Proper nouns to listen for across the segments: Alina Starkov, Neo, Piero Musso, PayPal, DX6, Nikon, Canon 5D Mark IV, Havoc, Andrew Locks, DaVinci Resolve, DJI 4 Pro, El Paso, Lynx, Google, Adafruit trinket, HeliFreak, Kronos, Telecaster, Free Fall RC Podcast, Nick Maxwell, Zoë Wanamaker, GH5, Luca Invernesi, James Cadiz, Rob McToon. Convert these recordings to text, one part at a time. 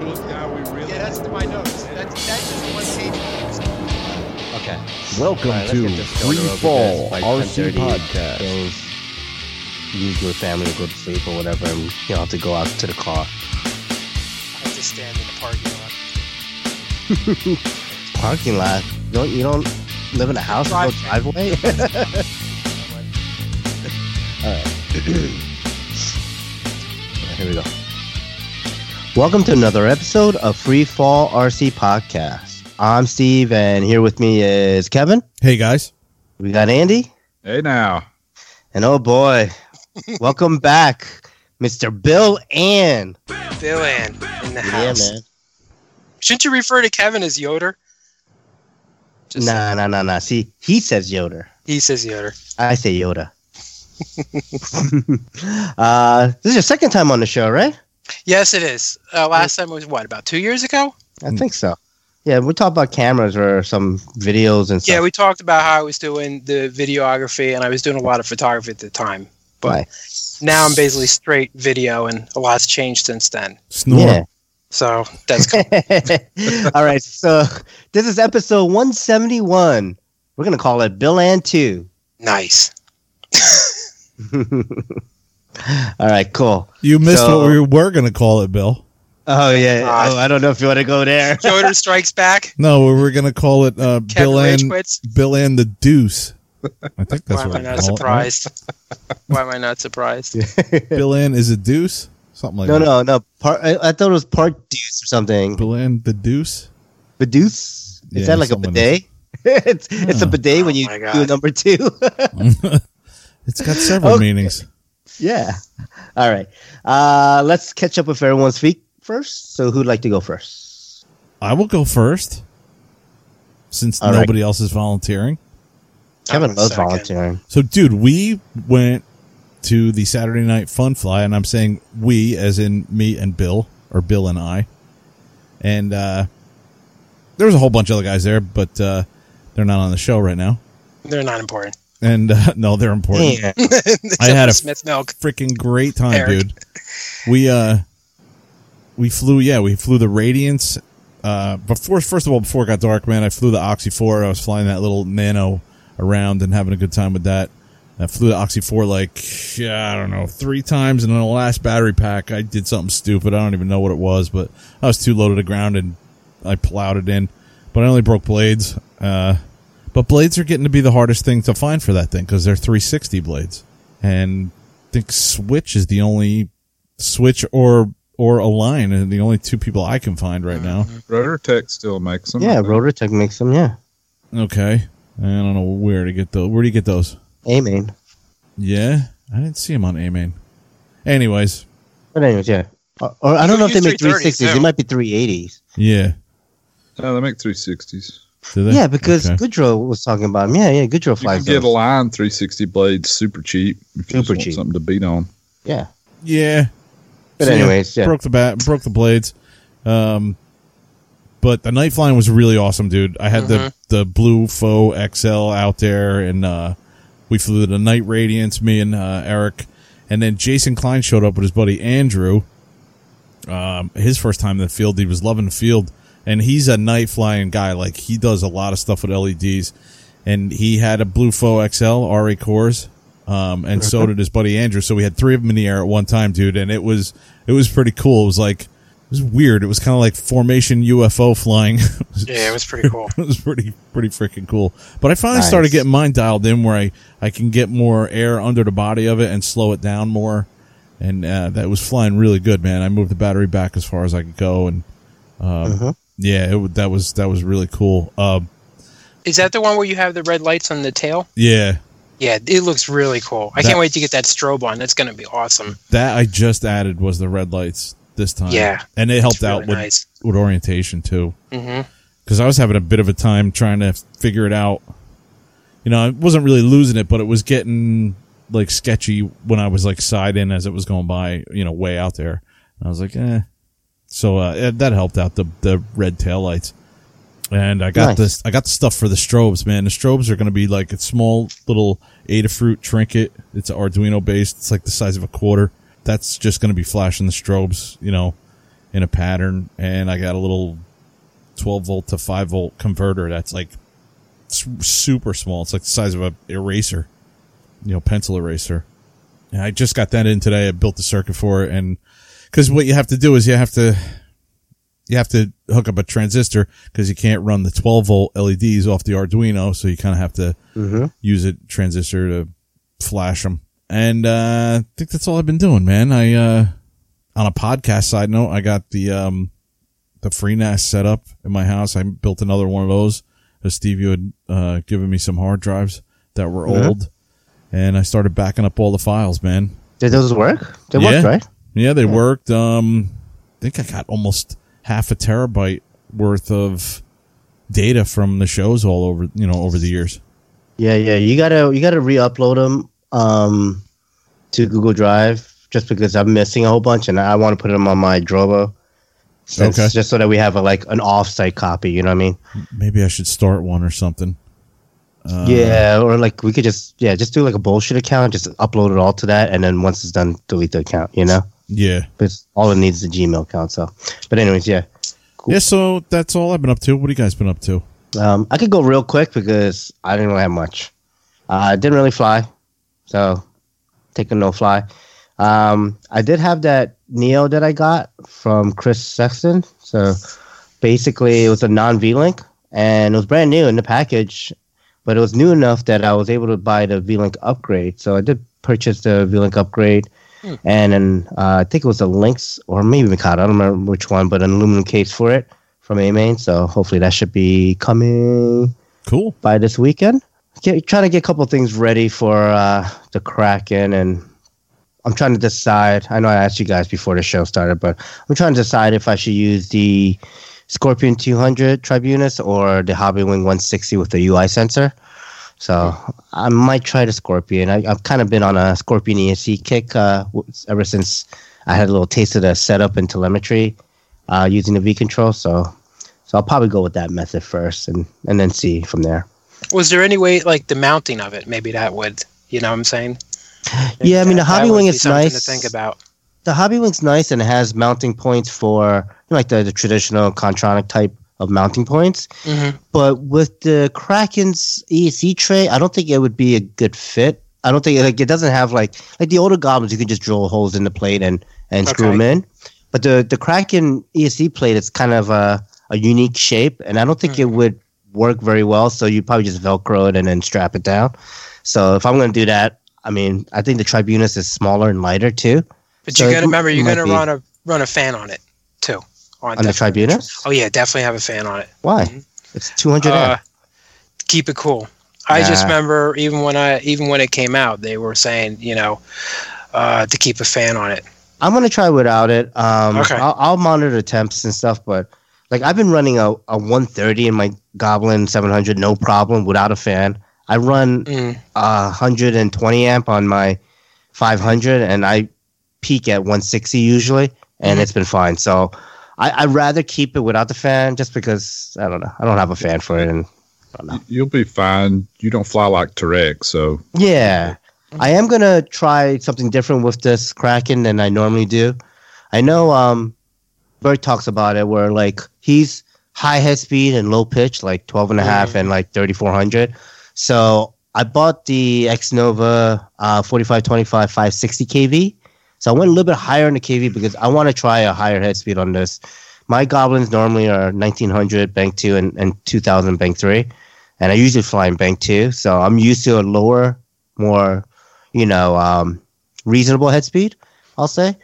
notes now. We really that's my notes. That's just 1 page. Okay. Welcome to Free Fall RC Podcast. Use your family to go to sleep or whatever, and you don't have to go out to the car. I have to stand in the parking lot. Parking lot? You don't live in a house with no driveway? All right. Here we go. Welcome to another episode of Free Fall RC Podcast. I'm Steve, and here with me is Kevin. Hey, guys. We got Andy. Hey, now. And oh, boy. Welcome back, Mr. Bill Ann. Bill Ann in the house. Yeah, man. Shouldn't you refer to Kevin as Yoder? Nah. See, he says Yoder. He says Yoder. I say Yoda. This is your second time on the show, right? Yes, it is. Last time was what, about 2 years ago? I think so. Yeah, we talked about cameras or some videos and stuff. Yeah, we talked about how I was doing the videography, and I was doing a lot of photography at the time. But now I'm basically straight video, and a lot's changed since then. Snore. Yeah. So that's cool. All right, so this is episode 171. We're going to call it Bill Ann 2. Nice. All right, cool. You missed what we were going to call it, Bill. Oh, yeah. Oh, I don't know if you want to go there. Yoder Strikes Back? No, we were going to call it Bill Ann the Deuce. I think that's what we're going to call it. Why am I not surprised? Bill Ann is a deuce? Something like that. No. I thought it was part deuce or something. Bill Ann the Deuce? The Deuce? Is that like a bidet? It's a bidet when you do number two. It's got several meanings. Yeah. All right. Let's catch up with everyone's feet first. So who'd like to go first? I will go first since nobody else is volunteering. Kevin loves volunteering. So, dude, we went to the Saturday Night Fun Fly, and I'm saying we as in me and Bill, or Bill and I. And there was a whole bunch of other guys there, but they're not on the show right now. They're not important. And no, they're important. Yeah. I had a freaking great time, dude. We flew the Radiance. Before it got dark, man, I flew the Oxy-4. I was flying that little Nano around and having a good time with that. I flew the Oxy-4 I don't know, 3 times, and on the last battery pack, I did something stupid. I don't even know what it was, but I was too low to the ground and I plowed it in. But I only broke blades. But blades are getting to be the hardest thing to find for that thing because they're 360 blades. And I think Switch is the only Switch or Align and the only 2 people I can find right now. Rotortech still makes them. Yeah, Rotortech makes them, yeah. Okay. I don't know where to get those. Where do you get those? A-Main. Yeah? I didn't see them on A-Main. Anyways. But anyways, yeah. Or I don't know if they make 360s. They might be 380s. Yeah. No, they make 360s. Yeah, because Goodrow was talking about them. Yeah, Goodrow flies. You can get Align 360 blades super cheap. If you just want something to beat on. Yeah. Yeah. But so anyways, broke the blades. But the night flying was really awesome, dude. I had the Blue Fo XL out there, and we flew the Night Radiance, me and Eric, and then Jason Klein showed up with his buddy Andrew. His first time in the field, he was loving the field. And he's a night flying guy. Like, he does a lot of stuff with LEDs. And he had a Blue Fo XL, RA cores. And so did his buddy Andrew. So we had 3 of them in the air at one time, dude. And it was pretty cool. It was like, it was weird. It was kind of like formation UFO flying. Yeah, it was pretty cool. It was pretty freaking cool. But I finally started getting mine dialed in where I can get more air under the body of it and slow it down more. And that was flying really good, man. I moved the battery back as far as I could go. And, yeah, that was really cool. Is that the one where you have the red lights on the tail? Yeah. Yeah, it looks really cool. I can't wait to get that strobe on. That's going to be awesome. That I just added was the red lights this time. Yeah. And it helped out with orientation, too. Mm-hmm. Because I was having a bit of a time trying to figure it out. You know, I wasn't really losing it, but it was getting, like, sketchy when I was, like, side in as it was going by, you know, way out there. And I was like, eh. So that helped out the red taillights. And I got this. I got the stuff for the strobes, man. The strobes are going to be like a small little Adafruit trinket. It's Arduino based. It's like the size of a quarter. That's just going to be flashing the strobes, you know, in a pattern, and I got a little 12 volt to 5 volt converter that's like super small. It's like the size of an eraser, you know, pencil eraser. And I just got that in today. I built the circuit for it, and because what you have to do is you have to hook up a transistor because you can't run the 12 volt LEDs off the Arduino, so you kind of have to use a transistor to flash them. And I think that's all I've been doing, man. I on a podcast side note, I got the FreeNAS set up in my house. I built another one of those. Steve, you had given me some hard drives that were old, and I started backing up all the files, man. Did those work? They worked, right? Yeah, they worked. I think I got almost half a terabyte worth of data from the shows all over, you know, over the years. Yeah, yeah. You gotta re-upload them to Google Drive, just because I'm missing a whole bunch, and I want to put them on my Drobo. Okay. Just so that we have an off-site copy, you know what I mean? Maybe I should start one or something. Yeah, or we could just do a bullshit account, just upload it all to that, and then once it's done, delete the account, you know? Yeah. But all it needs is a Gmail account, so. But anyways, yeah. Cool. Yeah, so that's all I've been up to. What have you guys been up to? I could go real quick because I didn't really have much. I didn't really fly, so take a no-fly. I did have that Neo that I got from Chris Sexton. So basically it was a non-V-Link, and it was brand new in the package, but it was new enough that I was able to buy the V-Link upgrade. So I did purchase the V-Link upgrade, and then I think it was a Lynx or maybe Mikado, I don't remember which one, but an aluminum case for it from A-Main. So hopefully that should be coming by this weekend. Trying to get a couple of things ready for the Kraken, and I'm trying to decide. I know I asked you guys before the show started, but I'm trying to decide if I should use the Scorpion 200 Tribunus or the Hobbywing 160 with the UI sensor. So I might try the Scorpion. I've kind of been on a Scorpion ESC kick ever since I had a little taste of the setup and telemetry using the V-Control. So I'll probably go with that method first and then see from there. Was there any way, the mounting of it, maybe that would, you know what I'm saying? Yeah, I mean, the Hobbywing is nice to think about. The Hobbywing's nice, and it has mounting points for the traditional Contronic type of mounting points. Mm-hmm. But with the Kraken's ESC tray, I don't think it would be a good fit. I don't think it doesn't have like the older Goblins. You can just drill holes in the plate and screw them in. But the Kraken ESC plate is kind of a unique shape, and I don't think it would work very well. So you probably just Velcro it and then strap it down. So if I'm going to do that. I mean, I think the Tribunus is smaller and lighter too. But so you got to remember, you're going to run a fan on it too. On the Tribunus? Oh yeah, definitely have a fan on it. Why? Mm-hmm. It's 200. Keep it cool. Nah. I just remember even when it came out, they were saying to keep a fan on it. I'm going to try without it. Okay. I'll monitor temps and stuff, but I've been running a 130 in my Goblin 700, no problem, without a fan. I run 120 amp on my 500, and I peak at 160 usually, and it's been fine. So I'd rather keep it without the fan, just because, I don't know, I don't have a fan for it, and I don't know. You'll be fine. You don't fly like Tarek, so. Yeah. I am going to try something different with this Kraken than I normally do. I know Bert talks about it, where he's high head speed and low pitch, 12.5 and 3,400. So I bought the X-Nova 4525 560 kV. So I went a little bit higher in the kV because I want to try a higher head speed on this. My Goblins normally are 1900 bank 2 and 2000 bank 3. And I usually fly in bank 2. So I'm used to a lower, more, reasonable head speed, I'll say.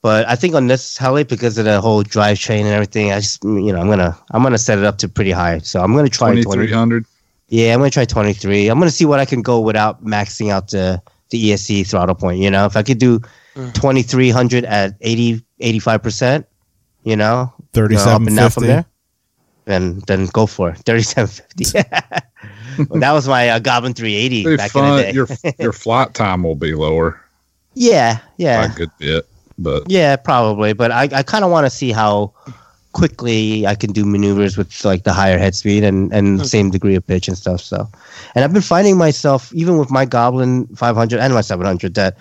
But I think on this heli, because of the whole drivetrain and everything, I just, I'm going to set it up to pretty high. So I'm going to try 2300. Yeah, I'm going to try 23. I'm going to see what I can go without maxing out the ESC throttle point, If I could do 2300 at 85%, 3750. Up and down from there, then go for it. 3750. Well, that was my Goblin 380 back in the day. your flight time will be lower. Yeah. A good bit. But. Yeah, probably. But I kind of want to see how quickly I can do maneuvers with the higher head speed and same degree of pitch and stuff. So, and I've been finding myself, even with my Goblin 500 and my 700, that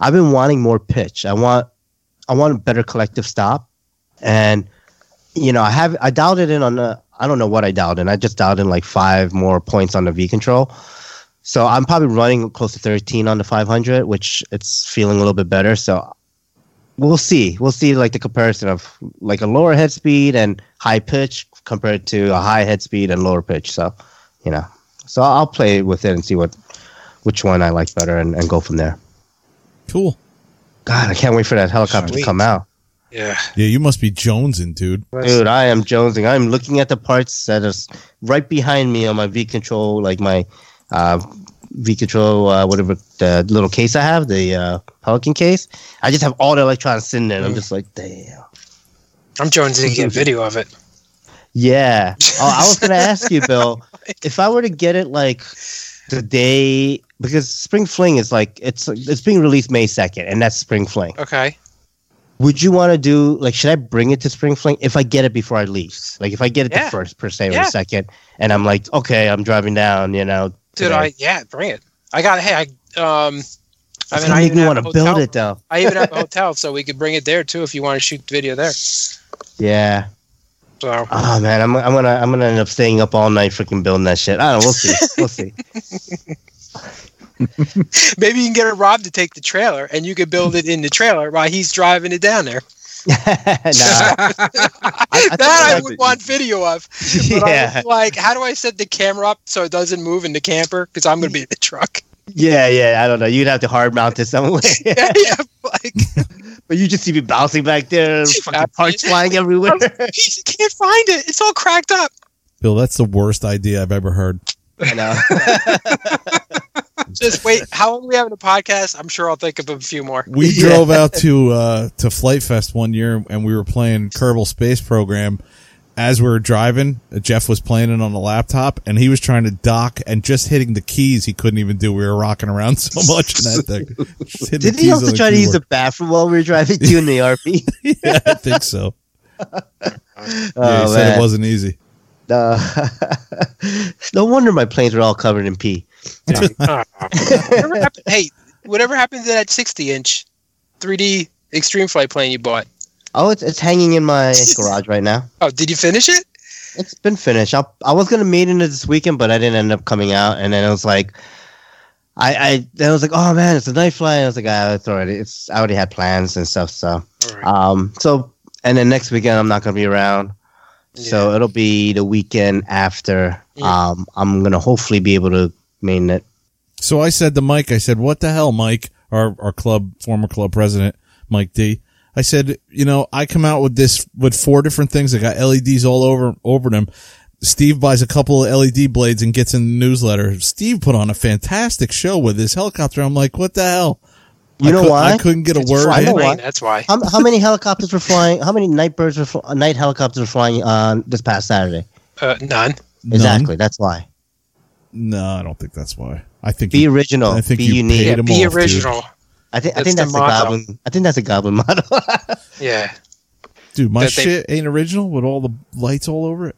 I've been wanting more pitch. I want a better collective stop, And, you know, I dialed it in on the, I don't know what I dialed in. I just dialed in like 5 more points on the V-Control. So I'm probably running close to 13 on the 500, which it's feeling a little bit better. So we'll see. We'll see like the comparison of like a lower head speed and high pitch compared to a high head speed and lower pitch. So, you know, so I'll play with it and see which one I like better and go from there. Cool. God, I can't wait for that helicopter to come out. Yeah. Yeah, you must be jonesing, dude. Dude, I am jonesing. I'm looking at the parts that is right behind me on my V-Control, like my V-Control, whatever the little case I have, the Pelican case. I just have all the electronics in there, and I'm just like, damn. I'm jonesing to get video of it. Yeah. I was going to ask you, Bill, if I were to get it like today, because Spring Fling is like, it's being released May 2nd, and that's Spring Fling. Okay. Would you want to do, like, should I bring it to Spring Fling if I get it before I leave? Like, if I get it the first, per se, or the second, and I'm like, okay, I'm driving down, you know. Today. Dude, bring it. I got, I mean, I even want to build it, though. I even have a hotel, so we could bring it there, too, if you want to shoot the video there. Yeah. So. Oh, man, I'm gonna end up staying up all night freaking building that shit. I don't know, we'll see. We'll see. Maybe you can get Rob to take the trailer, and you could build it in the trailer while he's driving it down there. No, I would want video of. But yeah. I was like, how do I set the camera up so it doesn't move in the camper? Because I'm going to be in the truck. Yeah, I don't know. You'd have to hard mount this somewhere. yeah. Like, but you just see me bouncing back there, fucking parts flying everywhere. Geez, you can't find it. It's all cracked up. Bill, that's the worst idea I've ever heard. I know. Just wait. How long do we have in the podcast? I'm sure I'll think of a few more. We drove out to Flight Fest one year, and we were playing Kerbal Space Program. As we were driving, Jeff was playing it on the laptop, and he was trying to dock and just hitting the keys. He couldn't even do. We were rocking around so much in that thing. Didn't he also try to use the bathroom while we were driving too in the RP? Yeah, I think so. He said it wasn't easy. No wonder my planes were all covered in pee. Whatever happened to that 60-inch 3D Extreme Flight plane you bought? Oh, it's hanging in my garage right now. Oh, did you finish it? It's been finished. I was gonna meet into this weekend, but I didn't end up coming out. And then I was like, oh man, it's a night flight. And I was like, I already had plans and stuff. So, right. And then next weekend I'm not gonna be around. Yeah. So it'll be the weekend after. Yeah. I'm going to hopefully be able to main it. So I said to Mike, what the hell, Mike, our club, former club president, Mike D. I said, you know, I come out with 4 different things. I got LEDs all over them. Steve buys a couple of LED blades and gets in the newsletter. Steve put on a fantastic show with his helicopter. I'm like, what the hell? You know why? I couldn't get a word in. That's why. How many helicopters were flying? How many night helicopters were flying this past Saturday? None. Exactly. That's why. No, I don't think that's why. I think be original. I think be unique. Be original. I think that's the Goblin. I think that's a Goblin model. Yeah. Dude, my shit ain't original with all the lights all over it.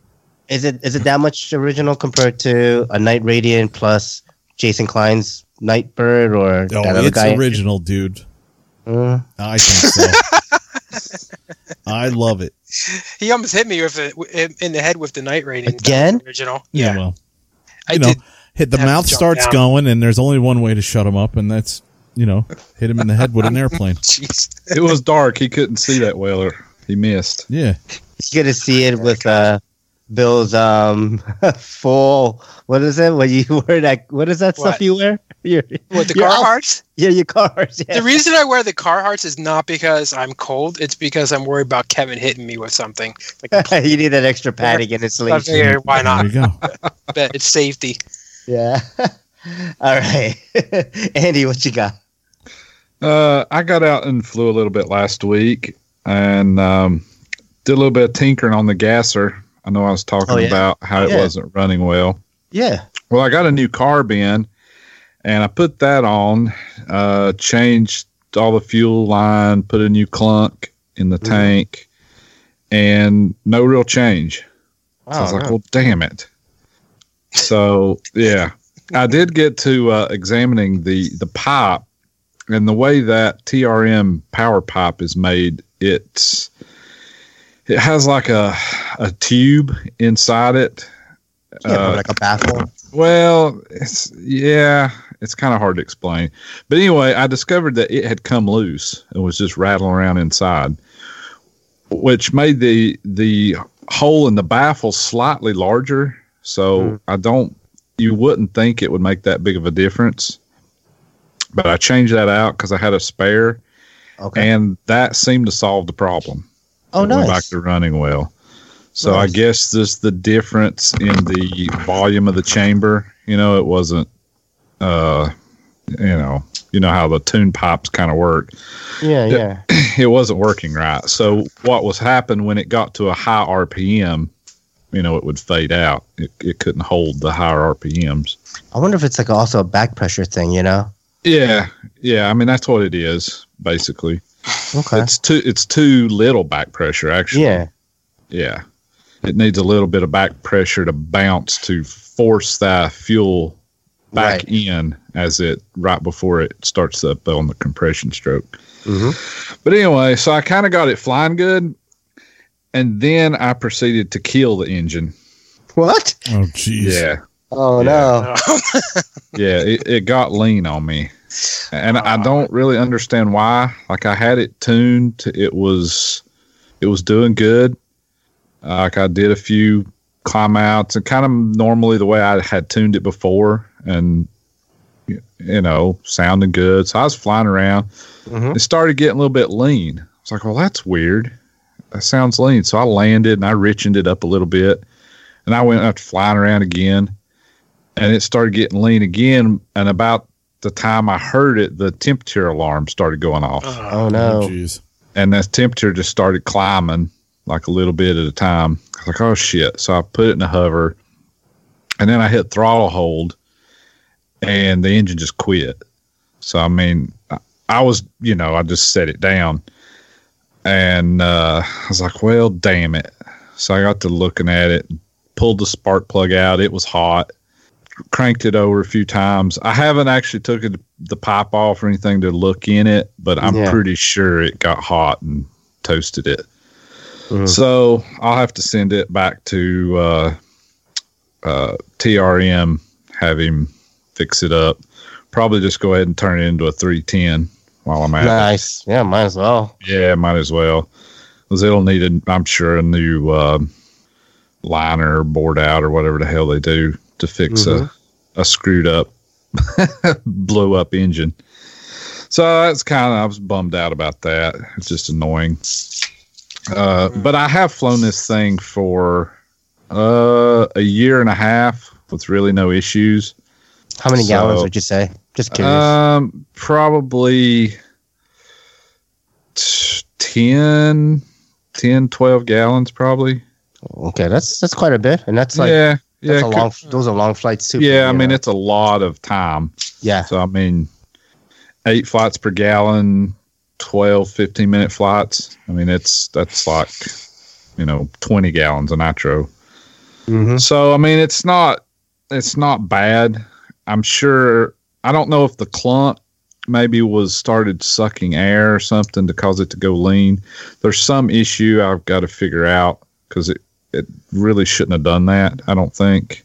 Is it that much original compared to a Night Radiant plus Jason Klein's Nightbird or that other guy? It's original, dude. I think so. I love it. He almost hit me in the head with the Night Rating again. Original, yeah. Well, hit the mouth starts down. Going, and there's only one way to shut him up, and that's hit him in the head with an airplane. It was dark; he couldn't see that whaler. He missed. Yeah, you gotta see it with Bill's full. What is it? When you wear that? What is that stuff you wear? The Carhartts? Yeah, your Carhartts. Yeah. The reason I wear the Carhartts is not because I'm cold. It's because I'm worried about Kevin hitting me with something. Like, you need that extra padding and insulation. Here, why not? There you go. But it's safety. Yeah. All right. Andy, what you got? I got out and flew a little bit last week and did a little bit of tinkering on the gasser. I know I was talking about how it wasn't running well. Yeah. Well, I got a new carb in. And I put that on, changed all the fuel line, put a new clunk in the tank, and no real change. Oh, so I was like, well, damn it. So, yeah. I did get to examining the pipe, and the way that TRM power pipe is made, it's It has like a tube inside it. Like a baffle. Well, it's kind of hard to explain. But anyway, I discovered that it had come loose and was just rattling around inside, which made the hole in the baffle slightly larger. So you wouldn't think it would make that big of a difference. But I changed that out because I had a spare. Okay. And that seemed to solve the problem. Oh, nice. Went back to running well. So nice. I guess just the difference in the volume of the chamber. You know, it wasn't, you know how the tune pipes kind of work. Yeah. It wasn't working right. So what was happened when it got to a high RPM, you know, it would fade out. It couldn't hold the higher RPMs. I wonder if it's like also a back pressure thing, you know? Yeah. I mean, that's what it is, basically. Okay. It's too little back pressure, actually. Yeah. It needs a little bit of back pressure to bounce to force that fuel back in as it right before it starts up on the compression stroke. Mm-hmm. But anyway, so I kind of got it flying good, and then I proceeded to kill the engine. What? Oh, jeez. Yeah. Oh, yeah. No. It got lean on me. And I don't really understand why. Like, I had it tuned. It was doing good. Like, I did a few climb outs and kind of normally the way I had tuned it before and, you know, sounding good. So I was flying around. Mm-hmm. It started getting a little bit lean. I was like, well, that's weird. That sounds lean. So I landed and I richened it up a little bit. And I went up flying around again, and it started getting lean again. And about the time I heard it, the temperature alarm started going off. Oh no! Geez. And that temperature just started climbing like a little bit at a time. I was like, oh shit! So I put it in a hover, and then I hit throttle hold, and the engine just quit. So I mean, I was, you know, I just set it down, and I was like, well, damn it! So I got to looking at it. Pulled the spark plug out. It was hot. Cranked it over a few times. I haven't actually took the pipe off or anything to look in it, but I'm pretty sure it got hot and toasted it. Mm. So I'll have to send it back to TRM, have him fix it up. Probably just go ahead and turn it into a 310 while I'm at it. Nice. Yeah, might as well. Yeah, might as well. Because it'll need, I'm sure, a new... liner board out or whatever the hell they do to fix a screwed up blow up engine. So that's kind of, I was bummed out about that. It's just annoying. But I have flown this thing for a year and a half with really no issues. How many gallons would you say? Just curious. Probably 10, 12 gallons probably. Okay, that's quite a bit, and that's like those are long flights too. Yeah, I mean it's a lot of time. Yeah, so I mean 8 flights per gallon, 12, 15-minute flights. I mean that's like 20 gallons of nitro. Mm-hmm. So I mean it's not bad. I'm sure. I don't know if the clump maybe started sucking air or something to cause it to go lean. There's some issue I've got to figure out because it really shouldn't have done that, I don't think.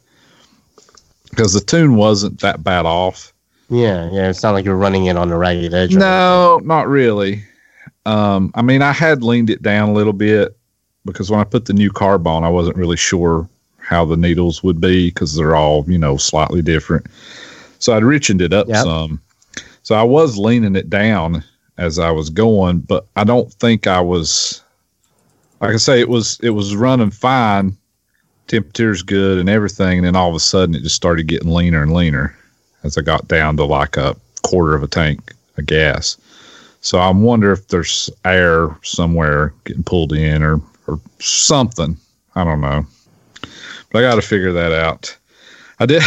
Because the tune wasn't that bad off. Yeah. It's not like you're running it on the ragged edge. No, not really. I mean, I had leaned it down a little bit because when I put the new carb on, I wasn't really sure how the needles would be because they're all, slightly different. So I'd richened it up some. So I was leaning it down as I was going, but I don't think I was... Like I say, it was running fine, temperature's good and everything, and then all of a sudden it just started getting leaner and leaner as I got down to like a quarter of a tank of gas. So I wonder if there's air somewhere getting pulled in or something. I don't know. But I got to figure that out. I did.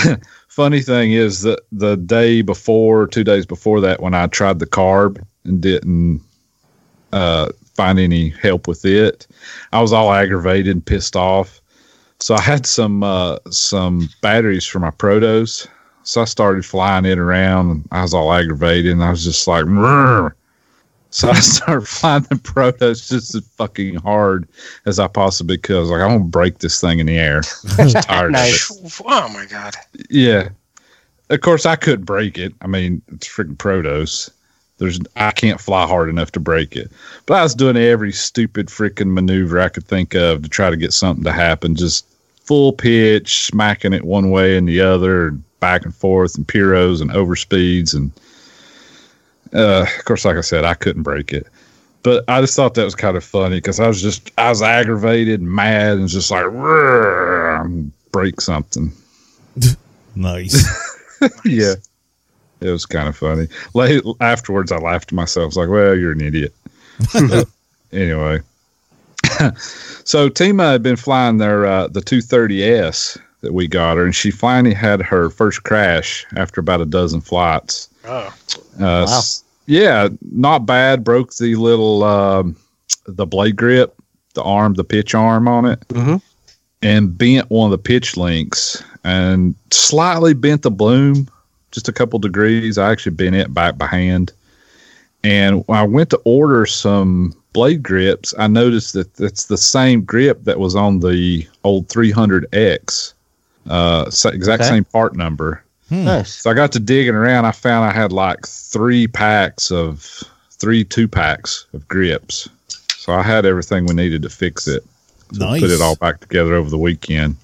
Funny thing is that the day before, 2 days before that, when I tried the carb and didn't... find any help with it. I was all aggravated and pissed off. So I had some batteries for my Protos. So I started flying it around and I was all aggravated and I was just like, So I started flying the Protos just as fucking hard as I possibly could. I was like, I'm going to break this thing in the air. I was tired of it. Oh, my God. Yeah. Of course, I couldn't break it. I mean, it's freaking Protos. I can't fly hard enough to break it. But I was doing every stupid freaking maneuver I could think of to try to get something to happen. Just full pitch, smacking it one way and the other, and back and forth, and pyros and overspeeds. And of course, like I said, I couldn't break it. But I just thought that was kind of funny because I was aggravated and mad and just like, break something. Nice. Yeah. It was kind of funny. Afterwards, I laughed to myself. It's like, well, you're an idiot. Anyway. So Tima had been flying their the 230S that we got her, and she finally had her first crash after about a dozen flights. Oh. Wow. Yeah, not bad. Broke the little the blade grip, the pitch arm on it, mm-hmm. and bent one of the pitch links and slightly bent the bloom. Just a couple degrees. I actually bent it back by hand. And when I went to order some blade grips, I noticed that it's the same grip that was on the old 300X. Same part number. Nice. So I got to digging around. I found I had like three 2-packs of grips. So I had everything we needed to fix it. So nice. Put it all back together over the weekend.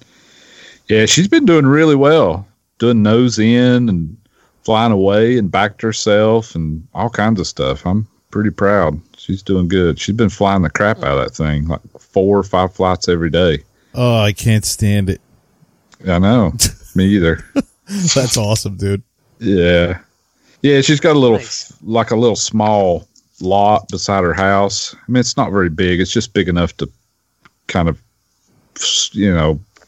Yeah, she's been doing really well. Doing nose in and flying away and back to herself and all kinds of stuff. I'm pretty proud. She's doing good. She's been flying the crap out of that thing, like 4 or 5 flights every day. Oh, I can't stand it. I know. Me either. That's awesome, dude. Yeah. Yeah, she's got a little, nice. Like a little small lot beside her house. I mean, it's not very big. It's just big enough to kind of,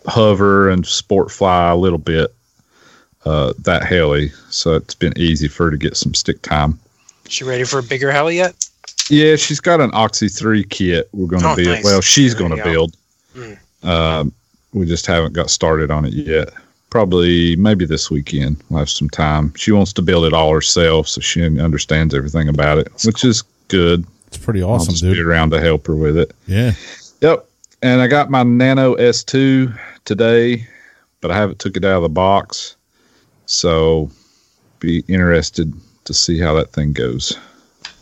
hover and sport fly a little bit. That heli, so it's been easy for her to get some stick time. She ready for a bigger heli yet? Yeah, she's got an Oxy-3 kit we're going to build. Nice. Well, she's going to build. Mm. We just haven't got started on it yet. Probably maybe this weekend we'll have some time. She wants to build it all herself, so she understands everything about it, which is good. It's pretty awesome, dude. I'll just be around to help her with it. Yeah. Yep, and I got my Nano S2 today, but I haven't took it out of the box. So, be interested to see how that thing goes.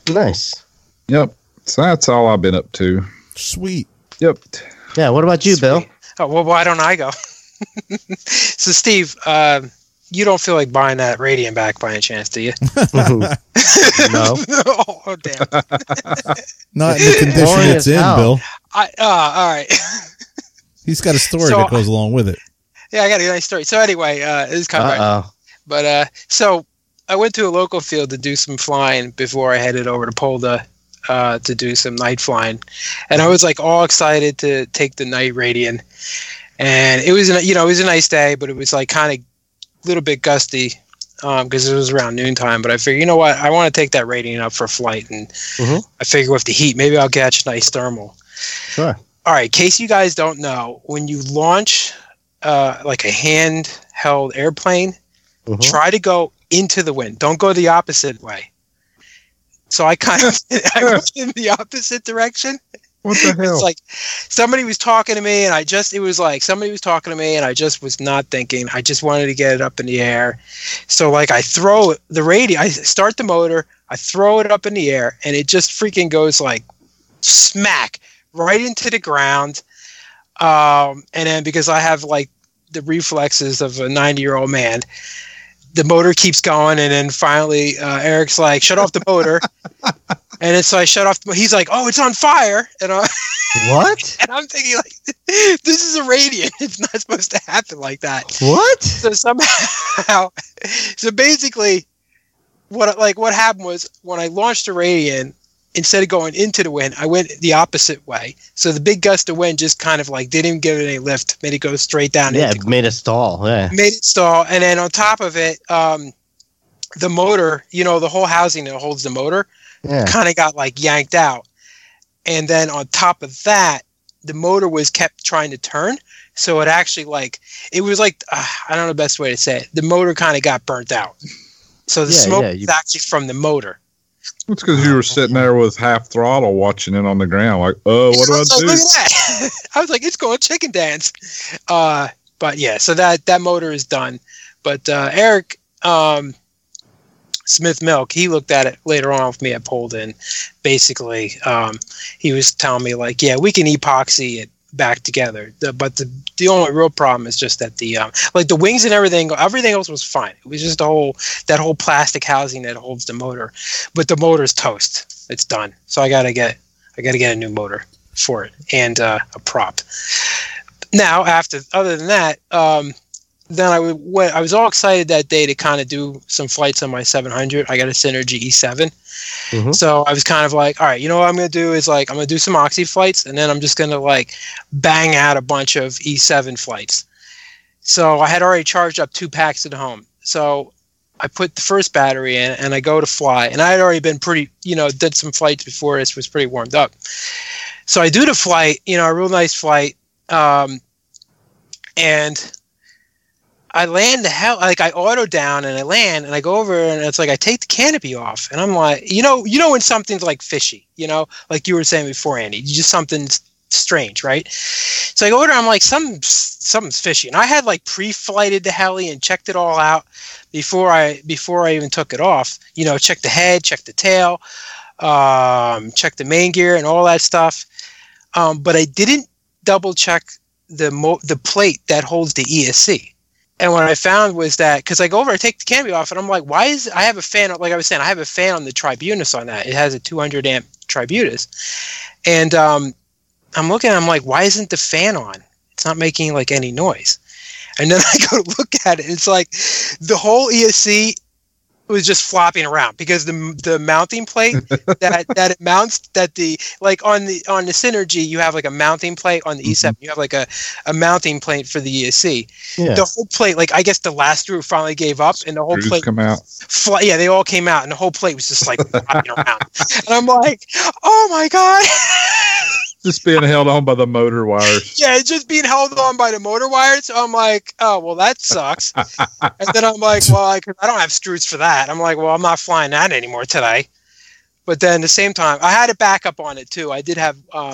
Nice. Yep. So that's all I've been up to. Sweet. Yep. Yeah. What about you, Sweet. Bill? Oh, well, why don't I go? So, Steve, you don't feel like buying that Radian back by any chance, do you? No. Oh, damn. Not in the condition it's in, hell. Bill. All right. He's got a story that goes along with it. Yeah, I got a nice story. So anyway, it was kind of right. But so I went to a local field to do some flying before I headed over to Polda to do some night flying. And I was like all excited to take the night Radian. And it was, it was a nice day, but it was like kind of a little bit gusty because it was around noontime. But I figured, you know what? I want to take that Radian up for flight. And I figure with the heat, maybe I'll catch a nice thermal. Sure. All right. In case you guys don't know, when you launch like a handheld airplane, try to go into the wind. Don't go the opposite way. So I kind of I went in the opposite direction. What the hell? It's like somebody was talking to me, and I just was not thinking. I just wanted to get it up in the air. So like I throw the radio, I start the motor, I throw it up in the air, and it just freaking goes like smack right into the ground. And then because I have like the reflexes of a 90-year-old man, the motor keeps going. And then finally, Eric's like, shut off the motor. And then so I shut off. He's like, oh, it's on fire. And what? And I'm thinking like, this is a Radian. It's not supposed to happen like that. What? So somehow, basically what happened was when I launched the Radian, instead of going into the wind, I went the opposite way. So the big gust of wind just kind of like didn't even give it any lift, made it go straight down. Yeah, it made it stall. Yeah, made it stall. And then on top of it, the motor, the whole housing that holds the motor, kind of got like yanked out. And then on top of that, the motor was kept trying to turn. So it actually I don't know the best way to say it. The motor kind of got burnt out. So the smoke was actually from the motor. It's because you were sitting there with half throttle watching it on the ground, like, what do I do? Look at that. I was like, it's going chicken dance. But yeah, so that motor is done. But Eric Smith Milk, he looked at it later on with me at Polden. Basically, he was telling me, like, yeah, we can epoxy it back together. But the only real problem is just that the wings and everything else was fine. It was just that whole plastic housing that holds the motor. But the motor's toast. It's done. So I gotta get a new motor for it and a prop. Now, other than that, then I was all excited that day to kind of do some flights on my 700. I got a Synergy E7. Mm-hmm. So I was kind of like, all right, you know what I'm going to do is, like, I'm going to do some Oxy flights, and then I'm just going to, like, bang out a bunch of E7 flights. So I had already charged up 2 packs at home. So I put the first battery in, and I go to fly. And I had already been pretty, did some flights before this, was pretty warmed up. So I do the flight, a real nice flight. And I land the hell, like, I auto down and I land and I go over and it's like, I take the canopy off and I'm like, when something's like fishy, like you were saying before, Andy, just something's strange, right? So I go over and I'm like, something's fishy. And I had, like, pre-flighted the heli and checked it all out before I even took it off, checked the head, checked the tail, checked the main gear and all that stuff. But I didn't double check the plate that holds the ESC. And what I found was that, because I go over, I take the canopy off, and I'm like, why is, I have a fan, like I was saying, I have a fan on the Tribunus on that. It has a 200 amp Tribunus. And I'm looking, I'm like, why isn't the fan on? It's not making, like, any noise. And then I go look at it, and it's like the whole ESC was just flopping around because the mounting plate that it mounts, that the, like, on the Synergy you have, like, a mounting plate on the E7, you have, like, a mounting plate for the ESC. Yeah. The whole plate, like, I guess the last screw finally gave up and the whole plate come out. Yeah, they all came out and the whole plate was just, like, flopping around. And I'm like, oh my god. Just being held on by the motor wires. Yeah, it's just being held on by the motor wires. So I'm like, oh, well, that sucks. And then I'm like, well, I don't have screws for that. I'm like, well, I'm not flying that anymore today. But then at the same time, I had a backup on it, too. I did have one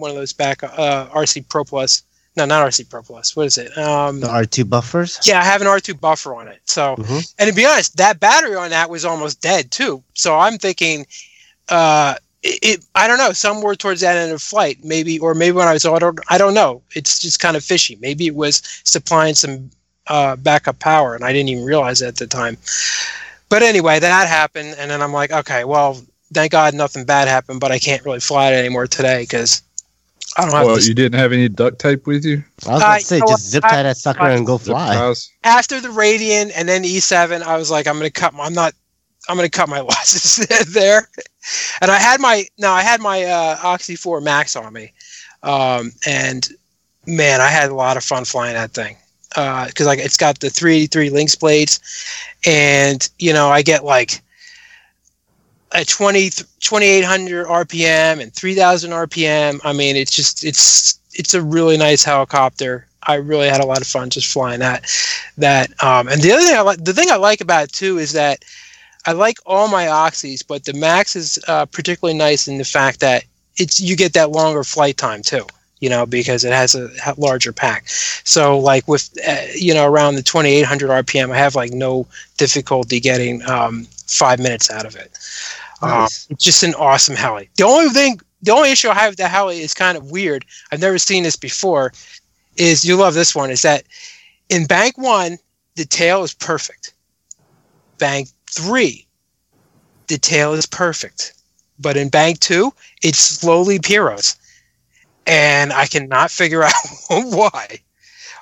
of those backup, RC Pro Plus. No, not RC Pro Plus. What is it? The R2 buffers? Yeah, I have an R2 buffer on it. So, and to be honest, that battery on that was almost dead, too. So I'm thinking... I don't know, somewhere towards that end of flight, maybe when I was autoed, I don't know. It's just kind of fishy. Maybe it was supplying some backup power, and I didn't even realize it at the time. But anyway, that happened, and then I'm like, okay, well, thank God nothing bad happened, but I can't really fly it anymore today because I don't have... Well, you didn't have any duct tape with you? I was going to say, just zip that sucker and go fly. After the Radian and then the E7, I was like, I'm going to cut my losses there. And I had my Oxy-4 Max on me. And man, I had a lot of fun flying that thing. Cause like it's got the 383 Lynx blades and, I get like a 2,800 RPM and 3,000 RPM. I mean, it's just, it's a really nice helicopter. I really had a lot of fun just flying that. And the other thing the thing I like about it too, is that, I like all my Oxys, but the Max is particularly nice in the fact that you get that longer flight time too, because it has a larger pack. So like with, around the 2,800 RPM, I have like no difficulty getting 5 minutes out of it. Nice. It's just an awesome heli. The only issue I have with the heli is kind of weird. I've never seen this before is you love this one is that in bank one, the tail is perfect. Bank 3, the tail is perfect, but in bank 2, it slowly pyros, and I cannot figure out why.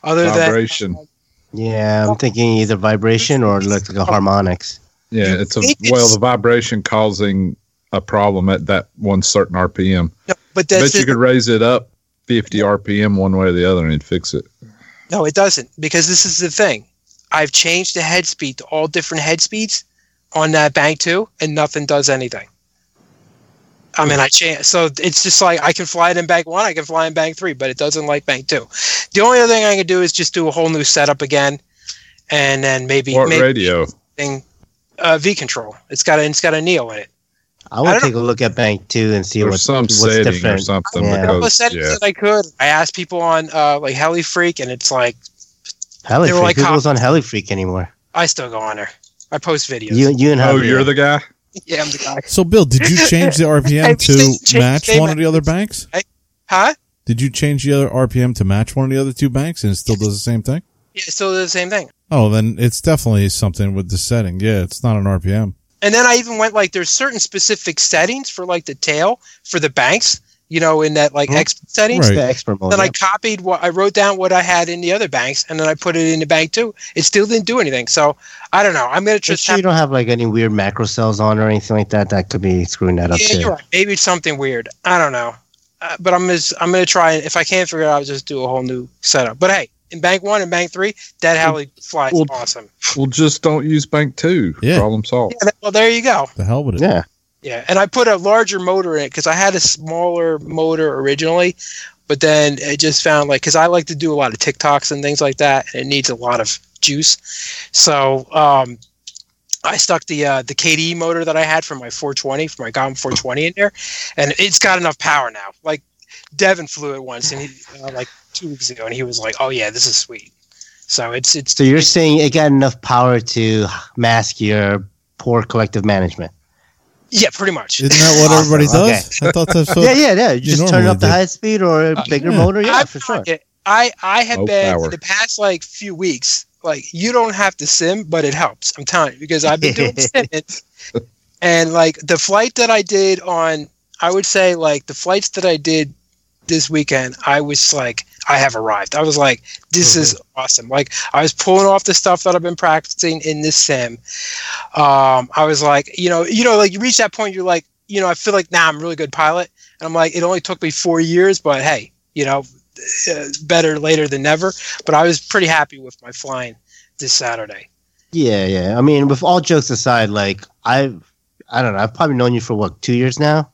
Other vibration. Than yeah, I'm thinking either vibration or electrical harmonics. Yeah, the vibration causing a problem at that one certain RPM. No, but I bet you could raise it up 50 RPM one way or the other and fix it. No, it doesn't, because this is the thing. I've changed the head speed to all different head speeds on that bank too, and nothing does anything. I mean, so it's just like I can fly it in bank 1, I can fly in bank 3, but it doesn't like bank 2. The only other thing I can do is just do a whole new setup again, and then maybe radio V-Control. It's got a Neo in it. I would take a look at Bank 2 and see what's different. Or something because I could. I asked people on like HeliFreak, and it's like HeliFreak. Like, who goes on HeliFreak anymore? I still go on there. I post videos. You and Javier. You're the guy. Yeah, I'm the guy. So, Bill, did you change the RPM to match one of the other banks? Huh? Did you change the other RPM to match one of the other two banks, and it still does the same thing? Yeah, it still does the same thing. Oh, then it's definitely something with the setting. Yeah, it's not an RPM. And then I even went, like, there's certain specific settings for, like, the tail for the banks, you know, in that, like, expert settings. Right. The expert mode, then I copied what I wrote down what I had in the other banks, and then I put it in the bank, too. It still didn't do anything. So, I don't know. I'm going to just you don't have, like, any weird macro cells on or anything like that. That could be screwing that up, too. Yeah, you're right. Maybe it's something weird. I don't know. But I'm going to try. If I can't figure it out, I'll just do a whole new setup. But, hey. In bank 1 and bank 3, that Heli flies awesome. Well, just don't use bank 2. Yeah. Problem solved. Yeah, well, there you go. The hell with it. Yeah. Yeah. And I put a larger motor in it because I had a smaller motor originally, but then it just found like, because I like to do a lot of TikToks and things like that, and it needs a lot of juice. So I stuck the KDE motor that I had from my 420, from my Goblin 420 in there, and it's got enough power now. Like, Devin flew it once, and he, 2 weeks ago, and he was like, "Oh yeah, this is sweet." So it's. So you're saying it got enough power to mask your poor collective management? Yeah, pretty much. Isn't that what everybody does? Okay. I thought that's yeah. You just turn up the high speed or a bigger motor, for sure. I have been power. For the past like few weeks. Like, you don't have to sim, but it helps. I'm telling you, because I've been doing simming, and like the flight that I did on, I would say like the flights that I did this weekend, I was like, I have arrived. I was like, this is awesome. Like, I was pulling off the stuff that I've been practicing in this sim. I was like, you know, like, you reach that point, you're like, you know, I feel like I'm a really good pilot. And I'm like, it only took me 4 years, but hey, you know, better later than never. But I was pretty happy with my flying this Saturday. Yeah. I mean, with all jokes aside, like, I don't know, I've probably known you for what, 2 years now?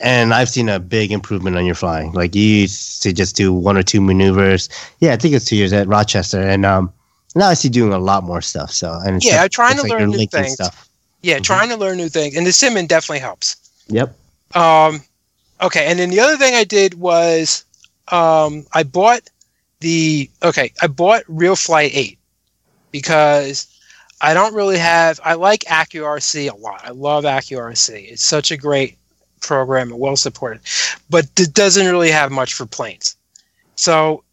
And I've seen a big improvement on your flying. Like, you used to just do one or two maneuvers. Yeah, I think it's 2 years at Rochester. And now I see doing a lot more stuff. So, and I'm trying to learn new things. Stuff. Yeah, trying to learn new things. And the simming definitely helps. Yep. Okay, and then the other thing I did was I bought Real Flight 8 because I don't really have – I like AccuRC a lot. I love AccuRC. It's such a great – program and well supported, but it doesn't really have much for planes. So,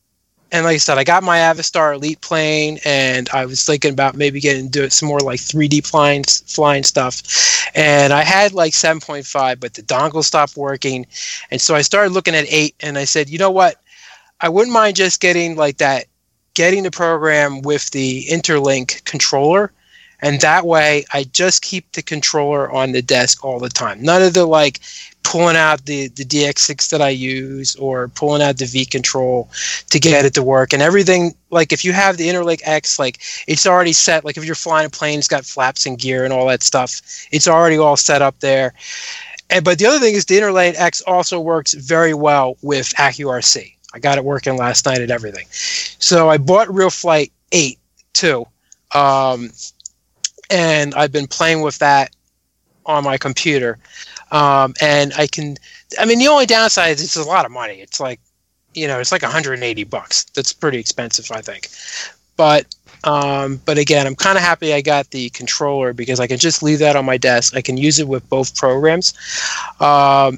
and like I said, I got my Avistar Elite plane, and I was thinking about maybe getting into some more like 3D flying stuff. And I had like 7.5, but the dongle stopped working, and so I started looking at 8, and I said, you know what? I wouldn't mind just getting like that, getting the program with the Interlink controller. And that way, I just keep the controller on the desk all the time. None of the, like, pulling out the DX6 that I use or pulling out the V-Control to get it to work. And everything, like, if you have the Interlink X, like, it's already set. Like, if you're flying a plane, it's got flaps and gear and all that stuff. It's already all set up there. But the other thing is the Interlink X also works very well with AccuRC. I got it working last night and everything. So I bought Real Flight 8, too. And I've been playing with that on my computer. And the only downside is it's a lot of money. It's like, you know, it's like $180. That's pretty expensive, I think. But again, I'm kind of happy I got the controller because I can just leave that on my desk. I can use it with both programs. My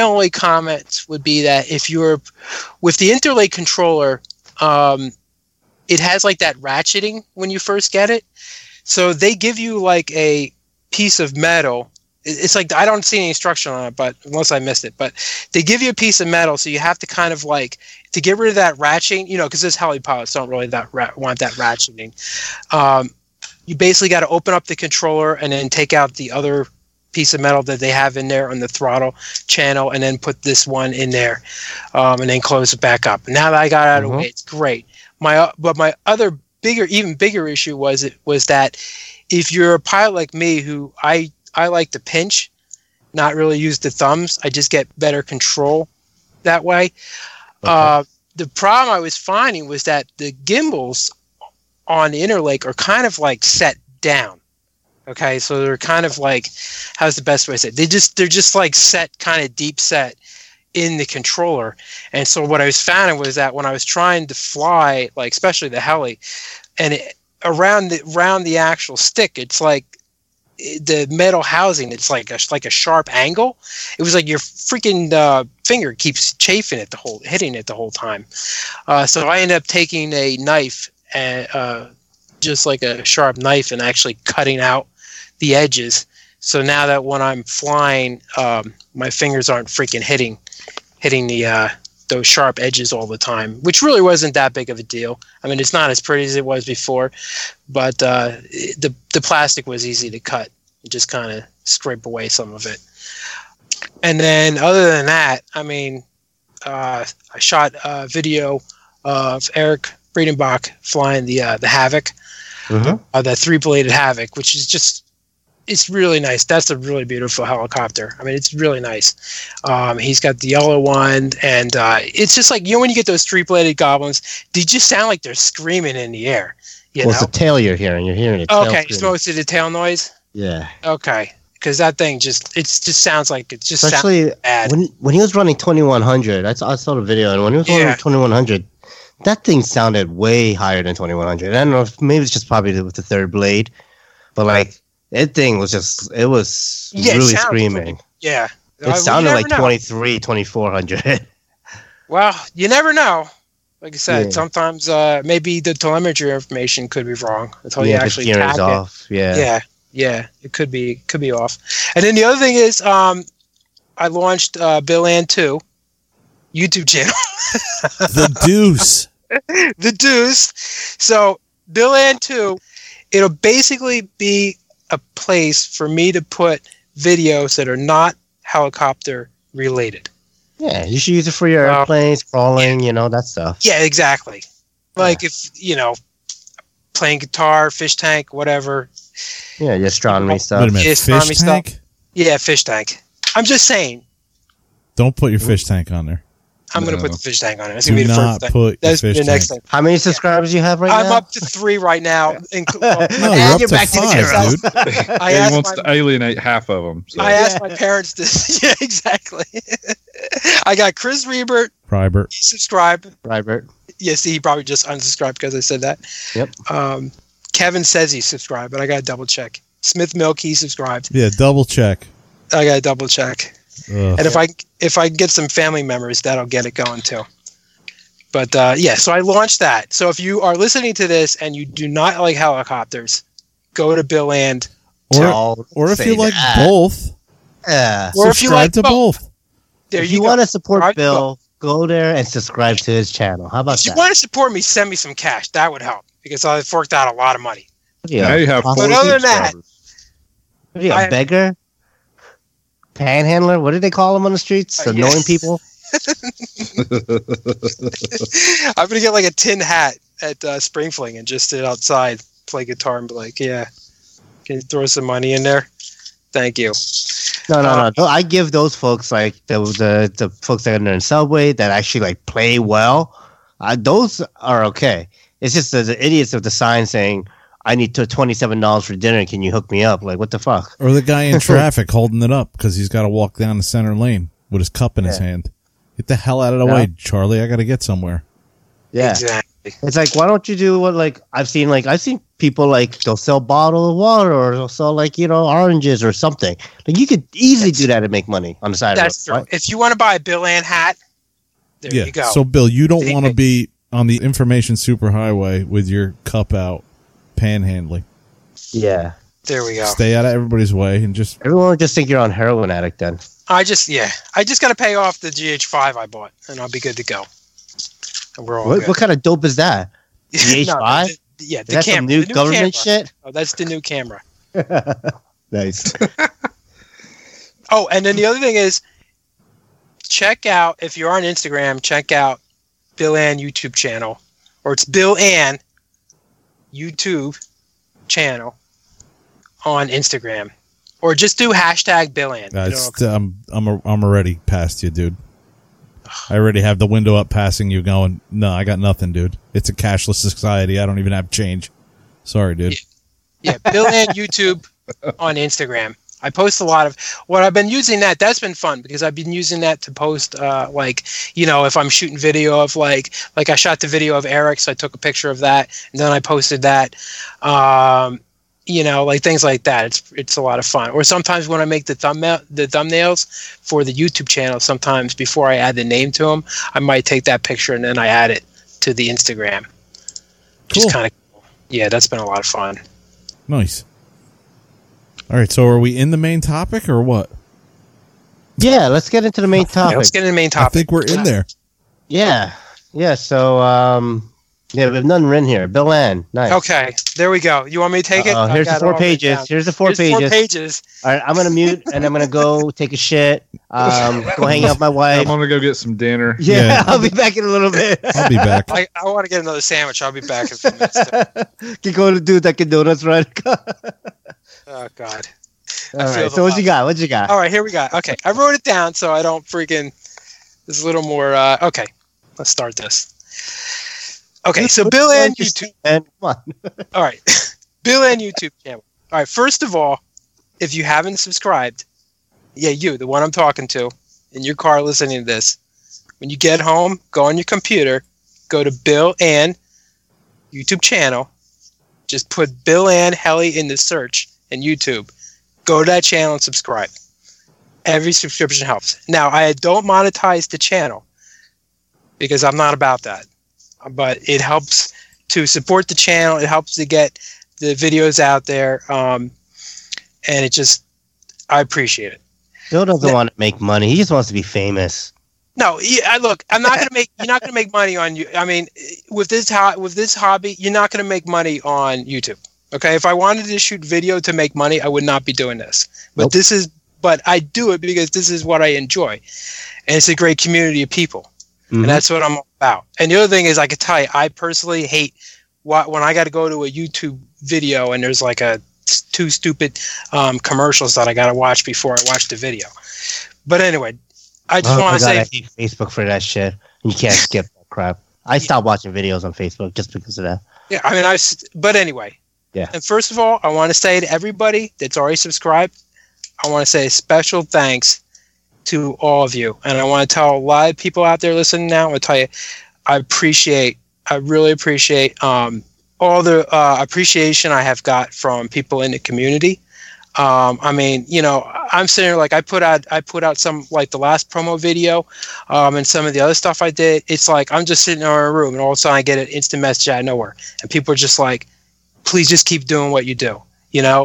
only comment would be that if you're with the Interlink controller, it has like that ratcheting when you first get it. So they give you like a piece of metal. It's like, I don't see any instruction on it, but unless I missed it, but they give you a piece of metal. So you have to kind of like, to get rid of that ratcheting, you know, because this heli pilots don't really want that ratcheting. You basically got to open up the controller and then take out the other piece of metal that they have in there on the throttle channel and then put this one in there and then close it back up. Now that I got out of the way, it's great. But my other even bigger issue was that if you're a pilot like me who I like to pinch, not really use the thumbs, I just get better control that way. The problem I was finding was that the gimbals on Interlink are kind of like set down. Okay, so they're kind of like, how's the best way to say it? They're just like set, kind of deep set in the controller. And so what I was finding was that when I was trying to fly, like especially the heli, and it, around the actual stick, it's like the metal housing, it's like a sharp angle. It was like your freaking finger keeps chafing it hitting it the whole time. So I ended up taking a knife and just like a sharp knife and actually cutting out the edges. So now that when I'm flying, my fingers aren't freaking hitting the those sharp edges all the time, which really wasn't that big of a deal. I mean, it's not as pretty as it was before, but the plastic was easy to cut. You just kind of scrape away some of it. And then other than that, I mean, I shot a video of Eric Friedenbach flying the Havoc, the three-bladed Havoc, which is just, it's really nice. That's a really beautiful helicopter. I mean, it's really nice. He's got the yellow one, and it's just like, you know, when you get those three-bladed goblins, they just sound like they're screaming in the air. You know? It's the tail you're hearing. You're hearing it. Okay, it's mostly the tail noise? Yeah. Okay, because that thing just sounds like it just especially sounds bad. When he was running 2100, I saw the video, and when he was running 2100, that thing sounded way higher than 2100. I don't know, maybe it's just probably with the third blade, but like, that thing was just, it was really screaming. Pretty, yeah. It sounded like 2400. Well, you never know. Like I said, sometimes maybe the telemetry information could be wrong until you actually tap it. Off. Yeah. It could be off. And then the other thing is, I launched Bill and 2 YouTube channel. The Deuce. The Deuce. So Bill and 2, it'll basically be a place for me to put videos that are not helicopter related. Yeah, you should use it for your airplanes, crawling, that stuff. Yeah, exactly. Like if, playing guitar, fish tank, whatever. Yeah, your astronomy stuff. Wait a minute, fish tank? Stuff. Yeah, fish tank. I'm just saying. Don't put your fish tank on there. I'm going to put the fish tank on it. That's going to be the first thing. That's the next thing. How many subscribers you have right now? I'm up to 3 right now. You're up to 5, dude. He wants to alienate half of them. So. I asked my parents this. Yeah, exactly. I got Chris Riebert. Prybert. He subscribed. Prybert. Yeah, see, he probably just unsubscribed because I said that. Yep. Kevin says he subscribed, but I got to double check. Smith Milk, he subscribed. Yeah, double check. I got to double check. And if I get some family members, that'll get it going too. But so I launched that. So if you are listening to this and you do not like helicopters, go to Bill and or if you like both, or if you like to both. There if you want to support Bill, go there and subscribe to his channel. How about that? If you want to support me, send me some cash. That would help because I forked out a lot of money. Yeah, you have. But other than that, are you a beggar? Panhandler, what do they call them on the streets? Annoying people. I'm gonna get like a tin hat at Spring Fling and just sit outside, play guitar, and be like, "Yeah, can you throw some money in there? Thank you." No. I give those folks like the folks that are in the subway that actually like play well. Those are okay. It's just the idiots of the sign saying, I need $27 for dinner. Can you hook me up? Like, what the fuck? Or the guy in traffic holding it up because he's got to walk down the center lane with his cup in his hand. Get the hell out of the way, Charlie. I got to get somewhere. Yeah. Exactly. It's like, why don't you do what, like, I've seen people, like, they'll sell bottle of water or they'll sell, like, oranges or something. Like, you could easily do that and make money on the side of it. Right? If you want to buy a Bill Ann hat, there you go. So, Bill, you don't want to be on the information superhighway with your cup out. Panhandling. Yeah. There we go. Stay out of everybody's way and just... Everyone would just think you're on heroin addict then. I just got to pay off the GH5 I bought and I'll be good to go. And we're all good. What kind of dope is that? GH5? The camera. Some new government camera. Shit? Oh, that's the new camera. Nice. Oh, and then the other thing is check out, if you're on Instagram, check out Bill Ann YouTube channel. Or it's Bill Ann YouTube channel on Instagram, or just do hashtag Billan. I'm already past you, dude. I already have the window up passing you going, no, I got nothing, dude. It's a cashless society. I don't even have change. Sorry, dude. Yeah, Billan YouTube on Instagram. I post a lot of what I've been using. That's been fun because I've been using that to post, if I'm shooting video of like I shot the video of Eric, so I took a picture of that and then I posted that, things like that. It's a lot of fun. Or sometimes when I make the thumbnails for the YouTube channel, sometimes before I add the name to them, I might take that picture and then I add it to the Instagram. Cool. Just kind of cool. Yeah, that's been a lot of fun. Nice. All right, so are we in the main topic or what? Yeah, let's get into the main topic. I think we're in there. Yeah. So, we have none written here. Bill Ann, nice. Okay, there we go. You want me to take it? Here's the four pages. 4 pages. All right, I'm gonna mute and I'm gonna go take a shit. Go hang out with my wife. I'm gonna go get some dinner. Yeah, I'll be back in a little bit. I'll be back. I want to get another sandwich. I'll be back in a few minutes. Keep going to do Dunkin' Donuts, right? Oh, God. All right, so what you got? All right, here we go. Okay, I wrote it down so I don't freaking... It's a little more... okay, let's start this. Okay, so Bill Ann YouTube... Come on. All right, Bill Ann YouTube channel. All right, first of all, if you haven't subscribed, the one I'm talking to, in your car listening to this, when you get home, go on your computer, go to Bill Ann YouTube channel, just put Bill Ann Helly in the search... and YouTube, go to that channel and subscribe. Every subscription helps. Now, I don't monetize the channel because I'm not about that. But it helps to support the channel. It helps to get the videos out there. And it just, I appreciate it. Bill doesn't want to make money. He just wants to be famous. No, I'm not going to make, you're not going to make money on you. I mean, with this hobby, you're not going to make money on YouTube. Okay, if I wanted to shoot video to make money, I would not be doing this. But but I do it because this is what I enjoy. And it's a great community of people. Mm-hmm. And that's what I'm all about. And the other thing is I could tell you, I personally hate when I got to go to a YouTube video and there's like two stupid commercials that I got to watch before I watch the video. But anyway, I just want to say... I hate Facebook for that shit. You can't skip that crap. I stopped watching videos on Facebook just because of that. Yeah, I mean, but anyway... Yeah. And first of all, I want to say to everybody that's already subscribed, I want to say a special thanks to all of you. And I want to tell a lot of people out there listening now, I want to tell you, I really appreciate all the appreciation I have got from people in the community. I'm sitting here like I put out some like the last promo video and some of the other stuff I did. It's like I'm just sitting in our room and all of a sudden I get an instant message out of nowhere. And people are just like, please just keep doing what you do,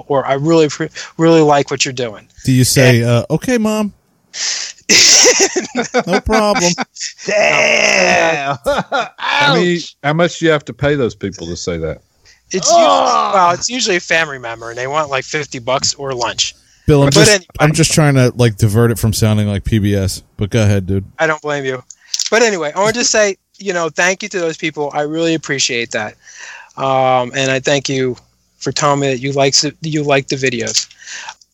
or I really, really like what you're doing. Do you say, okay, Mom? No problem. Damn. How much do you have to pay those people to say that? It's usually a family member and they want like $50 or lunch. Bill, I'm just trying to like divert it from sounding like PBS, but go ahead, dude. I don't blame you. But anyway, I want to just say, thank you to those people. I really appreciate that. And I thank you for telling me that you like the videos.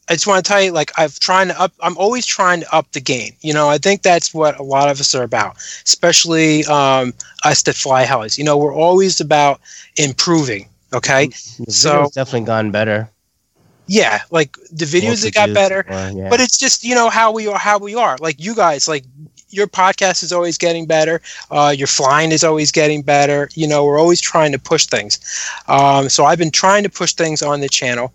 I just want to tell you, like, I'm always trying to up the game. I think that's what a lot of us are about, especially us that fly helis. We're always about improving. Okay, so it's definitely gone better. Yeah, like the videos that got better, but it's just how we are. Like you guys, like. Your podcast is always getting better. Your flying is always getting better. We're always trying to push things. So I've been trying to push things on the channel.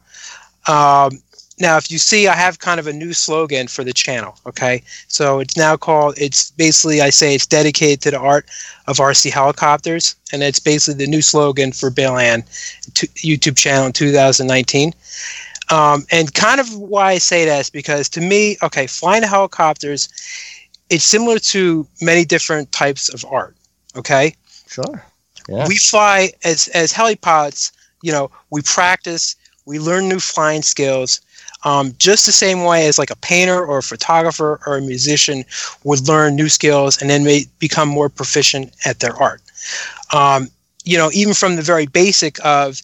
Now, if you see, I have kind of a new slogan for the channel. Okay, so it's now called. It's basically I say it's dedicated to the art of RC helicopters, and it's basically the new slogan for Bill Ann YouTube channel in 2019. And kind of why I say that is because to me, okay, flying helicopters. It's similar to many different types of art, okay? Sure. Yeah. We fly as helipilots, we practice, we learn new flying skills, just the same way as like a painter or a photographer or a musician would learn new skills and then may become more proficient at their art. Even from the very basic of,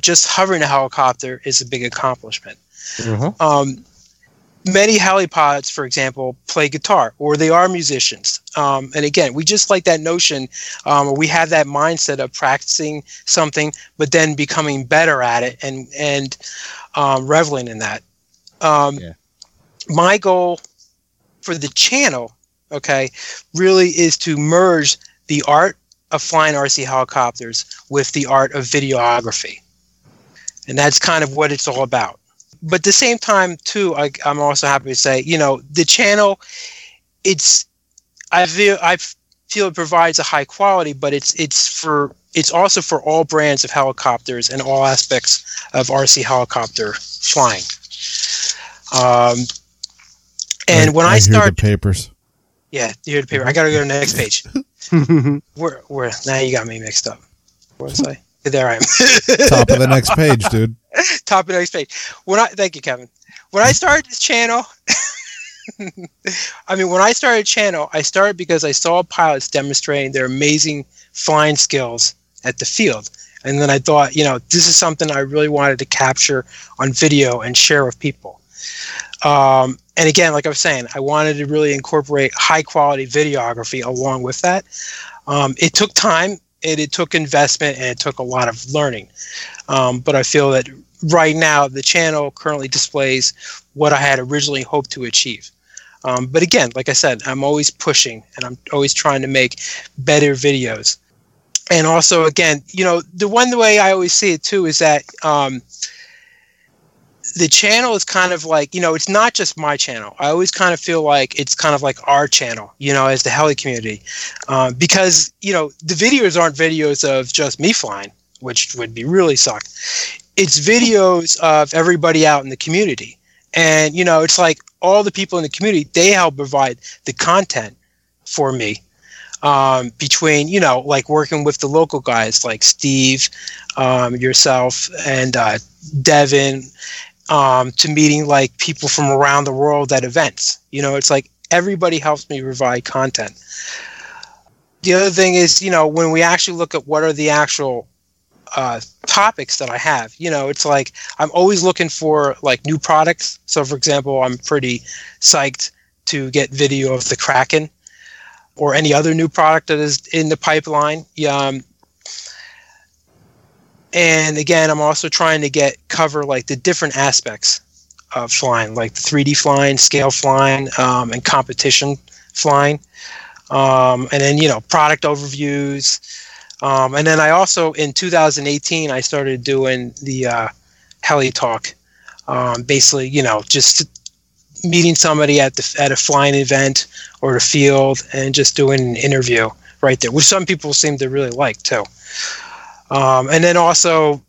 just hovering a helicopter is a big accomplishment. Mm-hmm. many helipods, for example, play guitar, or they are musicians. And again, we just like that notion, we have that mindset of practicing something, but then becoming better at it and reveling in that. My goal for the channel, really is to merge the art of flying RC helicopters with the art of videography. And that's kind of what it's all about. But at the same time, too, I'm also happy to say, the channel, I feel it provides a high quality, but it's also for all brands of helicopters and all aspects of RC helicopter flying. And when I start the papers, you hear the paper. I gotta go to the next page. Where now you got me mixed up. What was I? There I am. Top of the next page, dude. Top of the next page. Thank you, Kevin. When I started this channel, I started because I saw pilots demonstrating their amazing flying skills at the field. And then I thought, this is something I really wanted to capture on video and share with people. And again, like I was saying, I wanted to really incorporate high-quality videography along with that. It took time. It took investment, and it took a lot of learning. But I feel that right now the channel currently displays what I had originally hoped to achieve. But again, like I said, I'm always pushing, and I'm always trying to make better videos. And also, again, the one way I always see it, too, is that the channel is kind of like, it's not just my channel. I always kind of feel like it's kind of like our channel, as the heli community. Because, the videos aren't videos of just me flying, which would be really suck. It's videos of everybody out in the community. And, it's like all the people in the community, they help provide the content for me. Between, like working with the local guys like Steve, yourself, and Devin, to meeting like people from around the world at events. It's like everybody helps me provide content. The other thing is, when we actually look at what are the actual topics that I have, it's like I'm always looking for like new products. So, for example, I'm pretty psyched to get video of the Kraken or any other new product that is in the pipeline. And again, I'm also trying to cover like the different aspects of flying, like the 3D flying, scale flying, and competition flying. And then, product overviews. And then I also, in 2018, I started doing the Heli Talk. Basically, just meeting somebody at a flying event or the field and just doing an interview right there, which some people seem to really like too. And then also,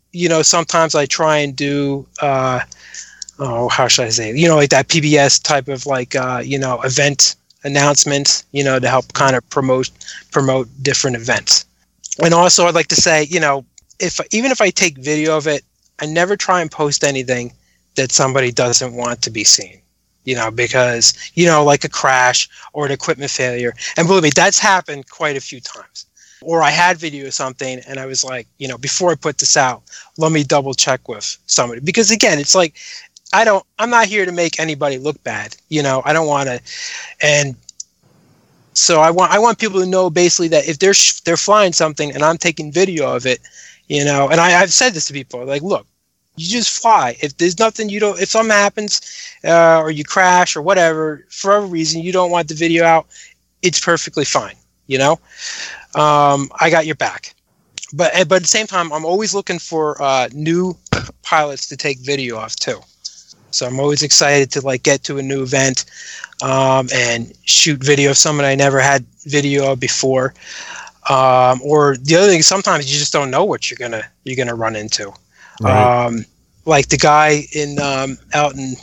sometimes I try and do, how should I say, like that PBS type of like, event announcements, to help kind of promote different events. And also I'd like to say, even if I take video of it, I never try and post anything that somebody doesn't want to be seen. Because, like a crash or an equipment failure. And believe me, that's happened quite a few times. Or I had video of something and I was like, before I put this out, let me double check with somebody. Because again, it's like, I'm not here to make anybody look bad. I don't want to. And so I want people to know basically that if they're flying something and I'm taking video of it, and I've said this to people, like, look, you just fly. If there's nothing if something happens or you crash or whatever, for whatever reason, you don't want the video out, it's perfectly fine. I got your back. But at the same time, I'm always looking for new pilots to take video off too. So I'm always excited to like get to a new event and shoot video of someone I never had video of before. Or the other thing, sometimes you just don't know what you're gonna run into. Right. Like the guy in out in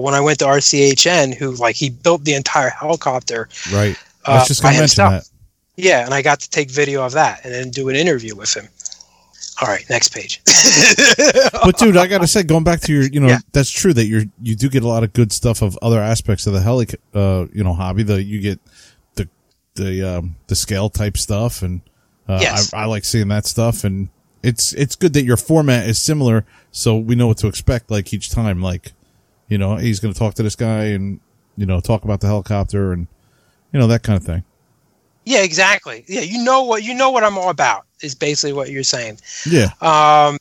when I went to RCHN, who like he built the entire helicopter, right? Let's just mention that. Yeah, and I got to take video of that and then do an interview with him. All right, next page. But dude, I gotta say, going back to your, that's true that you do get a lot of good stuff of other aspects of the heli, hobby. You get the scale type stuff, and yes. I like seeing that stuff and. It's good that your format is similar, so we know what to expect. Like each time, like You know, he's going to talk to this guy and, you know, talk about the helicopter and, you know, that kind of thing. Yeah, exactly. Yeah, you know what I'm all about is basically what you're saying. Yeah.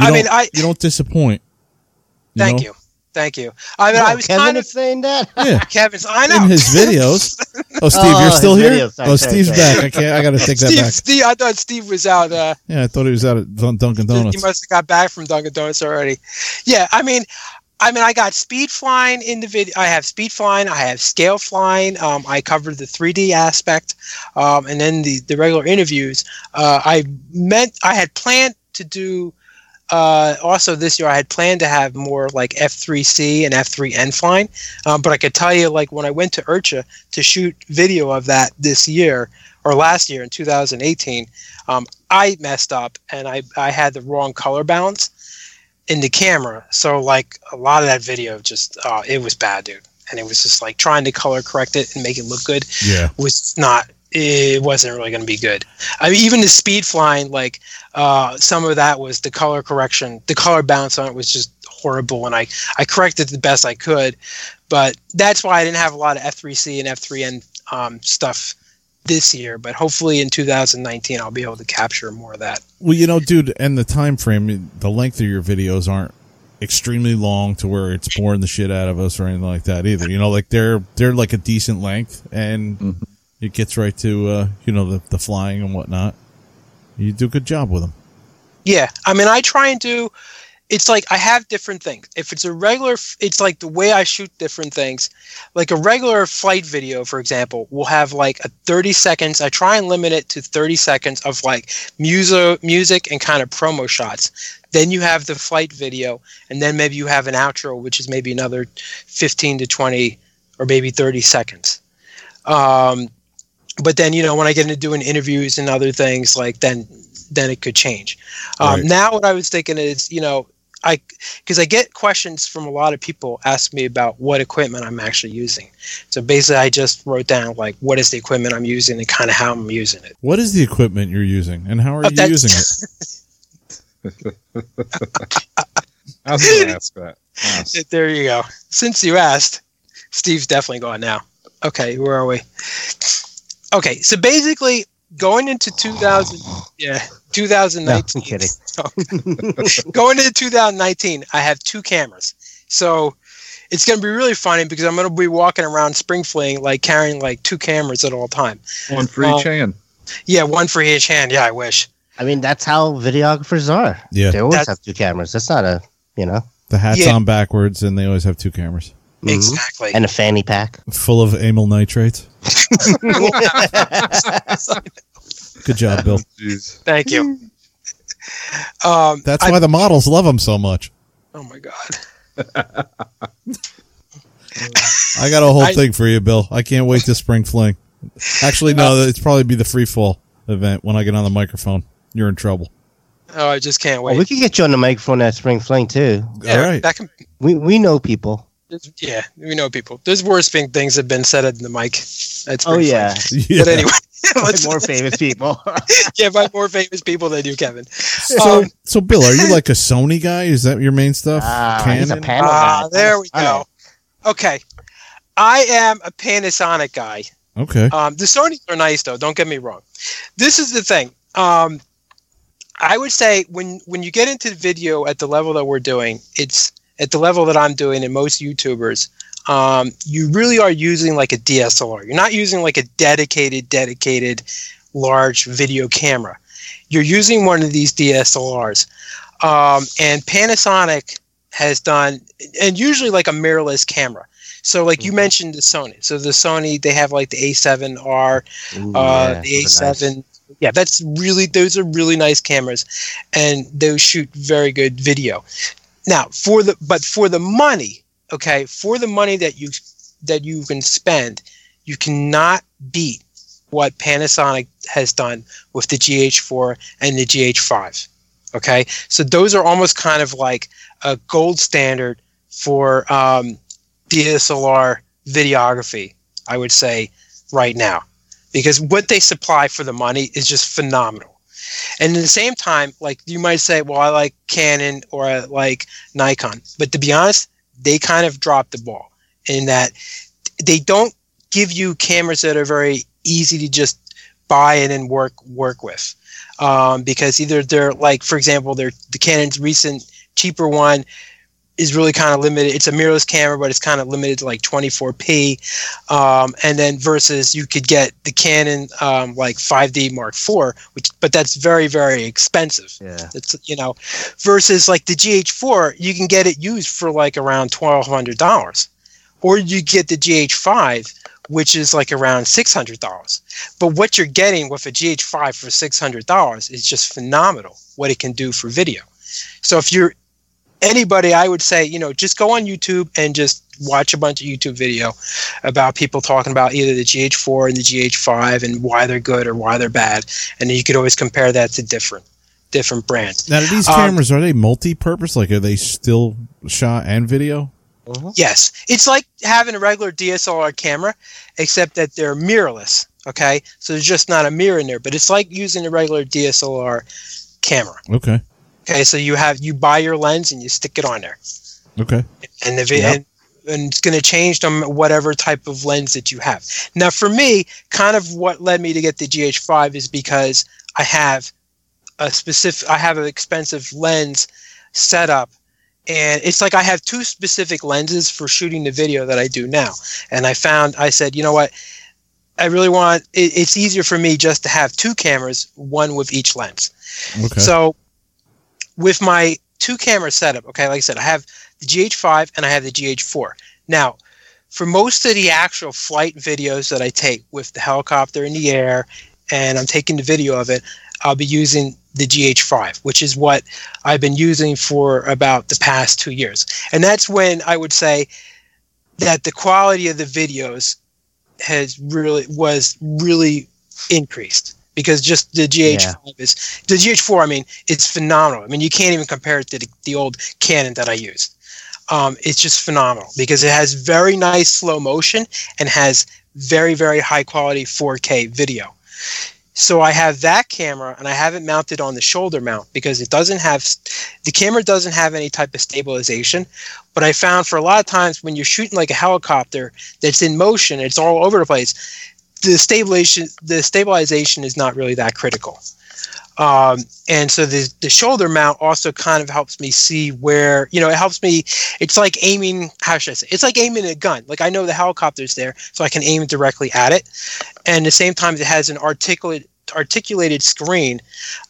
You don't disappoint. Thank you. I mean, no, I was Kevin kind of saying that. Yeah. Kevin's. I know. In his videos. Oh, Steve, you're still here? Videos, sorry, Steve's back. I got to take that back. Steve, I thought Steve was out. Yeah, I thought he was out at Dunkin' Donuts. He must have got back from Dunkin' Donuts already. Yeah, I mean, I got speed flying in the video. I have speed flying. I have scale flying. I covered the 3D aspect, and then the regular interviews. I had planned to do. Also this year I had planned to have more like F3C and F3N flying, but I could tell you like when I went to Urcha to shoot video of that this year or last year in 2018, I messed up and I had the wrong color balance in the camera. So like a lot of that video just, it was bad, dude. And it was just like trying to color correct it and make it look good. Yeah. It wasn't really going to be good. I mean, even the speed flying, like some of that was the color correction. The color balance on it was just horrible, and I corrected the best I could. But that's why I didn't have a lot of F3C and F3N stuff this year. But hopefully in 2019, I'll be able to capture more of that. Well, you know, dude, and the time frame, the length of your videos aren't extremely long to where it's boring the shit out of us or anything like that either. You know, like they're like a decent length, and... Mm-hmm. It gets right to, you know, the flying and whatnot. You do a good job with them. Yeah. I mean, I try and do, it's like I have different things. If it's a regular, it's like the way I shoot different things. Like a regular flight video, for example, will have like a 30 seconds. I try and limit it to 30 seconds of like music and kind of promo shots. Then you have the flight video, and then maybe you have an outro, which is maybe another 15 to 20 or maybe 30 seconds. But then, you know, when I get into doing interviews and other things, like then it could change. Right. Now what I was thinking is, you know, because I get questions from a lot of people ask me about what equipment I'm actually using. So basically I just wrote down, like, what is the equipment I'm using and kind of how I'm using it. What is the equipment you're using and how are you using it? I was going to ask that. Nice. There you go. Since you asked, Steve's definitely gone now. Okay, where are we? Okay, so basically, going into 2019. No, I'm kidding. So, going into 2019, I have two cameras. So it's going to be really funny because I'm going to be walking around spring fleeing, like carrying like two cameras at all time. One for each hand. Yeah, one for each hand. Yeah, I wish. I mean, that's how videographers are. Yeah, they always have two cameras. That's not a, you know. The hat's on backwards, and they always have two cameras. Exactly. And a fanny pack. Full of amyl nitrates. Good job, Bill. Jeez. Thank you. That's why the models love them so much. Oh, my God. I got a whole thing for you, Bill. I can't wait to spring fling. Actually, no, it's probably be the free fall event when I get on the microphone. You're in trouble. Oh, I just can't wait. Well, we can get you on the microphone at spring fling, too. Yeah, all right. We know people. Yeah, we know people. There's worse things have been said at the mic. Yeah. But anyway. By more famous people. Yeah, by more famous people than you, Kevin. So, Bill, are you like a Sony guy? Is that your main stuff? He's a Panasonic guy. There we go. Okay. I am a Panasonic guy. Okay. The Sonys are nice, though. Don't get me wrong. This is the thing. I would say when you get into video at the level that we're doing, it's... At the level that I'm doing and most YouTubers, you really are using like a DSLR. You're not using like a dedicated large video camera. You're using one of these DSLRs. And Panasonic has done, and usually like a mirrorless camera. So like you mentioned the Sony. So the Sony, they have like the A7R, the A7. Nice. Yeah, those are really nice cameras. And they shoot very good video. Now, for the money, okay, for the money that you can spend, you cannot beat what Panasonic has done with the GH4 and the GH5, okay? So those are almost kind of like a gold standard for DSLR videography, I would say, right now, because what they supply for the money is just phenomenal. And at the same time, like you might say, well, I like Canon or I like Nikon. But to be honest, they kind of dropped the ball in that they don't give you cameras that are very easy to just buy and then work with. Because either they're like, for example, the Canon's recent cheaper one is really kind of limited. It's a mirrorless camera, but it's kind of limited to like 24p. And then versus you could get the Canon like 5D Mark IV, but that's very, very expensive. Yeah. It's, versus like the GH4, you can get it used for like around $1,200. Or you get the GH5, which is like around $600. But what you're getting with a GH5 for $600 is just phenomenal, what it can do for video. So if you're anybody, I would say, just go on YouTube and just watch a bunch of YouTube video about people talking about either the GH4 and the GH5 and why they're good or why they're bad. And then you could always compare that to different brands. Now, these cameras, are they multi-purpose? Like, are they still shot and video? Uh-huh. Yes. It's like having a regular DSLR camera, except that they're mirrorless, okay? So there's just not a mirror in there, but it's like using a regular DSLR camera. Okay. Okay, so you buy your lens and you stick it on there. Okay. And and it's going to change them whatever type of lens that you have. Now, for me, kind of what led me to get the GH5 is because I have an expensive lens set up. And it's like I have two specific lenses for shooting the video that I do now. And I said, you know what? I really it's easier for me just to have two cameras, one with each lens. Okay. So with my two camera setup, okay, like I said, I have the GH5 and I have the GH4. Now, for most of the actual flight videos that I take with the helicopter in the air and I'm taking the video of it, I'll be using the GH5, which is what I've been using for about the past 2 years. And that's when I would say that the quality of the videos was really increased, because just the GH5 the GH4, it's phenomenal. You can't even compare it to the old Canon that I used. It's just phenomenal because it has very nice slow motion and has very, very high quality 4K video. So I have that camera, and I have it mounted on the shoulder mount because the camera doesn't have any type of stabilization. But I found for a lot of times when you're shooting like a helicopter that's in motion, it's all over the place, the stabilization is not really that critical. And so the shoulder mount also kind of helps me see where, it helps me, it's like aiming, how should I say? It's like aiming a gun. Like I know the helicopter's there, so I can aim directly at it. And at the same time, it has an articulated screen,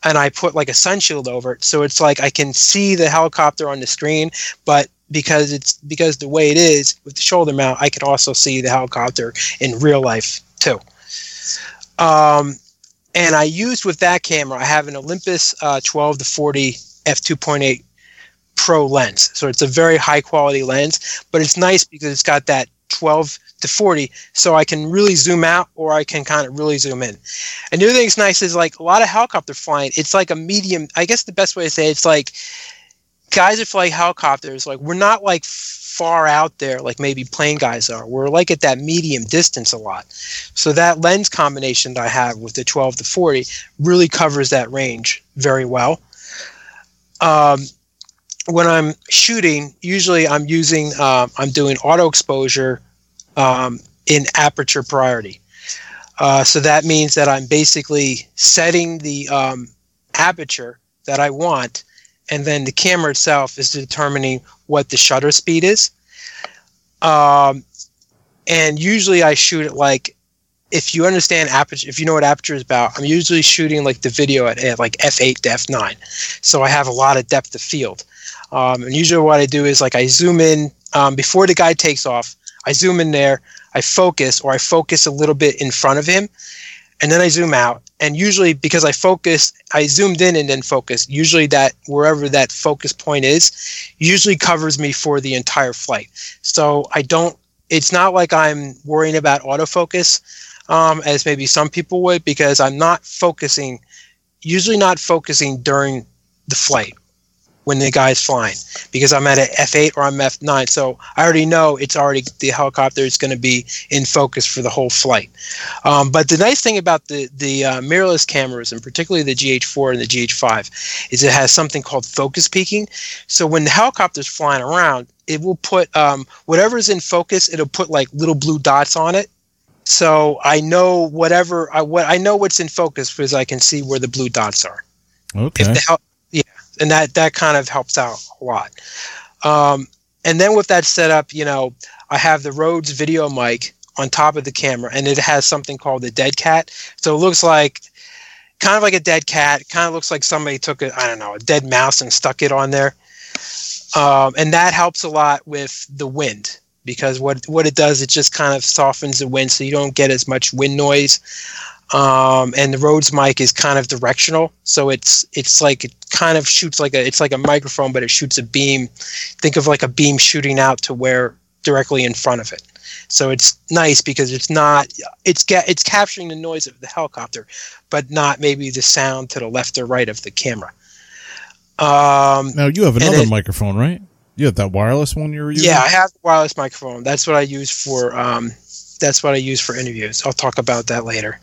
and I put like a sun shield over it. So it's like I can see the helicopter on the screen, but because the way it is with the shoulder mount, I could also see the helicopter in real life too. And I used with that camera, I have an Olympus 12-40 f2.8 Pro lens. So it's a very high quality lens, but it's nice because it's got that 12-40, so I can really zoom out or I can kind of really zoom in. And the other thing that's nice is like a lot of helicopter flying, it's like a medium, I guess the best way to say it, it's like guys that fly helicopters, like we're not like far out there like maybe plane guys are. We're like at that medium distance a lot. So that lens combination that I have with the 12-40 really covers that range very well. When I'm shooting, usually I'm using, I'm doing auto exposure in aperture priority. So that means that I'm basically setting the aperture that I want, and then the camera itself is determining what the shutter speed is. And usually I shoot it like, if you understand aperture, if you know what aperture is about, I'm usually shooting like the video at like f8 to f9. So I have a lot of depth of field. And usually what I do is like I zoom in before the guy takes off. I zoom in there, I focus a little bit in front of him, and then I zoom out. And usually because I zoomed in and then focused, usually that wherever that focus point is usually covers me for the entire flight. So it's not like I'm worrying about autofocus as maybe some people would, because I'm not focusing during the flight when the guy's flying, because I'm at an F8 or I'm F9, so I already know it's already the helicopter is going to be in focus for the whole flight. But the nice thing about the mirrorless cameras, and particularly the GH4 and the GH5, is it has something called focus peaking. So when the helicopter's flying around, it will put whatever's in focus, it'll put like little blue dots on it. So I know I know what's in focus because I can see where the blue dots are. Okay. And that kind of helps out a lot. And then with that setup, I have the Rode video mic on top of the camera, and it has something called the dead cat. So it looks like kind of like a dead cat. It kind of looks like somebody took a dead mouse and stuck it on there. And that helps a lot with the wind, because what it does, it just kind of softens the wind so you don't get as much wind noise. And the Rode's mic is kind of directional, so it's like it kind of shoots it's like a microphone, but it shoots a beam. Think of like a beam shooting out to where directly in front of it. So it's nice because it's capturing the noise of the helicopter, but not maybe the sound to the left or right of the camera. Now you have another microphone, right? You have that wireless one you're using? Yeah, I have the wireless microphone. That's what I use for. That's what I use for interviews. I'll talk about that later.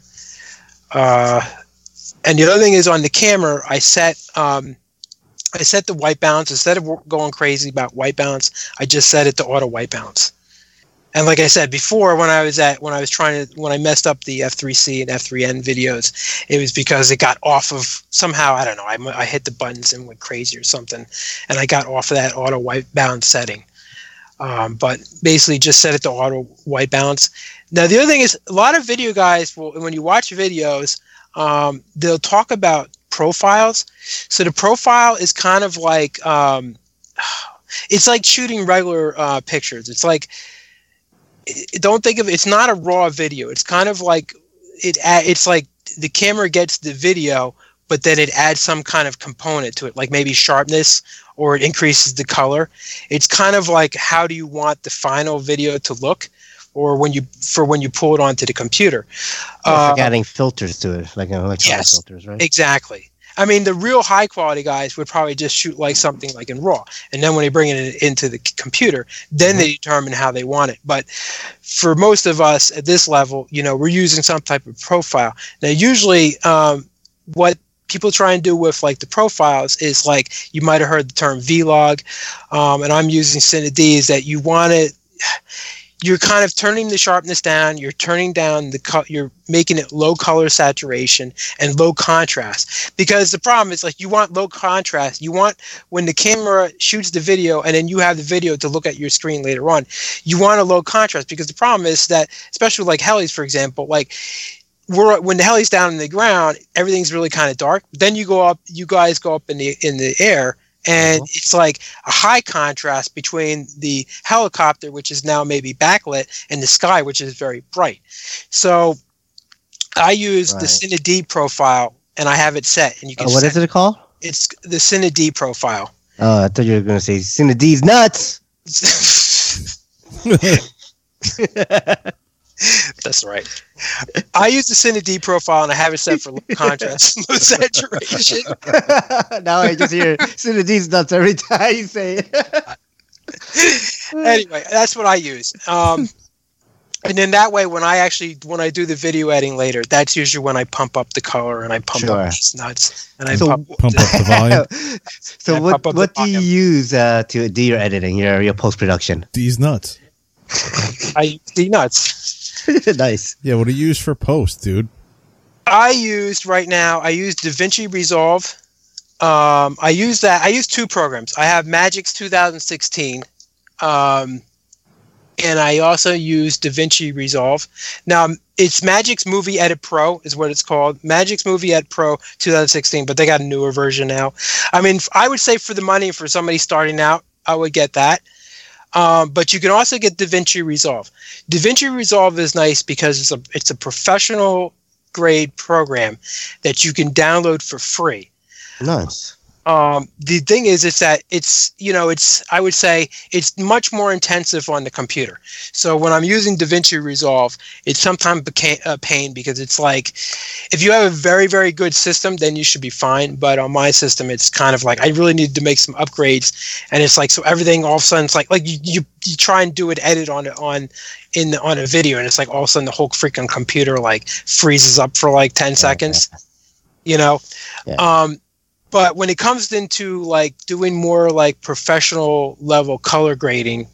And the other thing is on the camera, I set the white balance. Instead of going crazy about white balance, I just set it to auto white balance. And like I said before, when I messed up the F3C and F3N videos, it was because it got off of somehow, I don't know, I hit the buttons and went crazy or something, and I got off of that auto white balance setting. But basically just set it to auto white balance. Now, the other thing is a lot of video guys, when you watch videos, they'll talk about profiles. So the profile is kind of like it's like shooting regular pictures. It's like it's not a raw video. It's kind of like it's like the camera gets the video, but then it adds some kind of component to it, like maybe sharpness, or it increases the color. It's kind of like, how do you want the final video to look, or when you pull it onto the computer? Like adding filters to it, like electronic filters, right? Exactly. I mean, the real high quality guys would probably just shoot like something like in RAW, and then when they bring it into the computer, then they determine how they want it. But for most of us at this level, we're using some type of profile. Now, usually, what people try and do with like the profiles is, like, you might have heard the term vlog, and I'm using Cine-D, is that you're kind of turning the sharpness down, you're turning down you're making it low color saturation and low contrast, because the problem is, like, you want low contrast. You want, when the camera shoots the video and then you have the video to look at your screen later on, you want a low contrast, because the problem is that, especially like helis, for example, like, when the heli's down in the ground, everything's really kind of dark. But then you guys go up in the air, and it's like a high contrast between the helicopter, which is now maybe backlit, and the sky, which is very bright. So I use the Cine-D profile, and I have it set. And you can. What is it called? It's the Cine-D profile. Oh, I thought you were going to say Cine-D's nuts. That's right. I use the Cine-D profile, and I have it set for low contrast and low saturation. Now I just hear Cine-D's nuts every time you say it. Anyway, that's what I use. And then that way, when I do the video editing later, that's usually when I pump up the color, and I pump up these nuts, and I pump up the volume. So what do you use to do your editing, your post-production? These nuts. I use the nuts. Nice. Yeah, what do you use for post, dude? I use DaVinci Resolve. I use that. I use two programs. I have Magix 2016, and I also use DaVinci Resolve. Now, it's Magix Movie Edit Pro is what it's called. Magix Movie Edit Pro 2016, but they got a newer version now. I mean, I would say for the money, for somebody starting out, I would get that. But you can also get DaVinci Resolve. DaVinci Resolve is nice because it's a professional grade program that you can download for free. Nice. The thing is that I would say it's much more intensive on the computer. So when I'm using DaVinci Resolve, it sometimes became a pain because it's like, if you have a very, very good system, then you should be fine. But on my system, it's kind of like, I really need to make some upgrades. And it's like, so everything all of a sudden, it's like you try and do an edit on a video. And it's like, all of a sudden the whole freaking computer like freezes up for like 10 seconds, you know? Yeah. But when it comes into like doing more like professional level color grading,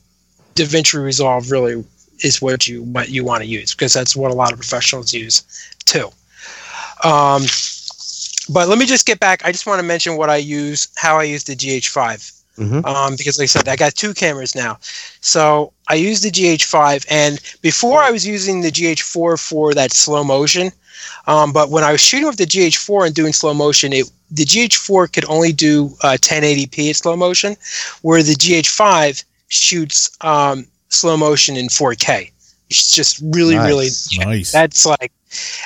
DaVinci Resolve really is what you want to use, because that's what a lot of professionals use too. But let me just get back. I just want to mention how I use the GH5. Mm-hmm. Because like I said, I got two cameras now. So I use the GH5, and before I was using the GH4 for that slow motion. But when I was shooting with the GH4 and doing slow motion, the GH4 could only do 1080p at slow motion, where the GH5 shoots slow motion in 4K. It's just really, nice. That's like,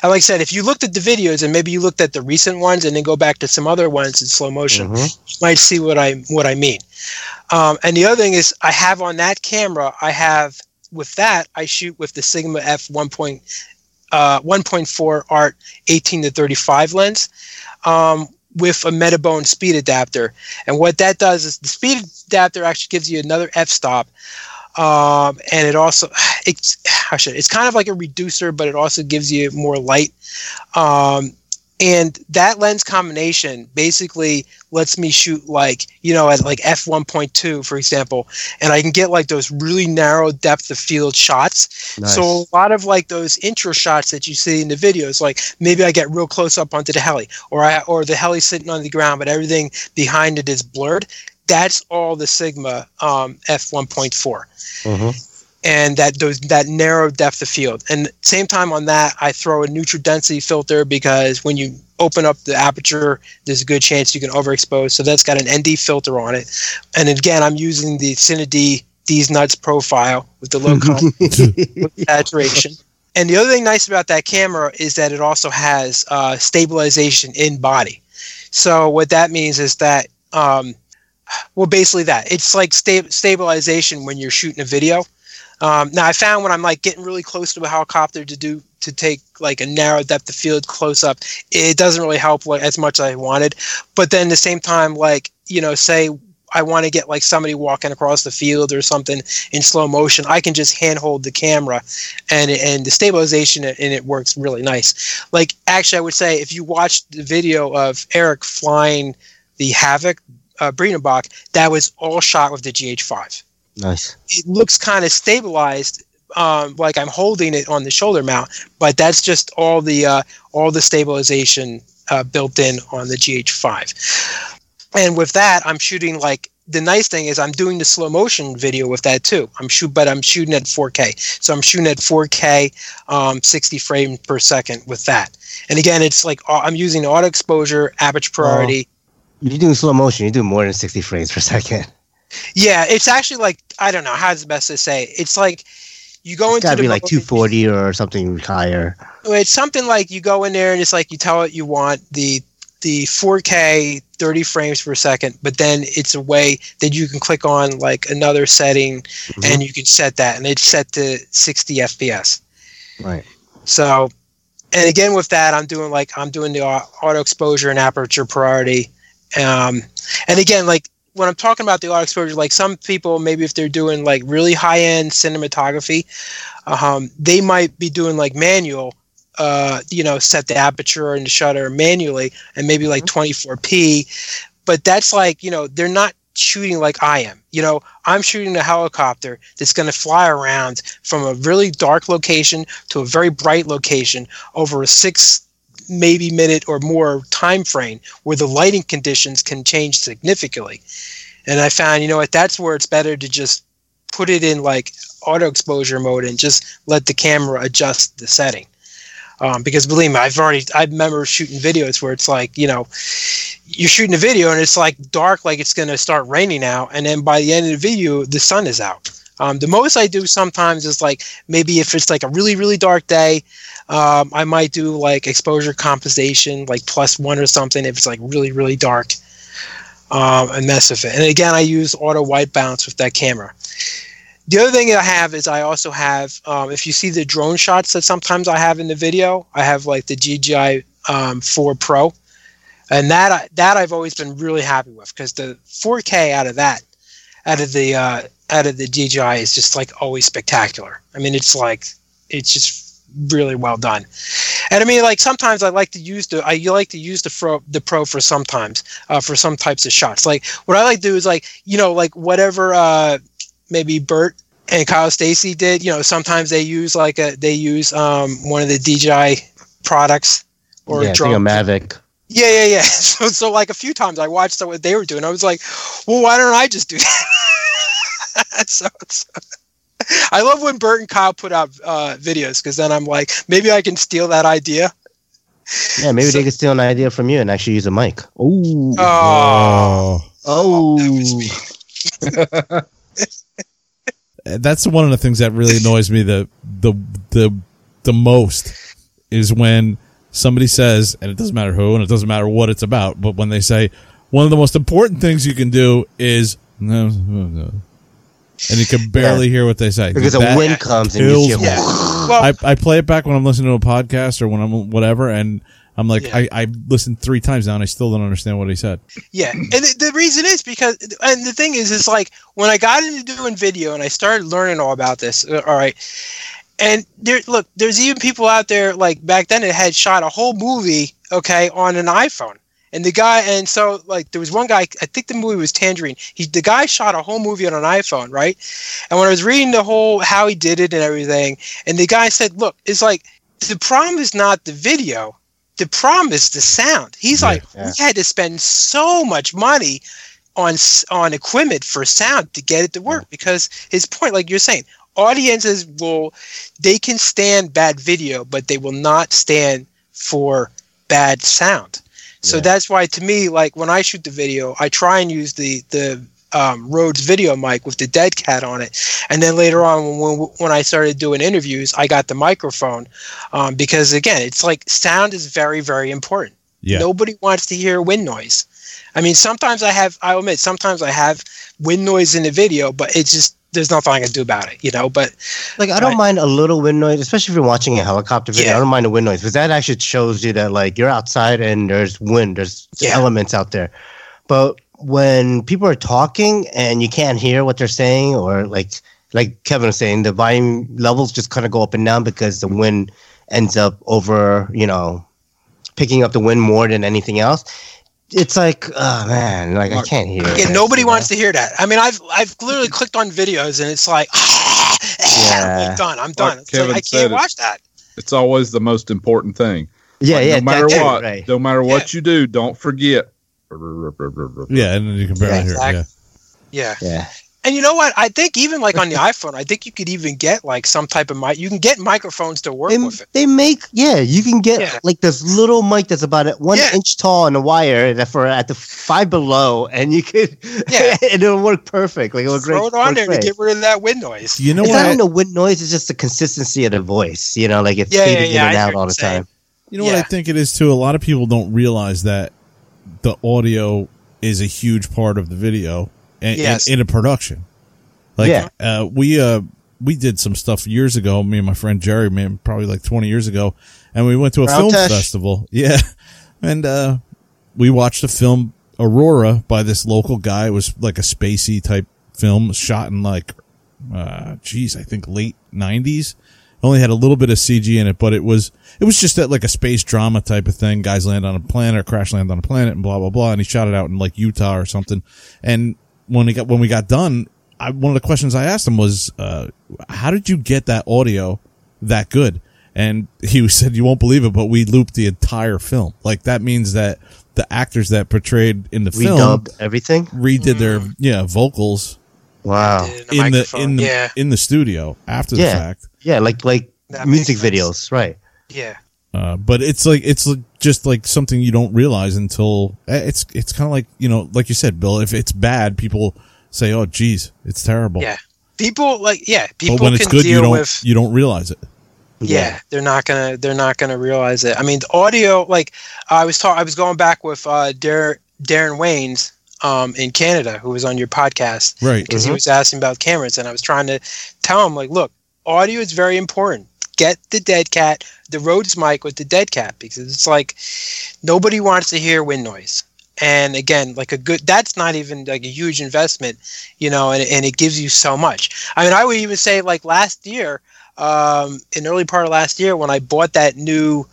and like I said, if you looked at the videos and maybe you looked at the recent ones and then go back to some other ones in slow motion, you might see what I mean. And the other thing is, I have on that camera, I shoot with the Sigma F 1.4 art 18-35 lens with a Metabone speed adapter. And what that does is the speed adapter actually gives you another f-stop, and it also it's kind of like a reducer, but it also gives you more light. And that lens combination basically lets me shoot like, at like f1.2, for example, and I can get like those really narrow depth of field shots. Nice. So a lot of like those intro shots that you see in the videos, like maybe I get real close up onto the heli, or the heli sitting on the ground, but everything behind it is blurred. That's all the Sigma f1.4. Mm-hmm. And that narrow depth of field. And same time on that, I throw a neutral density filter, because when you open up the aperture, there's a good chance you can overexpose. So that's got an ND filter on it. And again, I'm using the Cine-D These Nuts profile with the low saturation. And the other thing nice about that camera is that it also has stabilization in body. So what that means is that, it's like stabilization when you're shooting a video. Now, I found when I'm like getting really close to a helicopter to take like a narrow depth of field close up, it doesn't really help as much as I wanted. But then at the same time, like, say I want to get like somebody walking across the field or something in slow motion, I can just handhold the camera, and the stabilization in it works really nice. Like, actually, I would say if you watched the video of Eric flying the Havoc Brenenbach, that was all shot with the GH5. Nice. It looks kind of stabilized, like I'm holding it on the shoulder mount, but that's just all the stabilization built in on the GH5. And with that, I'm shooting like, the nice thing is I'm doing the slow motion video with that too. I'm shooting at 4K. So I'm shooting at 4K, 60 frames per second with that. And again, it's like I'm using auto exposure, aperture priority. You're doing slow motion. You do more than 60 frames per second. Yeah, it's actually like, I don't know how's the best to say. It's like you go into like 240 or something higher. It's something like you go in there and it's like you tell it you want the 4K 30 frames per second, but then it's a way that you can click on like another setting, and you can set that, and it's set to 60 FPS. Right. So, and again with that, I'm doing the auto exposure and aperture priority, and again like. When I'm talking about the auto exposure, like some people, maybe if they're doing like really high-end cinematography, they might be doing like manual, set the aperture and the shutter manually, and maybe like 24p. But that's like, they're not shooting like I am. I'm shooting a helicopter that's going to fly around from a really dark location to a very bright location over a 6 maybe minute or more time frame, where the lighting conditions can change significantly. And I found, that's where it's better to just put it in like auto exposure mode and just let the camera adjust the setting. Because believe me, I remember shooting videos where it's like, you're shooting a video and it's like dark, like it's going to start raining out. And then by the end of the video, the sun is out. The most I do sometimes is like, maybe if it's like a really, really dark day, I might do like exposure compensation, like +1 or something if it's like really, really dark. and mess with it. And again, I use auto white balance with that camera. The other thing that I have is I also have, if you see the drone shots that sometimes I have in the video, I have like the DJI 4 Pro. And that I've always been really happy with, because the 4K out of the DJI is just like always spectacular. I mean, it's just really well done. And I mean, like sometimes I like to use the Pro for sometimes for some types of shots. Like what I like to do is like, you know, like whatever maybe Bert and Kyle Stacy did. You know, sometimes they use like one of the DJI products or a drone. I think a Mavic. Yeah. So like a few times I watched what they were doing. I was like, well, why don't I just do that? so I love when Bert and Kyle put out videos, because then I'm like, maybe I can steal that idea. Yeah, maybe they could steal an idea from you and actually use a mic. Ooh. Oh, that was me. That's one of the things that really annoys me the most is when somebody says, and it doesn't matter who, and it doesn't matter what it's about, but when they say, one of the most important things you can do is, no. And you can barely hear what they say. Because a wind comes and you hear. Yeah. Well, I play it back when I'm listening to a podcast or when I'm whatever, and I'm like, yeah. I listened 3 times now and I still don't understand what he said. Yeah, and the reason is because, and the thing is, it's like, when I got into doing video and I started learning all about this, all right, and there's even people out there, like back then it had shot a whole movie, okay, on an iPhone. And there was one guy, I think the movie was Tangerine. The guy shot a whole movie on an iPhone, right? And when I was reading the whole, how he did it and everything, and the guy said, look, it's like, the problem is not the video. The problem is the sound. He's we had to spend so much money on equipment for sound to get it to work. Yeah. Because his point, like you're saying, audiences can stand bad video, but they will not stand for bad sound. So that's why, to me, like when I shoot the video, I try and use the Rode video mic with the dead cat on it. And then later on, when I started doing interviews, I got the microphone because, again, it's like sound is very, very important. Yeah. Nobody wants to hear wind noise. I mean, sometimes I have wind noise in the video, but it's just, there's nothing I can do about it, you know. But like, I don't mind a little wind noise, especially if you're watching a helicopter video. Yeah. I don't mind the wind noise because that actually shows you that like you're outside and there's wind, there's elements out there. But when people are talking and you can't hear what they're saying, or like Kevin was saying, the volume levels just kind of go up and down because the wind ends up over, you know, picking up the wind more than anything else. It's like, oh man, like I can't hear it. Yeah, nobody wants to hear that. I mean, I've literally clicked on videos and it's like, I'm done. Like Kevin, I can't watch that. It's always the most important thing. Yeah, like, yeah. No matter what you do, don't forget. Yeah, and then you can barely hear it. Yeah. And you know what? I think even like on the iPhone, I think you could even get like some type of mic. You can get microphones to work with it. They make, you can get like this little mic that's about 1 inch tall on a wire at the 5 below, and you could, and it'll work perfect. Like, throw it on there to get rid of that wind noise. You know, it's not even the wind noise, it's just the consistency of the voice. You know, like it's fading in and out all the time. You know what I think it is too? A lot of people don't realize that the audio is a huge part of the video. In a production. Like, we did some stuff years ago, me and my friend Jerry, probably like 20 years ago, and we went to a film festival. Yeah. And we watched a film, Aurora, by this local guy. It was like a spacey type film shot in like, I think late 90s. Only had a little bit of CG in it, but it was just that like a space drama type of thing. Guys land on a planet or crash land on a planet and blah, blah, blah. And he shot it out in like Utah or something. And when we got done, one of the questions I asked him was, how did you get that audio that good? And he said, you won't believe it, but we looped the entire film. Like, that means that the actors that portrayed in the film redubbed everything, redid their vocals. Wow. In the studio after the fact. Yeah, like that music videos, right? Yeah. But it's just like something you don't realize until it's kind of like, you know, like you said, Bill, if it's bad, people say, oh, geez, it's terrible. Yeah. People but when it's good, you don't realize it. Yeah. They're not going to realize it. I mean, the audio, like I was going back with Darren Wayne's in Canada who was on your podcast, right? Because he was asking about cameras, and I was trying to tell him, like, look, audio is very important. Get the dead cat, the Rhodes mic with the dead cat, because it's like nobody wants to hear wind noise. And again, like a good, that's not even like a huge investment, you know, and it gives you so much. I mean, I would even say like last year, in the early part of last year, when I bought the new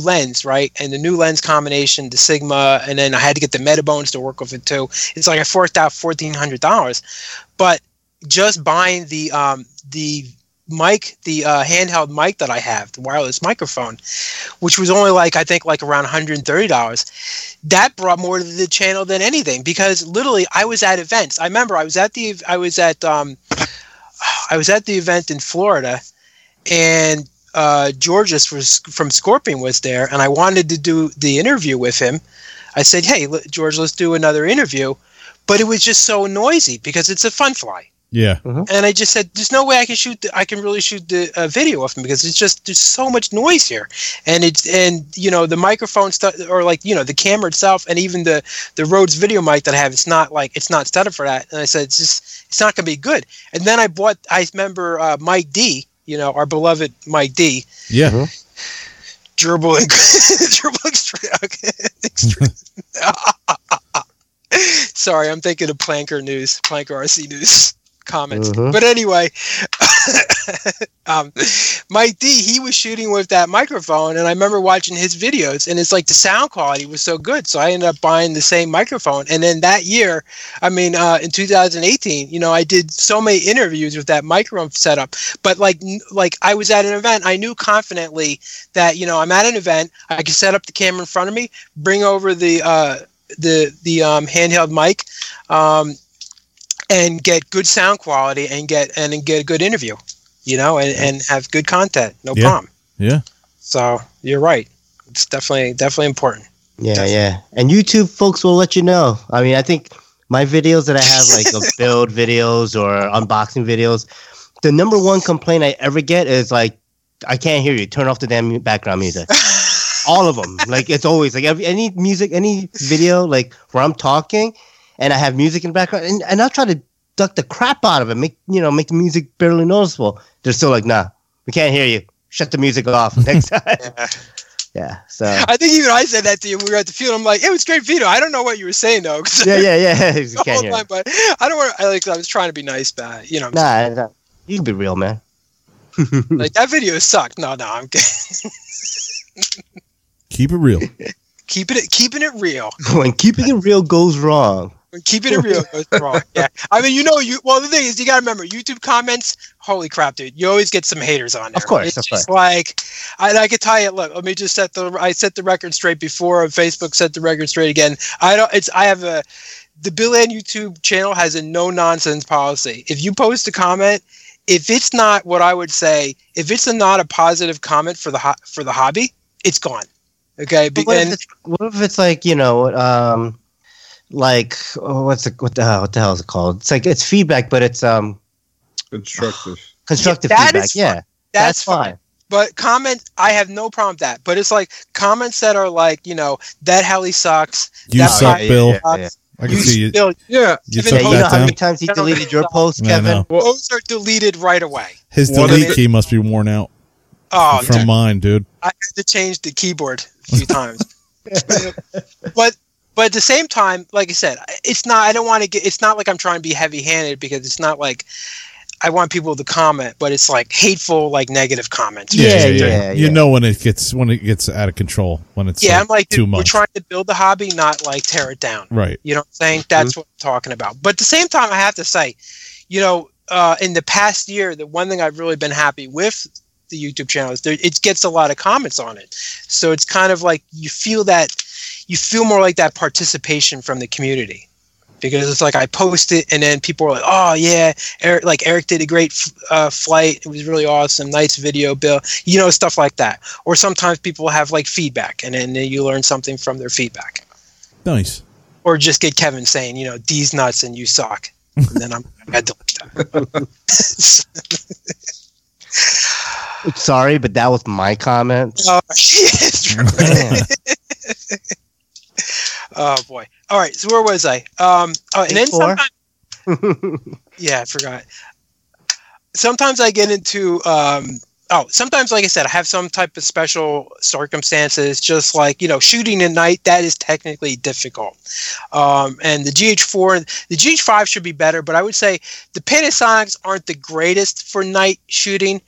lens, right, and the new lens combination, the Sigma, and then I had to get the Metabones to work with it too. It's like I forked out $1,400, but just buying the mic, the handheld mic that I have, the wireless microphone, which was only like, I think like around $130, that brought more to the channel than anything, because literally I was at events. I remember I was at the event in Florida, and Georges from Scorpion was there, and I wanted to do the interview with him. I said, hey, George, let's do another interview. But it was just so noisy because it's a fun fly. Yeah. Uh-huh. And I just said, there's no way I can really shoot the video of him, because it's just, there's so much noise here. And the microphone stuff, or like, you know, the camera itself, and even the Rhodes video mic that I have, it's not set up for that. And I said, it's not going to be good. And then I remember Mike D, you know, our beloved Mike D. Yeah. Uh-huh. Gerbil Extreme. Okay. Sorry, I'm thinking of Planker RC News comments. Mm-hmm. But anyway, Mike D, he was shooting with that microphone, and I remember watching his videos, and it's like the sound quality was so good, so I ended up buying the same microphone. And then that year, in 2018, you know, I did so many interviews with that microphone setup. But like I was at an event, I knew confidently that, you know, I'm at an event, I can set up the camera in front of me, bring over the handheld mic, and get good sound quality, and get a good interview, you know, and have good content. No problem. Yeah. So you're right. It's definitely important. Yeah. Definitely. Yeah. And YouTube folks will let you know. I mean, I think my videos that I have, like of build videos or unboxing videos, the number one complaint I ever get is like, I can't hear you. Turn off the damn background music. All of them. Like, it's always like any music, any video, like where I'm talking and I have music in the background, and I'll try to duck the crap out of it, make the music barely noticeable. They're still like, nah, we can't hear you. Shut the music off next time. Yeah. So I think even I said that to you when we were at the field. I'm like, it was great video. I don't know what you were saying though. Yeah. You can't hear. But I don't want to, like, I was trying to be nice, but you know. Nah, you can be real, man. Like, that video sucked. No, I'm kidding. Keep it real. Keeping it real. When keeping it real goes wrong. Yeah. I mean, the thing is, you got to remember, YouTube comments, holy crap, dude. You always get some haters on there. Of course. I could tell you, look, let me just set the record straight before, and Facebook set the record straight again. The Bill Ann YouTube channel has a no nonsense policy. If you post a comment, if it's not what I would say, if it's not a positive comment for the hobby, it's gone. Okay. What if it's like, you know, what the hell is it called? It's like, it's feedback, but it's constructive feedback. Yeah, that's fine. But comments, I have no problem with that. But it's like comments that are like, you know, that heli sucks. You suck, Bill. Yeah. I can see it. Yeah. You know how many times he deleted your post, Kevin? Those are deleted right away. His delete key must be worn out. Oh, from mine, dude. I had to change the keyboard a few times. But at the same time, like I said, it's not like I'm trying to be heavy-handed, because it's not like I want people to comment, but it's like hateful, like negative comments. Yeah. You know when it gets out of control, when it's I'm like, dude, we're trying to build the hobby, not like tear it down. Right. You know what I'm saying? That's what I'm talking about. But at the same time, I have to say, you know, in the past year, the one thing I've really been happy with the YouTube channel is it gets a lot of comments on it, so it's kind of like you feel more like that participation from the community, because it's like I post it and then people are like, oh yeah, Eric did a great flight, it was really awesome, nice video, Bill, you know, stuff like that. Or sometimes people have like feedback, and then you learn something from their feedback. Nice. Or just get Kevin saying, you know, D's nuts and you suck, and then I had to look that. Sorry, but that was my comment. Oh, yes. Oh boy. All right. So where was I? And then sometimes, yeah, I forgot. Sometimes I get into, sometimes, like I said, I have some type of special circumstances, just like, you know, shooting at night, that is technically difficult. And the GH4, the GH5 should be better, but I would say the Panasonics aren't the greatest for night shooting.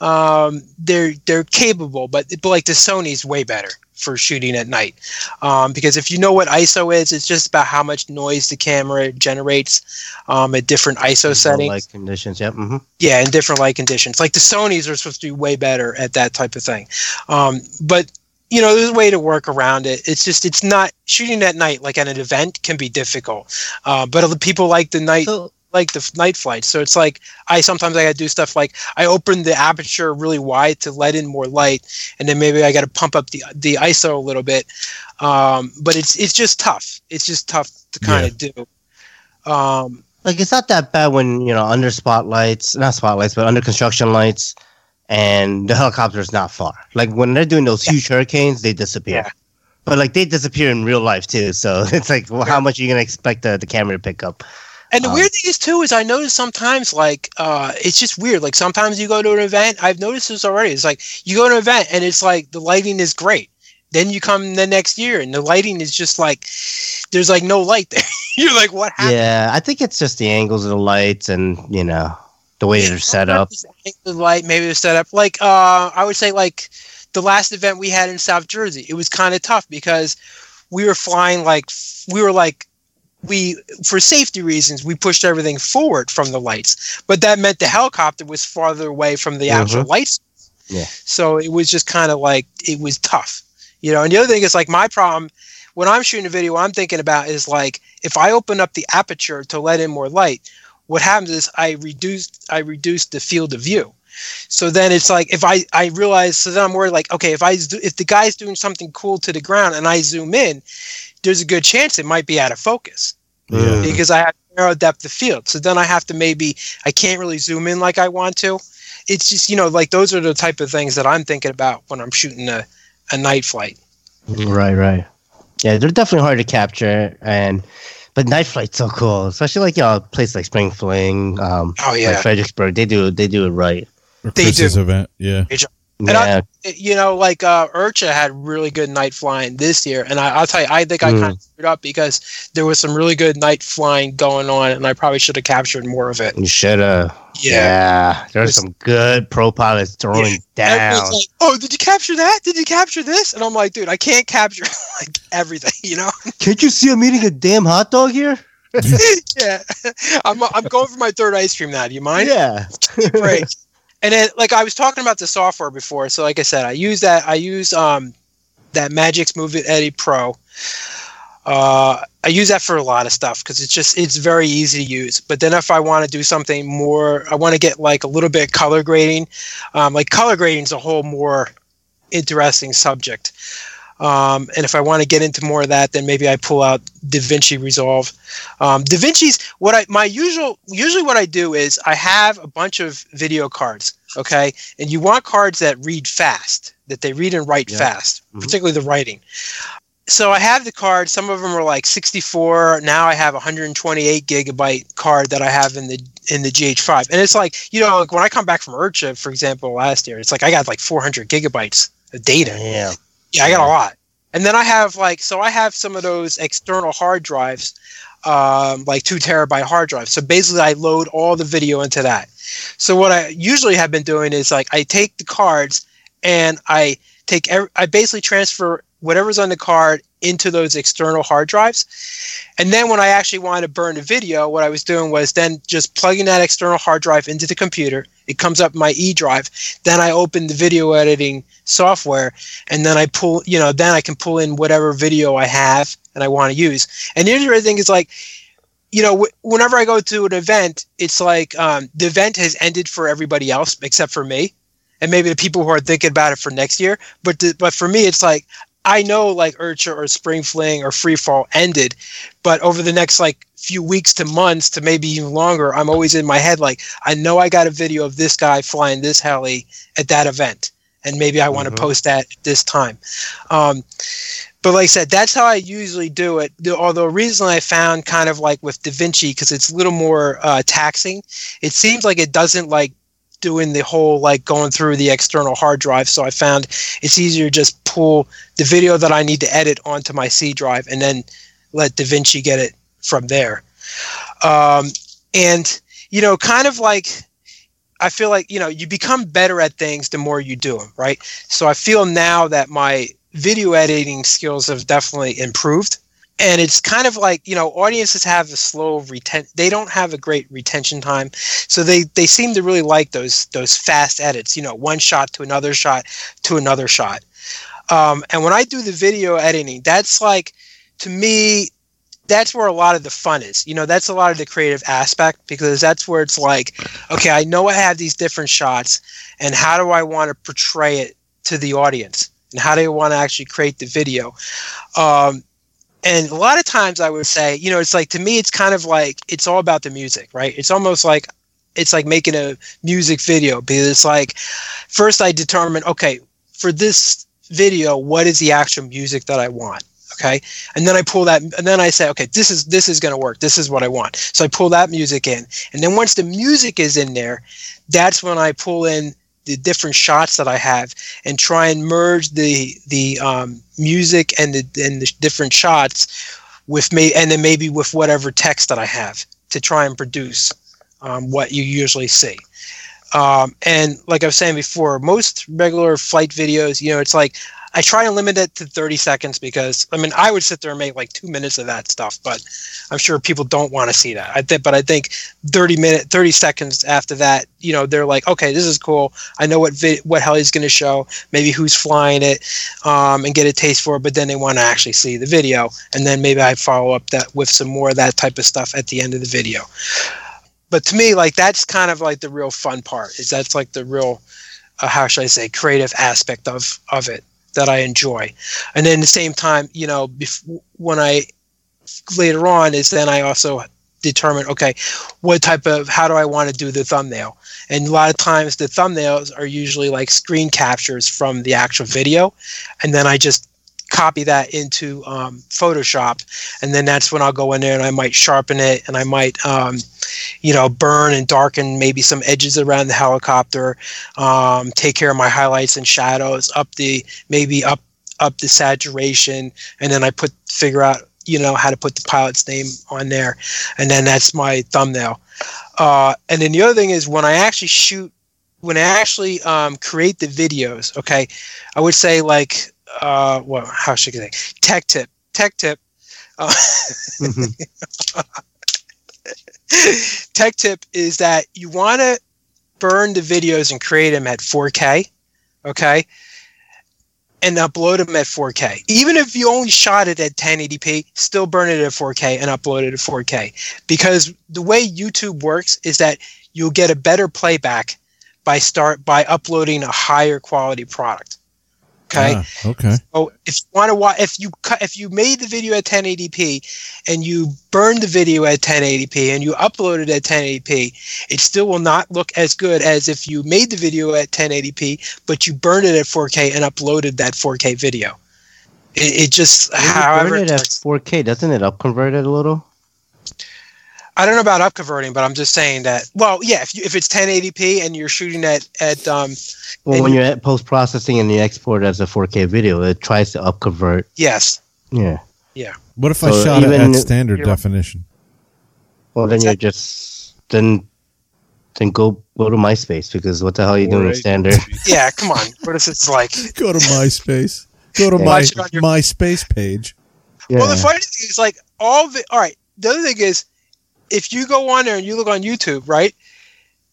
They're capable, but like the Sony's way better for shooting at night. Because if you know what ISO is, it's just about how much noise the camera generates at different ISO settings. Light conditions, yep. Mm-hmm. Yeah, in different light conditions. Like the Sonys are supposed to be way better at that type of thing. But, you know, there's a way to work around it. It's just, it's not, shooting at night, like at an event, can be difficult. But people like the night... like the night flight. So it's like I gotta do stuff like I open the aperture really wide to let in more light, and then maybe I gotta pump up the ISO a little bit. But it's just tough. It's just tough to kind of do. Like it's not that bad when, you know, under construction lights and the helicopter's not far. Like when they're doing those huge hurricanes, they disappear. Yeah. But like they disappear in real life too. So it's like, well, how much are you gonna expect the camera to pick up? And the weird thing is, too, is I notice sometimes, like, it's just weird. Like, sometimes you go to an event. I've noticed this already. It's like you go to an event, and it's like the lighting is great. Then you come the next year, and the lighting is just like there's, like, no light there. You're like, what happened? Yeah, I think it's just the angles of the lights and, you know, the way they're set up. The light, maybe they're set up. Like, I would say, like, the last event we had in South Jersey, it was kind of tough because we were flying, like, for safety reasons, we pushed everything forward from the lights, but that meant the helicopter was farther away from the actual lights. Yeah. So it was just kind of like, it was tough, you know? And the other thing is, like, my problem when I'm shooting a video, what I'm thinking about is, like, if I open up the aperture to let in more light, what happens is I reduced the field of view. So then it's like, then I'm worried, like, okay, if the guy's doing something cool to the ground and I zoom in, there's a good chance it might be out of focus because I have narrow depth of field. So then I have to I can't really zoom in like I want to. It's just, you know, like those are the type of things that I'm thinking about when I'm shooting a night flight. Right. Yeah, they're definitely hard to capture, but night flight's so cool, especially like a place like Spring Fling, like Fredericksburg. They do it right. Or they Chris's do event, yeah. And Urcha had really good night flying this year, and I'll tell you, I think I kind of screwed up because there was some really good night flying going on, and I probably should have captured more of it. You should have. Yeah. There's some good pro pilots throwing down. Like, did you capture that? Did you capture this? And I'm like, dude, I can't capture like everything, you know? Can't you see I'm eating a damn hot dog here? Yeah. I'm going for my third ice cream now. Do you mind? Yeah. Great. And then, like, I was talking about the software before. So, like I said, I use that Magix Movie Edit Pro. I use that for a lot of stuff because it's very easy to use. But then if I want to do something more, I want to get, like, a little bit of color grading. Like, color grading is a whole more interesting subject. And if I want to get into more of that, then maybe I pull out DaVinci Resolve. Usually what I do is I have a bunch of video cards, okay? And you want cards that read fast, that they read and write fast, particularly the writing. So I have the cards. Some of them are like 64. Now I have 128 gigabyte card that I have in the GH5. And it's like, you know, like when I come back from Urcha, for example, last year, it's like I got like 400 gigabytes of data. Yeah. Yeah, I got a lot. And then I have some of those external hard drives, like 2 terabyte hard drives. So basically I load all the video into that. So what I usually have been doing is, like, I take the cards and I basically transfer whatever's on the card into those external hard drives. And then when I actually wanted to burn a video, what I was doing was then just plugging that external hard drive into the computer. It comes up my E drive. Then I open the video editing software, and then I pull, you know, then I can pull in whatever video I have and I want to use. And the interesting thing is, like, you know, whenever I go to an event, it's like the event has ended for everybody else except for me, and maybe the people who are thinking about it for next year. But for me, it's like, I know, like, Urcha or Spring Fling or Free Fall ended, but over the next, like, few weeks to months to maybe even longer, I'm always in my head, like, I know I got a video of this guy flying this heli at that event. and maybe I want to post that at this time. But like I said, that's how I usually do it. Although recently I found kind of like with DaVinci, because it's a little more taxing, it seems like it doesn't like doing the whole like going through the external hard drive. So I found it's easier to just pull the video that I need to edit onto my C drive and then let DaVinci get it from there. And, you know, kind of like, I feel like, you know, you become better at things the more you do them, right? So I feel now that my video editing skills have definitely improved. And it's kind of like, you know, audiences have a slow retention. They don't have a great retention time. So they seem to really like those fast edits, you know, one shot to another shot to another shot. And when I do the video editing, that's like, to me, that's where a lot of the fun is. You know, that's a lot of the creative aspect, because that's where it's like, okay, I know I have these different shots, and how do I want to portray it to the audience? And how do I want to actually create the video? And a lot of times I would say, you know, it's like, to me, it's kind of like, it's all about the music, right? It's almost like, it's like making a music video, because it's like, first I determine, okay, for this video, what is the actual music that I want? Okay. And then I pull that, and then I say, okay, this is going to work. This is what I want. So I pull that music in. And then once the music is in there, that's when I pull in the different shots that I have and try and merge the music and the different shots with me, and then maybe with whatever text that I have to try and produce what you usually see. And like I was saying before, most regular flight videos, you know, it's like I try and limit it to 30 seconds because, I mean, I would sit there and make like 2 minutes of that stuff, but I'm sure people don't want to see that. I think 30 seconds after that, you know, they're like, okay, this is cool. I know what heli's going to show, maybe who's flying it, and get a taste for it, but then they want to actually see the video. And then maybe I follow up that with some more of that type of stuff at the end of the video. But to me, like, that's kind of like the real fun part, is that's like the real, how should I say, creative aspect of it that I enjoy. And then at the same time, you know, later on is then I also determine, okay, how do I want to do the thumbnail? And a lot of times the thumbnails are usually like screen captures from the actual video. And then I just copy that into Photoshop. And then that's when I'll go in there and I might sharpen it, and I might, you know, burn and darken maybe some edges around the helicopter, take care of my highlights and shadows, up the saturation. And then I figure out, you know, how to put the pilot's name on there. And then that's my thumbnail. And then the other thing is when I actually create the videos, okay, I would say like, well, how should I say? Tech tip. Tech tip is that you want to burn the videos and create them at 4K, okay, and upload them at 4K. Even if you only shot it at 1080p, still burn it at 4K and upload it at 4K, because the way YouTube works is that you'll get a better playback by uploading a higher quality product. Okay. Ah, okay. So if you want to watch, if you made the video at 1080p and you burned the video at 1080p and you uploaded at 1080p, it still will not look as good as if you made the video at 1080p but you burned it at 4K and uploaded that 4K video. It just when however you burn it at 4K, doesn't it upconvert it a little? I don't know about upconverting, but I'm just saying that. Well, yeah, if it's 1080p and you're shooting when you're at post processing and you export it as a 4K video, it tries to upconvert. Yes. Yeah. Yeah. What if I shot it at standard definition? Well, then you're just then go to MySpace, because what the hell are you doing with standard? Yeah, come on. What if it's like go to MySpace? Go to my MySpace page. Yeah. Well, the funny thing is like all right. The other thing is, if you go on there and you look on YouTube, right,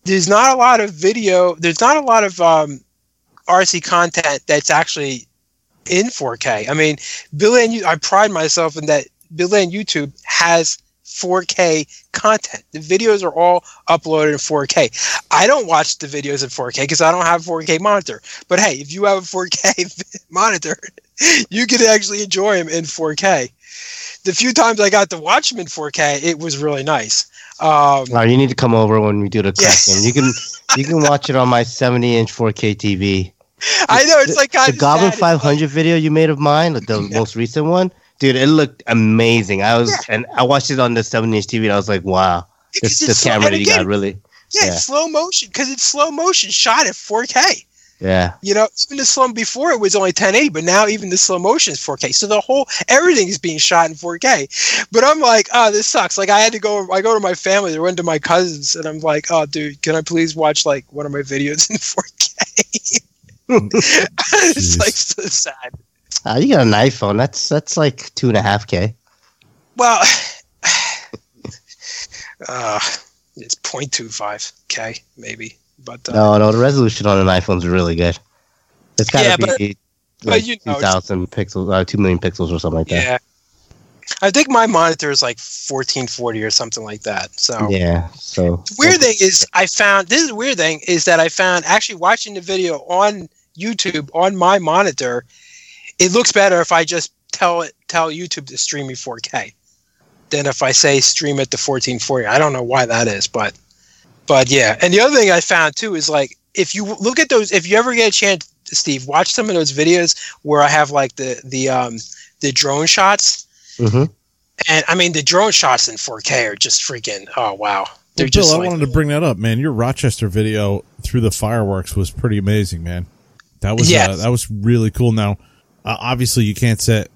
there's not a lot of RC content that's actually in 4K. I mean, I pride myself in that Billy and YouTube has 4K content. The videos are all uploaded in 4K. I don't watch the videos in 4K because I don't have a 4K monitor. But hey, if you have a 4K monitor, you can actually enjoy them in 4K. The few times I got to watch them in 4K, it was really nice. You need to come over when we do the Kraken. Yes. You can watch it on my 70-inch 4K TV. I know, it's like the Goblin 500 video you made of mine, like the most recent one, dude. It looked amazing. And I watched it on the 7-inch TV, and I was like, wow, this camera that you got really. Yeah, it's slow motion because it's slow motion shot at 4K. Yeah, you know, even the slow before it was only 1080, but now even the slow motion is 4K. So the whole everything is being shot in 4K. But I'm like, oh, this sucks. Like I go to my family, I went to my cousins, and I'm like, oh, dude, can I please watch like one of my videos in 4K? It's like so sad. You got an iPhone. That's like 2.5K. Well, it's 0.25K maybe, but no, the resolution on an iPhone's really good. It's gotta be like 2,000 pixels, 2 million pixels, or something like that. Yeah, I think my monitor is like 1440 or something like that. So yeah, so the weird thing is I found actually watching the video on YouTube on my monitor, it looks better if I just tell YouTube to stream me 4K. Than if I say stream at the 1440. I don't know why that is, but yeah. And the other thing I found too is like if you look at those, if you ever get a chance, Steve, watch some of those videos where I have like the drone shots. Mm-hmm. And I mean the drone shots in 4K are just freaking They're just. Bill, I wanted to bring that up, man. Your Rochester video through the fireworks was pretty amazing, man. That was that was really cool. Now, obviously, you can't set.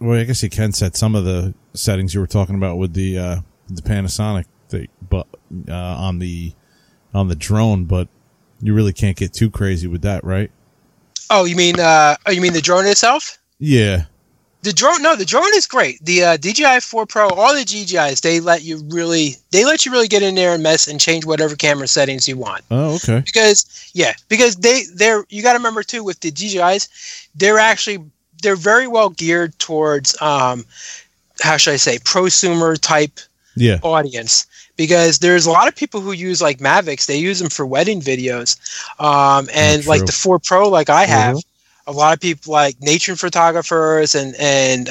Well, I guess you can set some of the settings you were talking about with the Panasonic thing, but on the drone, but you really can't get too crazy with that, right? Oh, you mean the drone itself? Yeah. The drone is great. The DJI 4 Pro, all the DJIs, they let you really get in there and mess and change whatever camera settings you want. Oh, okay. Because they're you got to remember too with the DJIs, they're very well geared towards how should I say, prosumer type audience, because there's a lot of people who use like Mavics. They use them for wedding videos, and like the 4 Pro, like I have. Mm-hmm. A lot of people like nature photographers and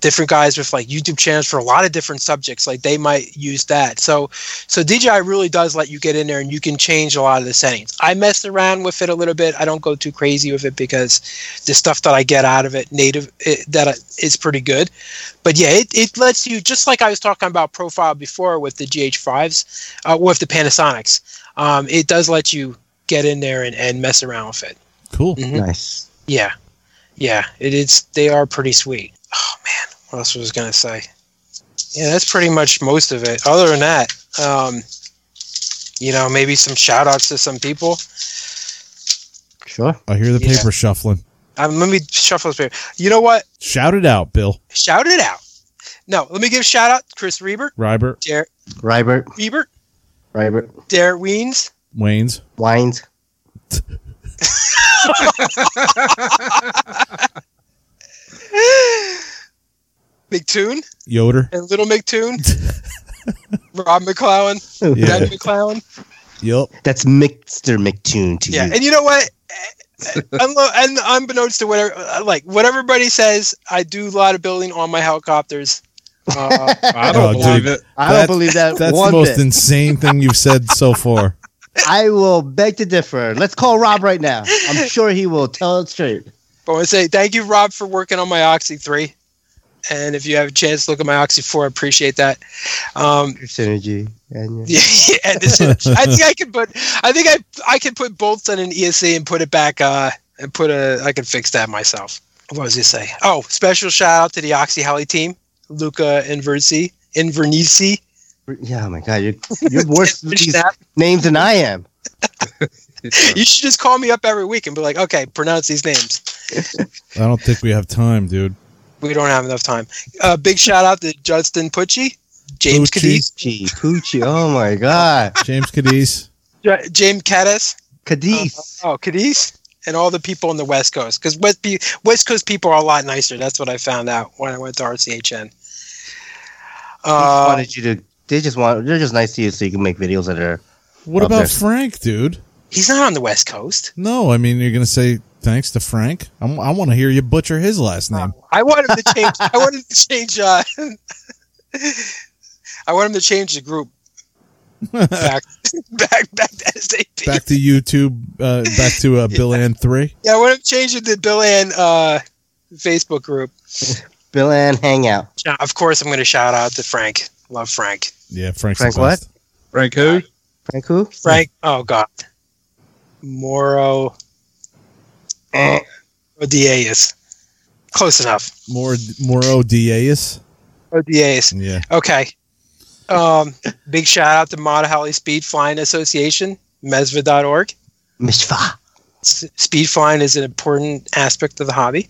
different guys with like YouTube channels for a lot of different subjects. Like they might use that. So DJI really does let you get in there and you can change a lot of the settings. I messed around with it a little bit. I don't go too crazy with it because the stuff that I get out of it is pretty good. But yeah, it lets you, just like I was talking about profile before with the GH5s, with the Panasonics. It does let you get in there and mess around with it. Cool. Mm-hmm. Nice. Yeah. Yeah. It is. They are pretty sweet. Oh, man. What else was I going to say? Yeah, that's pretty much most of it. Other than that, maybe some shout outs to some people. Sure. I hear the paper shuffling. Let me shuffle this paper. You know what? Shout it out, Bill. Shout it out. No, let me give a shout out. Chris Riebert. Riebert. Riebert. Riebert. Riebert. Dare Weens. Waynes. Wines. McToon, Yoder, and Little McToon, Rob McClown, Doug McClown. Yep, that's Mr. McToon to you. And you know what? And unbeknownst to what everybody says, I do a lot of building on my helicopters. I don't believe it. I don't believe that. That's the most insane thing you've said so far. I will beg to differ. Let's call Rob right now. I'm sure he will tell it straight. But I want to say thank you, Rob, for working on my Oxy-3. And if you have a chance to look at my Oxy-4, I appreciate that. Your synergy. And the synergy. I think I can put. I think I can put bolts on an ESC and put it back. I can fix that myself. What was he say? Oh, special shout out to the Oxy Heli team, Luca Invernesi. Yeah, oh my God, you're worse with these names than I am. You should just call me up every week and be like, okay, pronounce these names. I don't think we have time, dude. We don't have enough time. Big shout out to Justin Pucci, James Cadiz. Pucci, oh my God. James Cadiz. James Cadiz. Cadiz. Cadiz. And all the people on the West Coast. Because West Coast people are a lot nicer. That's what I found out when I went to RCHN. Wanted you to... They're just nice to you, so you can make videos that are. What about there. Frank, dude? He's not on the West Coast. No, I mean you're gonna say thanks to Frank. I want to hear you butcher his last name. I want him to change. I want him to change the group. Back. Back to SAP. Back to YouTube. Back to Bill Ann 3. Yeah, I want to change it to Bill Ann Facebook group. Bill Ann Hangout. Now, of course, I'm going to shout out to Frank. Love Frank. Yeah, Frank what? Frank who? Frank who? Frank. Oh, God. Moro. Deais. Close enough. Moro Deais? Oh, Deais. Yeah. Okay. Big shout out to Matahali Speed Flying Association, mesva.org. Mesva. Speed flying is an important aspect of the hobby.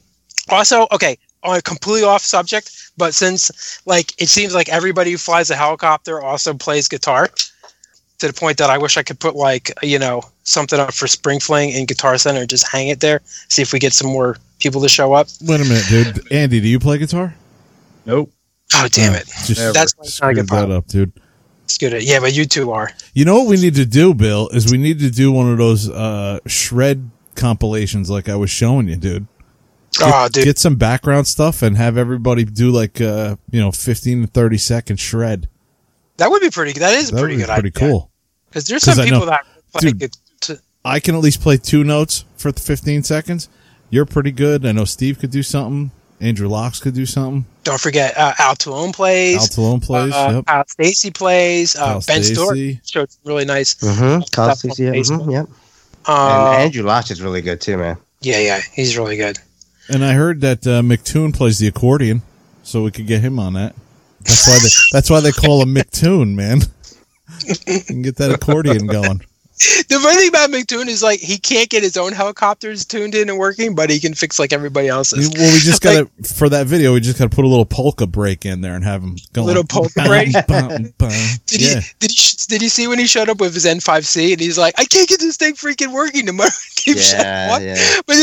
Also, okay, on a completely off subject, but since it seems like everybody who flies a helicopter also plays guitar, to the point that I wish I could put something up for Spring Fling in Guitar Center and just hang it there, see if we get some more people to show up. Wait a minute, dude. Andy, do you play guitar? Nope. Oh, damn it. That's my kind of guitar. Screwed that up, dude. Screwed it. Yeah, but you two are. You know what we need to do, Bill, is we need to do one of those shred compilations like I was showing you, dude. Get some background stuff and have everybody do 15 to 30 second shred. That would be pretty good. That is a pretty good idea. Pretty cool. Because there's some people that play good. I can at least play two notes for 15 seconds. You're pretty good. I know Steve could do something. Andrew Locks could do something. Don't forget Al Tulone plays. Yep. Al Stacy plays. Ben Stewart showed really nice. Mm-hmm. Kyle Stacy, yeah. Mm-hmm, yep. And Andrew Locks is really good too, man. Yeah, he's really good. And I heard that McToon plays the accordion, so we could get him on that. That's why they call him McToon, man. You can get that accordion going. The funny thing about McToon is he can't get his own helicopters tuned in and working, but he can fix everybody else's. Well, we just gotta for that video. We just gotta put a little polka break in there and have him go. Little polka break. Did you see when he showed up with his N5C and he's like, I can't get this thing freaking working tomorrow. But then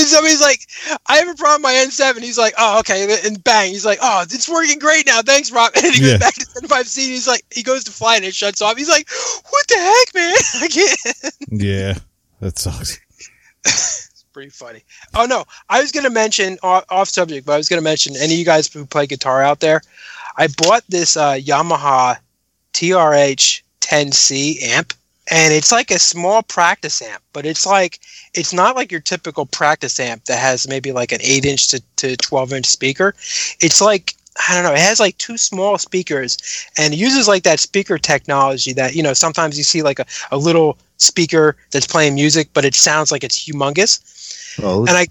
somebody's like, I have a problem with my N7. He's like, oh, okay, and bang, he's like, oh, it's working great now. Thanks, Rob. And he goes back to his N5C. And he goes to fly and it shuts off. He's like, what the heck, man? I can't. Yeah, that sucks. It's pretty funny. Oh, no. I was going to mention, off subject, but I was going to mention, any of you guys who play guitar out there, I bought this Yamaha TRH-10C amp, and it's like a small practice amp, but it's not like your typical practice amp that has maybe an 8-inch to 12-inch speaker. It's I don't know. It has two small speakers, and it uses that speaker technology that, sometimes you see a little speaker that's playing music, but it sounds like it's humongous. Oh. And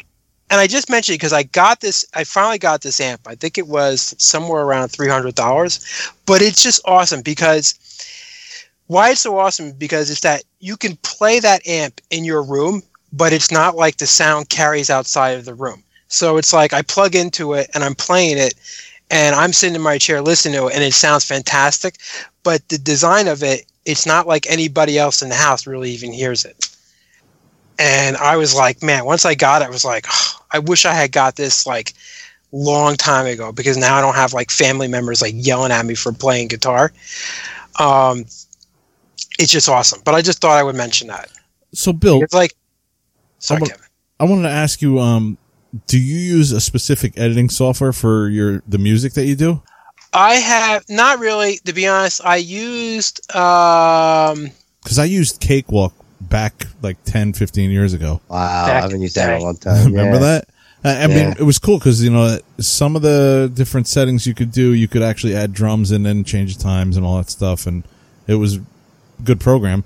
I just mentioned it because I finally got this amp. I think it was somewhere around $300, but it's just awesome because why it's so awesome because it's that you can play that amp in your room, but it's not like the sound carries outside of the room. So it's I plug into it and I'm playing it, and I'm sitting in my chair listening to it, and it sounds fantastic. But the design of it, it's not like anybody else in the house really even hears it. And I was man, once I got it, I was oh, I wish I had got this long time ago, because now I don't have family members yelling at me for playing guitar. It's just awesome. But I just thought I would mention that. So, Bill, it's Kevin. I wanted to ask you, do you use a specific editing software for the music that you do? I have not really, to be honest. I used because I used Cakewalk back 10, 15 years ago. Wow, I haven't used that in a long time. Remember that? I mean, it was cool because some of the different settings you could do, you could actually add drums and then change times and all that stuff, and it was a good program.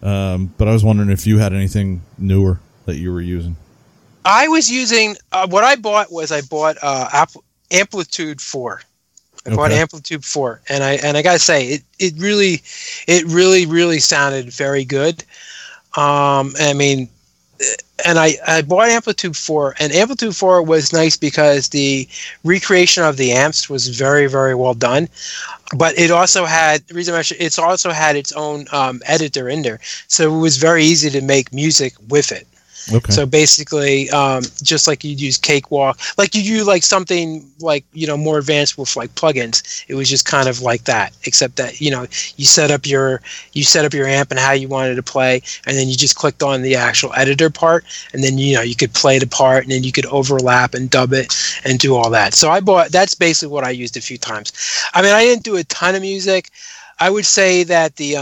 But I was wondering if you had anything newer that you were using. I was using what I bought was Amplitube Four. I bought Amplitube Four, and I gotta say it really sounded very good. I bought Amplitube Four, and Amplitube Four was nice because the recreation of the amps was very, very well done. But it also had it's also had its own editor in there, so it was very easy to make music with it. Okay. So basically, just you'd use Cakewalk, you do something more advanced with plugins. It was just kind of like that, except that you set up your amp and how you wanted to play, and then you just clicked on the actual editor part, and then you could play the part, and then you could overlap and dub it and do all that. So that's basically what I used a few times. I mean, I didn't do a ton of music. I would say that the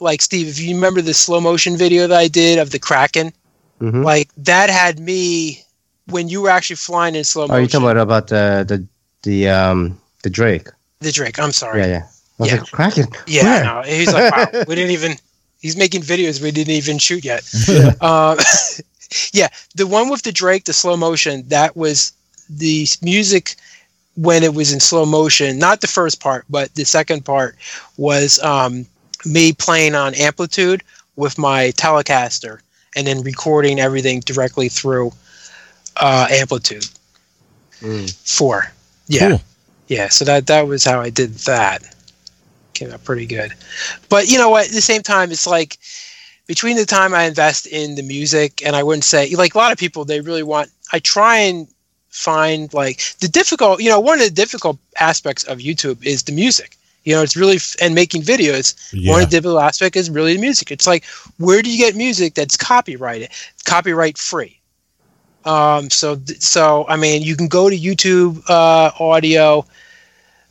like, Steve, if you remember the slow motion video that I did of the Kraken, mm-hmm. like that had me when you were actually flying in slow motion. Oh, you're talking about the Drake. The Drake. I'm sorry. Yeah, yeah. I was like, Kraken. Yeah, no, he's like, wow, we didn't even. He's making videos we didn't even shoot yet. Yeah. Yeah, the one with the Drake, the slow motion, that was the music when it was in slow motion. Not the first part, but the second part was me playing on Amplitube with my Telecaster and then recording everything directly through Amplitube Four. Yeah. Cool. Yeah, so that was how I did that. Came out pretty good. But you know what? At the same time, it's like between the time I invest in the music and I wouldn't say, like a lot of people, they really want, I try and find like the difficult, you know, one of the difficult aspects of YouTube is the music. You know, it's really, and making videos, one of the difficult aspects is really the music. It's like, where do you get music that's copyrighted, copyright free? So I mean, you can go to YouTube audio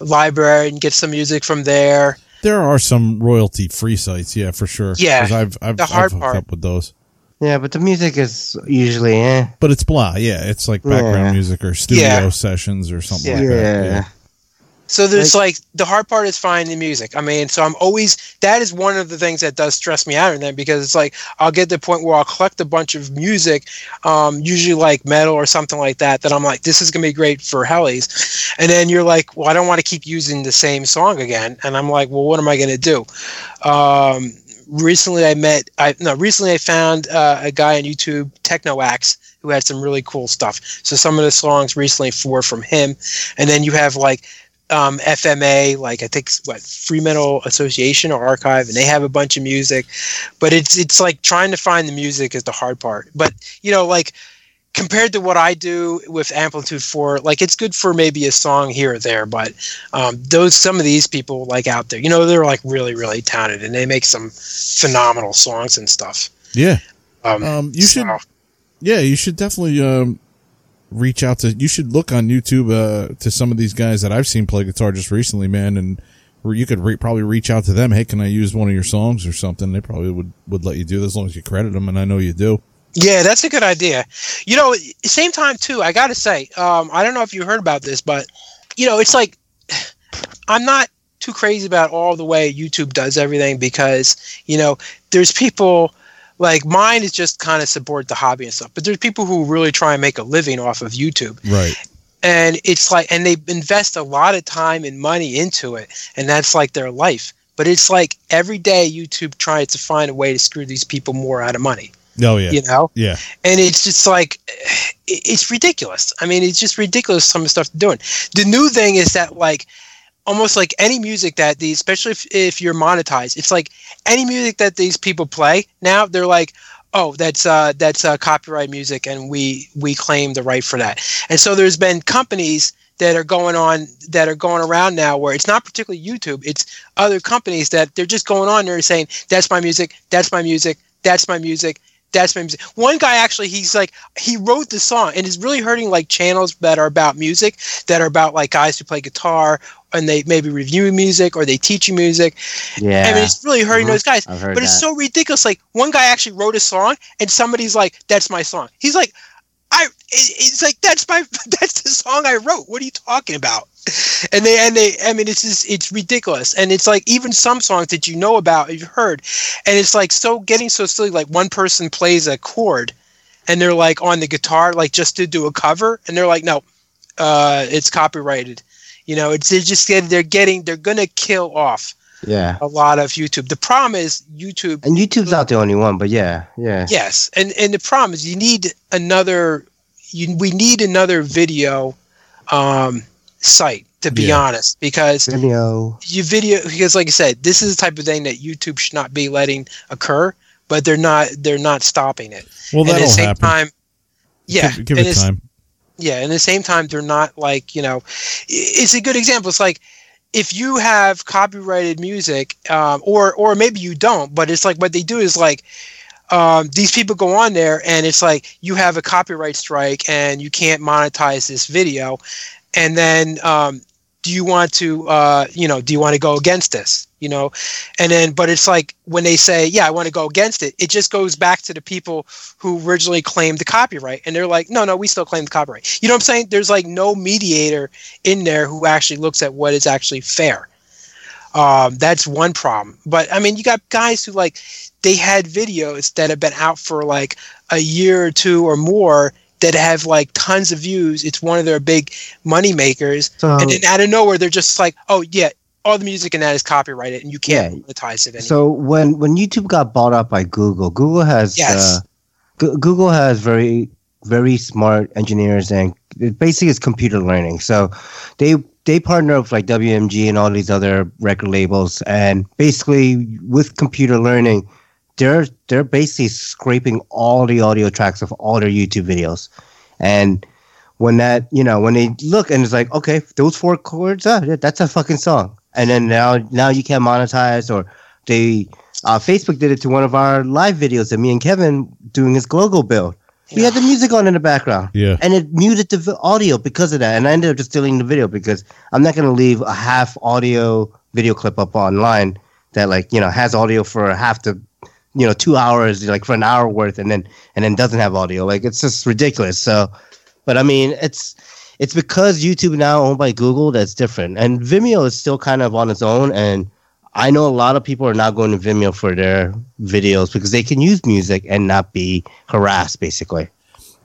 library and get some music from there. There are some royalty-free sites, yeah, for sure. Yeah, because I've hooked up with those. Yeah, but the music is usually But it's blah, yeah. It's like background music or studio sessions or something like that. Yeah. So there's like the hard part is finding the music. I mean, so I'm always, that is one of the things that does stress me out in that, because it's like I'll get to the point where I'll collect a bunch of music, usually like metal or something like that, that I'm like, this is going to be great for helis. And then you're like, well, I don't want to keep using the same song again. And I'm like, well, what am I going to do? Recently I found a guy on YouTube, TechnoAxe, who had some really cool stuff. So some of the songs recently were from him. And then you have like, FMA, like I think Free Metal Association or Archive, and they have a bunch of music, but it's like trying to find the music is the hard part. But you know, like compared to what I do with Amplitube 4, like it's good for maybe a song here or there, but some of these people like out there, you know, they're like really, really talented and they make some phenomenal songs and stuff. Yeah. You should definitely reach out to, you should look on YouTube to some of these guys that I've seen play guitar just recently, man, and you could probably reach out to them. Hey, can I use one of your songs or something? They probably would let you do that as long as you credit them, and I know you do. Yeah, that's a good idea. You know, same time too, I gotta say, I don't know if you heard about this, but you know, it's like I'm not too crazy about all the way YouTube does everything, because you know, there's people. Like mine is just kind of support the hobby and stuff, but there's people who really try and make a living off of YouTube, right? And it's like, and they invest a lot of time and money into it, and that's like their life. But it's like every day YouTube tries to find a way to screw these people more out of money. Oh yeah, you know, yeah. And it's just like it's ridiculous. I mean, it's just ridiculous some of the stuff they're doing. The new thing is that like. Almost like any music that these, especially if you're monetized, it's like any music that these people play now, they're like, oh, that's copyright music, and we claim the right for that. And so there's been companies that are going around now where it's not particularly YouTube, it's other companies that they're just going on there saying that's my music, that's my music, that's my music. That's my music. One guy actually, he's like, he wrote the song, and it's really hurting like channels that are about music, that are about like guys who play guitar and they maybe review music or they teach you music. Yeah, I mean, it's really hurting those guys. But it's so ridiculous. Like one guy actually wrote a song, and somebody's like, "That's my song." He's like, "It's like that's the song I wrote. What are you talking about?" And they, I mean, it's just, it's ridiculous. And it's like, even some songs that you know about, you've heard, and it's like, so getting so silly, like one person plays a chord and they're like on the guitar, like just to do a cover. And they're like, no, it's copyrighted. You know, it's just, they're going to kill off a lot of YouTube. The problem is YouTube. And YouTube's not the only one, but yeah. Yes. And the problem is we need another video, site, to be honest, because because like I said, this is the type of thing that YouTube should not be letting occur, but they're not stopping it. Well, that'll happen. At the same time, give it time. Yeah, and at the same time, they're not like, you know, it's a good example. It's like if you have copyrighted music, or maybe you don't, but it's like what they do is like. These people go on there and it's like you have a copyright strike and you can't monetize this video, and then do you want to, do you want to go against this, And then, but it's like when they say, yeah, I want to go against it, it just goes back to the people who originally claimed the copyright. And they're like, no, we still claim the copyright. You know what I'm saying? There's like no mediator in there who actually looks at what is actually fair. That's one problem. But I mean, you got guys who like, they had videos that have been out for like a year or two or more that have like tons of views. It's one of their big money makers. And then out of nowhere, they're just like, oh yeah, all the music in that is copyrighted and you can't monetize it anymore. So when YouTube got bought up by Google, Google has very, very smart engineers, and it basically is computer learning. So they partner with like WMG and all these other record labels. And basically with computer learning, they're basically scraping all the audio tracks of all their YouTube videos. And when that, when they look and it's like, okay, those four chords, that's a fucking song. And then now you can't monetize, or they, Facebook did it to one of our live videos that me and Kevin doing his global build. We had the music on in the background, and it muted the audio because of that. And I ended up just stealing the video because I'm not going to leave a half audio video clip up online that has audio for half the, 2 hours, for an hour worth, and then doesn't have audio. It's just ridiculous. So, but I mean, it's because YouTube now owned by Google that's different. And Vimeo is still kind of on its own. And I know a lot of people are now going to Vimeo for their videos because they can use music and not be harassed, basically.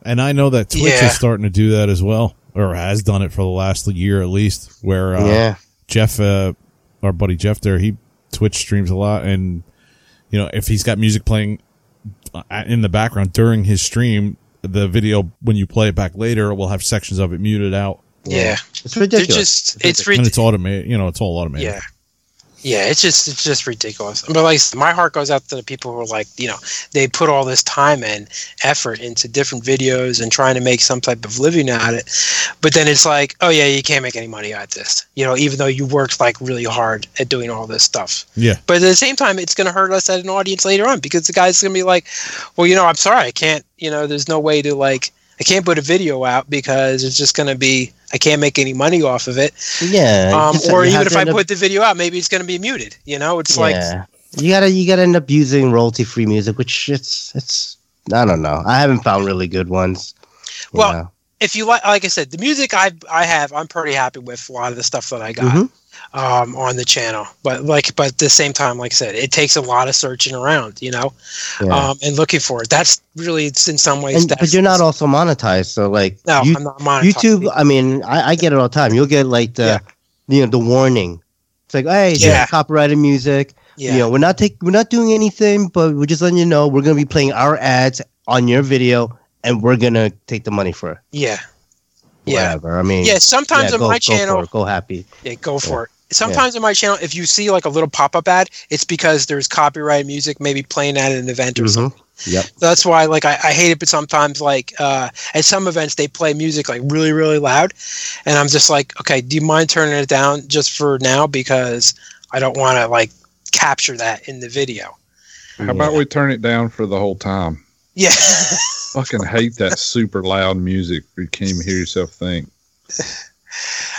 And I know that Twitch is starting to do that as well, or has done it for the last year at least, where Jeff, our buddy Jeff there, he Twitch streams a lot. And, if he's got music playing in the background during his stream, the video, when you play it back later, will have sections of it muted out. Yeah. It's ridiculous. And it's automated. It's all automated. Yeah. Yeah, it's just ridiculous. But my heart goes out to the people who are they put all this time and effort into different videos and trying to make some type of living out of it. But then it's like, oh yeah, you can't make any money out of this. Even though you worked really hard at doing all this stuff. Yeah. But at the same time, it's going to hurt us as an audience later on because the guy's going to be like, well, I'm sorry, I can't. There's no way to I can't put a video out because it's just going to be, I can't make any money off of it. Yeah. Or even if I put the video out, maybe it's going to be muted. You gotta end up using royalty-free music, which it's. I don't know. I haven't found really good ones. If you like I said, the music I have, I'm pretty happy with a lot of the stuff that I got on the channel. But at the same time, like I said, it takes a lot of searching around, and looking for it. That's really, it's in some ways. But you're not also monetized, so no, I'm not monetized. YouTube, I mean, I get it all the time. You'll get the warning. It's like, hey, there's copyrighted music. Yeah. We're not doing anything, but we're just letting you know we're gonna be playing our ads on your video. And we're going to take the money for it. Yeah. Whatever. I mean. Yeah, sometimes on my channel. Go for it. Go happy. Yeah, go for it. Sometimes on my channel, if you see a little pop-up ad, it's because there's copyrighted music maybe playing at an event or something. Yep. So that's why I hate it, but sometimes at some events they play music really, really loud. And I'm just like, okay, do you mind turning it down just for now? Because I don't want to capture that in the video. How about we turn it down for the whole time? Yeah. Fucking hate that super loud music. You can't even hear yourself think.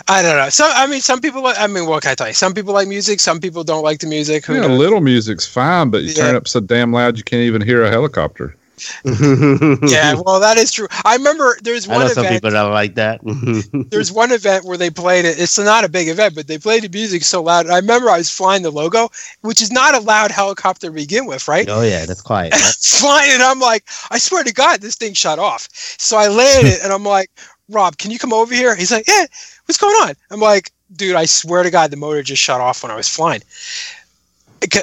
I don't know. Some people. What can I tell you? Some people like music. Some people don't like the music. A little music's fine, but you turn it up so damn loud you can't even hear a helicopter. Yeah, well, that is true. I remember there's one event. I know some people don't like that. There's one event where they played it. It's not a big event, but they played the music so loud. I remember I was flying the logo, which is not a loud helicopter to begin with, right? Oh yeah, that's quiet. Flying, and I'm like, I swear to God, this thing shut off. So I landed, and I'm like, Rob, can you come over here? He's like, yeah, what's going on? I'm like, dude, I swear to God, the motor just shut off when I was flying.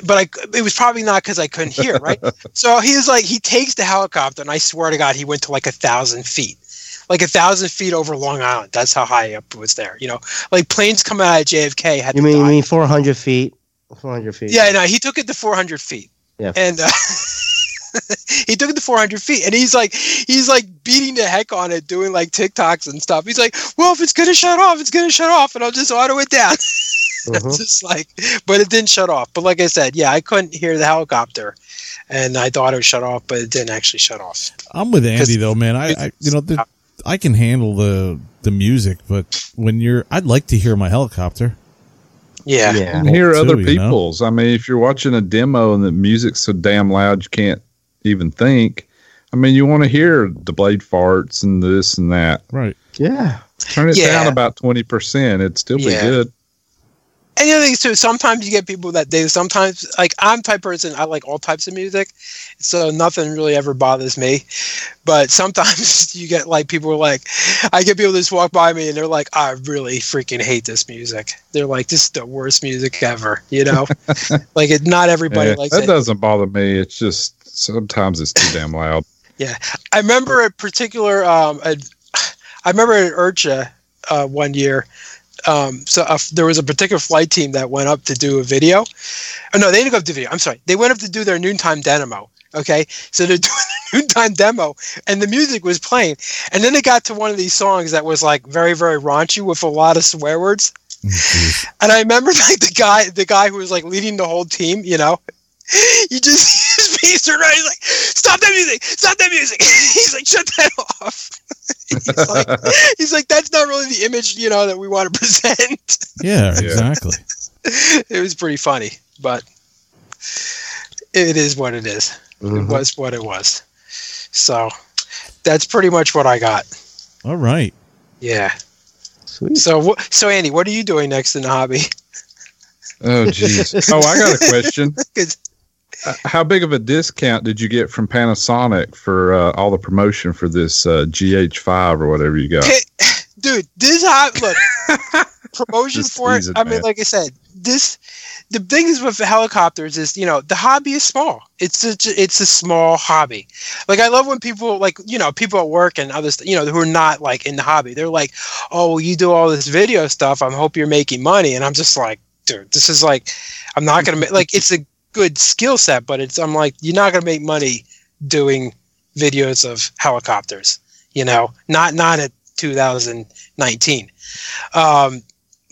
But it was probably not because I couldn't hear, right? So he was he takes the helicopter, and I swear to God, he went to 1,000 feet. 1,000 feet over Long Island. That's how high up it was there, Planes coming out of JFK had You mean 400 feet? 400 feet. Yeah, no, he took it to 400 feet. Yeah. And he took it to 400 feet, and he's beating the heck on it, doing TikToks and stuff. He's like, well, if it's going to shut off, it's going to shut off, and I'll just auto it down. But it didn't shut off. But like I said, yeah, I couldn't hear the helicopter, and I thought it would shut off, but it didn't actually shut off. I'm with Andy though, man. I can handle the the music, but when you're, I'd like to hear my helicopter. Yeah, yeah. And hear other people's. You know? I mean, if you're watching a demo and the music's so damn loud you can't even think, I mean, you want to hear the blade farts and this and that. Right. Yeah. Turn it down about 20%. It'd still be good. And the other thing is, too, sometimes you get people that they sometimes, like, I'm the type of person, I like all types of music, so nothing really ever bothers me. But sometimes you get, like, people are like, I get people just walk by me and they're like, I really freaking hate this music. They're like, this is the worst music ever, you know? Like, it, not everybody likes that it. That doesn't bother me. It's just, sometimes it's too damn loud. Yeah. I remember a particular, I remember at Urcha one year, there was a particular flight team that went up to do a video. Oh, no, they didn't go up to do video. I'm sorry. They went up to do their noontime demo. Okay. So they're doing the noontime demo and the music was playing. And then it got to one of these songs that was like very, very raunchy with a lot of swear words. Mm-hmm. And I remember like the guy who was like leading the whole team, you know, you just, his face turned around. He's like, stop that music. Stop that music. He's like, shut that off. he's like, that's not really the image, you know, that we want to present. Yeah, exactly. It was pretty funny, but it is what it is. Mm-hmm. It was what it was. So that's pretty much what I got. All right. Yeah. Sweet. So Andy, what are you doing next in the hobby? Oh, jeez. Oh, I got a question. How big of a discount did you get from Panasonic for all the promotion for this GH5 or whatever you got? Dude, this hot look promotion for it. I mean, like I said, the thing is with the helicopters is, you know, the hobby is small. It's a small hobby. Like, I love when people, like, you know, people at work and others, you know, who are not like in the hobby, they're like, oh, well, you do all this video stuff. I hope you're making money. And I'm just like, dude, this is like, I'm not going to make, like, it's a good skill set, but it's, I'm like, you're not going to make money doing videos of helicopters, you know, not at 2019.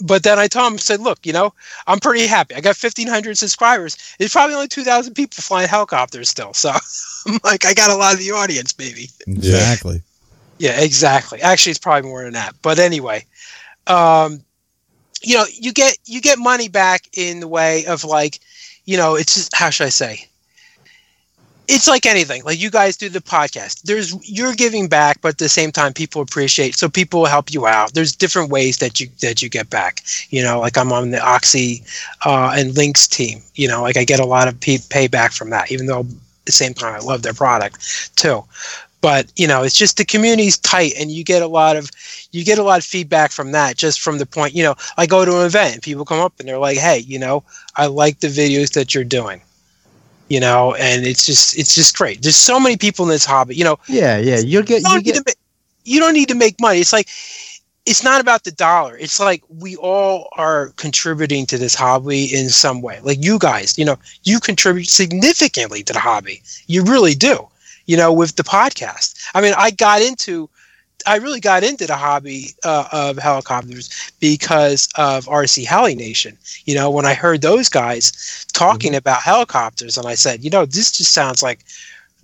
But then I told him, said, look, you know, I'm pretty happy. I got 1,500 subscribers. There's probably only 2,000 people flying helicopters still. So I'm like, I got a lot of the audience, baby. Exactly. Yeah, exactly. Actually, it's probably more than that. But anyway, you know, you get money back in the way of, like, you know, it's just, how should I say? It's like anything. Like, you guys do the podcast. You're giving back, but at the same time, people appreciate. So people help you out. There's different ways that you get back. You know, like, I'm on the Oxy and Lynx team. You know, like, I get a lot of payback from that, even though at the same time I love their product too. But, you know, it's just the community's tight, and you get a lot of feedback from that, just from the point, you know, I go to an event and people come up and they're like, hey, you know, I like the videos that you're doing, you know, and it's just great. There's so many people in this hobby, you know. Yeah, yeah. You don't need to make money. It's like, it's not about the dollar. It's like, we all are contributing to this hobby in some way. Like, you guys, you know, you contribute significantly to the hobby. You really do. You know, with the podcast. I mean, I really got into the hobby of helicopters because of RC Heli Nation. You know, when I heard those guys talking mm-hmm. about helicopters, and I said, you know, this just sounds like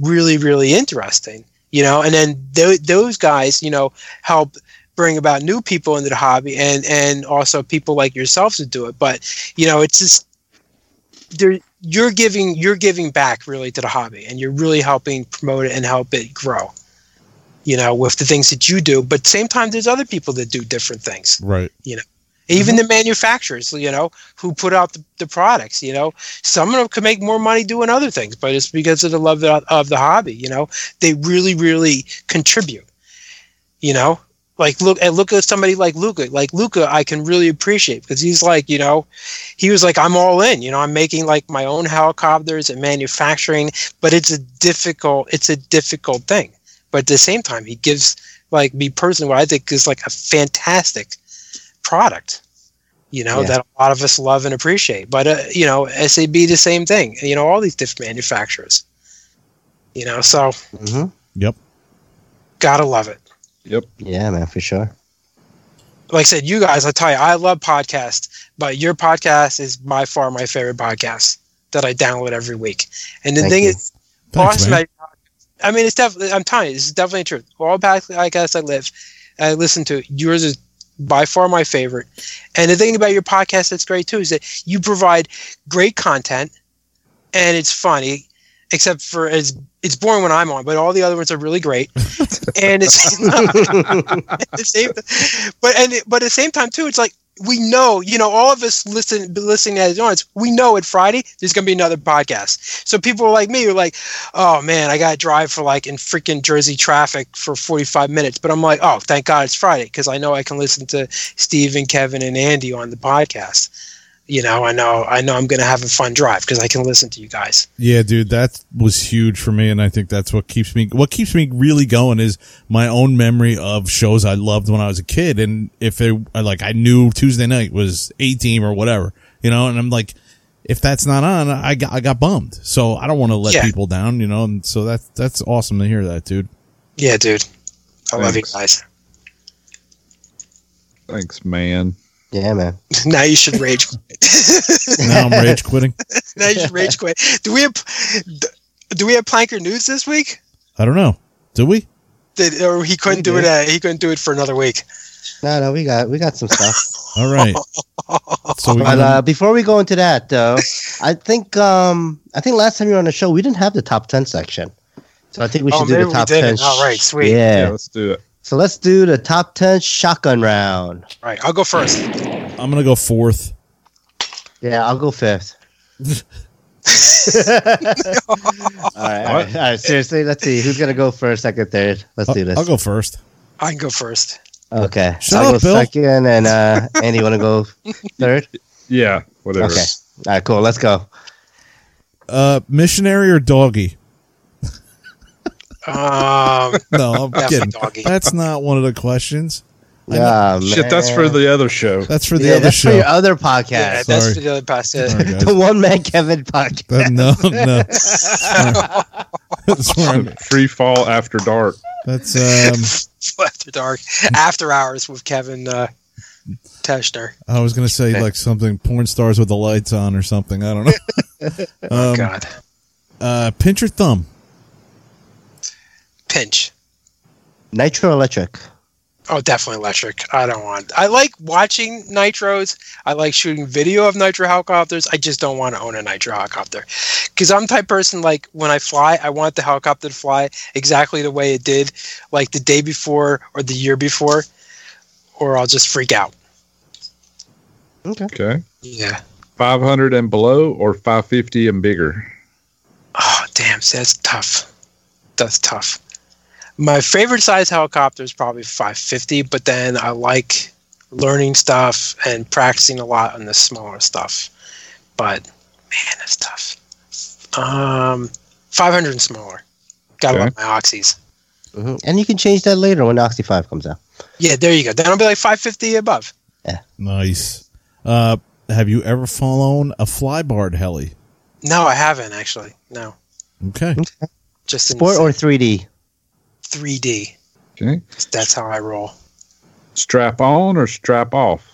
really, really interesting. You know, and then those guys, you know, help bring about new people into the hobby, and also people like yourself to do it. But, you know, it's just there. You're giving back really to the hobby, and you're really helping promote it and help it grow, you know, with the things that you do. But at the same time, there's other people that do different things, right? You know, even mm-hmm. the manufacturers, you know, who put out the products, you know, some of them can make more money doing other things, but it's because of the love of the hobby, you know, they really, really contribute, you know. Like, look at somebody like Luca. Like, Luca, I can really appreciate, because he's like, you know, he was like, I'm all in. You know, I'm making, like, my own helicopters and manufacturing, but it's a difficult thing. But at the same time, he gives, like, me personally, what I think is, like, a fantastic product, you know, that a lot of us love and appreciate. But, you know, SAB, the same thing. You know, all these different manufacturers. You know, so. Mm-hmm. Yep. Gotta love it. Yep. Yeah, man, for sure. Like I said, you guys, I tell you, I love podcasts, but your podcast is by far my favorite podcast that I download every week. And the thing is, awesome. I mean, it's definitely, I'm telling you, it's definitely true. All podcasts I I listen to it. Yours is by far my favorite. And the thing about your podcast that's great too is that you provide great content, and it's funny, except for it's boring when I'm on, but all the other ones are really great. And it's but at the same time too, it's like, we know, you know, all of us listening as an audience, we know at Friday there's going to be another podcast. So people like me are like, oh man, I got to drive for like in freaking Jersey traffic for 45 minutes. But I'm like, oh, thank God it's Friday, because I know I can listen to Steve and Kevin and Andy on the podcast. You know, I know I'm going to have a fun drive because I can listen to you guys. Yeah, dude, that was huge for me. And I think that's what keeps me really going is my own memory of shows I loved when I was a kid. And if they like, I knew Tuesday night was A-Team or whatever, you know, and I'm like, if that's not on, I got bummed. So I don't want to let people down, you know, and so that's awesome to hear that, dude. Yeah, dude. Thanks. Love you guys. Thanks, man. Yeah, man. Now you should rage quit. Now I'm rage quitting. Now you should rage quit. Do we have Planker News this week? I don't know. Do we? He couldn't do it. He couldn't do it for another week. No, we got some stuff. All right. So before we go into that, though, I think last time you were on the show, we didn't have the top 10 section. So I think we should do the top 10. All right, sweet. Yeah, let's do it. So let's do the top 10 shotgun round. All right, I'll go first. I'm going to go fourth. Yeah, I'll go fifth. All right. Seriously, let's see. Who's going to go first, second, third? Let's do this. I'll go first. I can go first. Okay. I'll go second, and Andy, you want to go third? Yeah, whatever. Okay. All right, cool. Let's go. Missionary or doggy? No, I'm kidding. Doggy. That's not one of the questions. Yeah, shit, that's for the other show. That's for the other show. That's for your other podcast. Yeah, that's for the other podcast. The One Man Kevin podcast. No. That's where Free Fall After Dark. That's After Dark. After Hours with Kevin Teschner. I was going to say like something porn stars with the lights on or something. I don't know. Oh, God. Pinch your thumb. Pinch. Nitro electric? Oh, definitely electric. I like watching nitros. I like shooting video of nitro helicopters. I just don't want to own a nitro helicopter, because I'm the type of person, like, when I fly, I want the helicopter to fly exactly the way it did, like the day before or the year before, or I'll just freak out. Okay. Yeah. 500 and below, or 550 and bigger? Oh, damn. See, that's tough. My favorite size helicopter is probably 550, but then I like learning stuff and practicing a lot on the smaller stuff. But, man, that's tough. 500 and smaller. Gotta love my Oxys. Mm-hmm. And you can change that later when Oxy 5 comes out. Yeah, there you go. Then I'll be like 550 above. Yeah. Nice. Have you ever flown a flybarred heli? No, I haven't, actually. No. Okay. Just sport or 3D? 3D. Okay. That's how I roll. Strap on or strap off?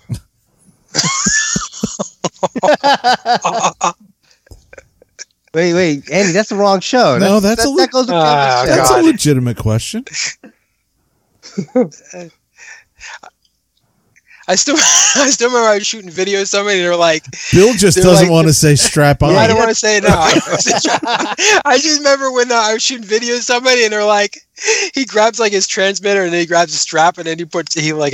Wait, Andy, that's the wrong show. No, that's a legitimate question. I still remember I was shooting video of somebody, and they're like, Bill just doesn't want to say strap on. I don't want to say it now. I just remember when I was shooting video of somebody, and they're like, he grabs like his transmitter, and then he grabs a strap, and then he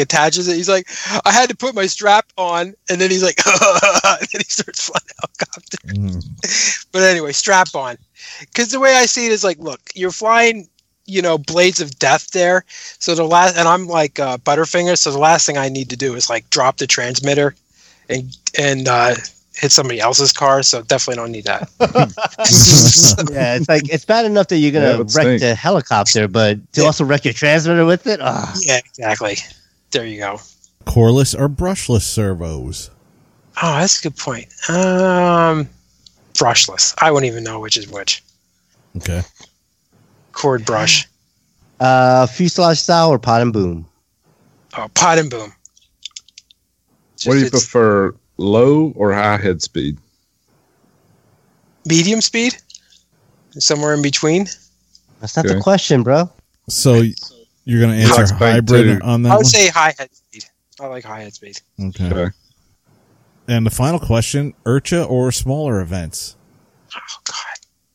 attaches it. He's like, I had to put my strap on, and then he's like, and then he starts flying helicopter. Mm. But anyway, strap on, because the way I see it is like, look, you're flying, you know, blades of death there. So the last, and I'm like Butterfinger. So the last thing I need to do is like drop the transmitter and hit somebody else's car. So definitely don't need that. Yeah, it's like, it's bad enough that you're gonna wreck the helicopter, but to also wreck your transmitter with it. Ugh. Yeah, exactly. There you go. Coreless or brushless servos? Oh, that's a good point. Brushless. I wouldn't even know which is which. Okay. Cord brush. Fuselage style or pot and boom? Oh, pot and boom. What do you prefer, low or high head speed? Medium speed? Somewhere in between? That's not the question, bro. So You're going to answer hybrid on that one? I would say high head speed. I like high head speed. Okay. Sure. And the final question, Urcha or smaller events? Oh, God.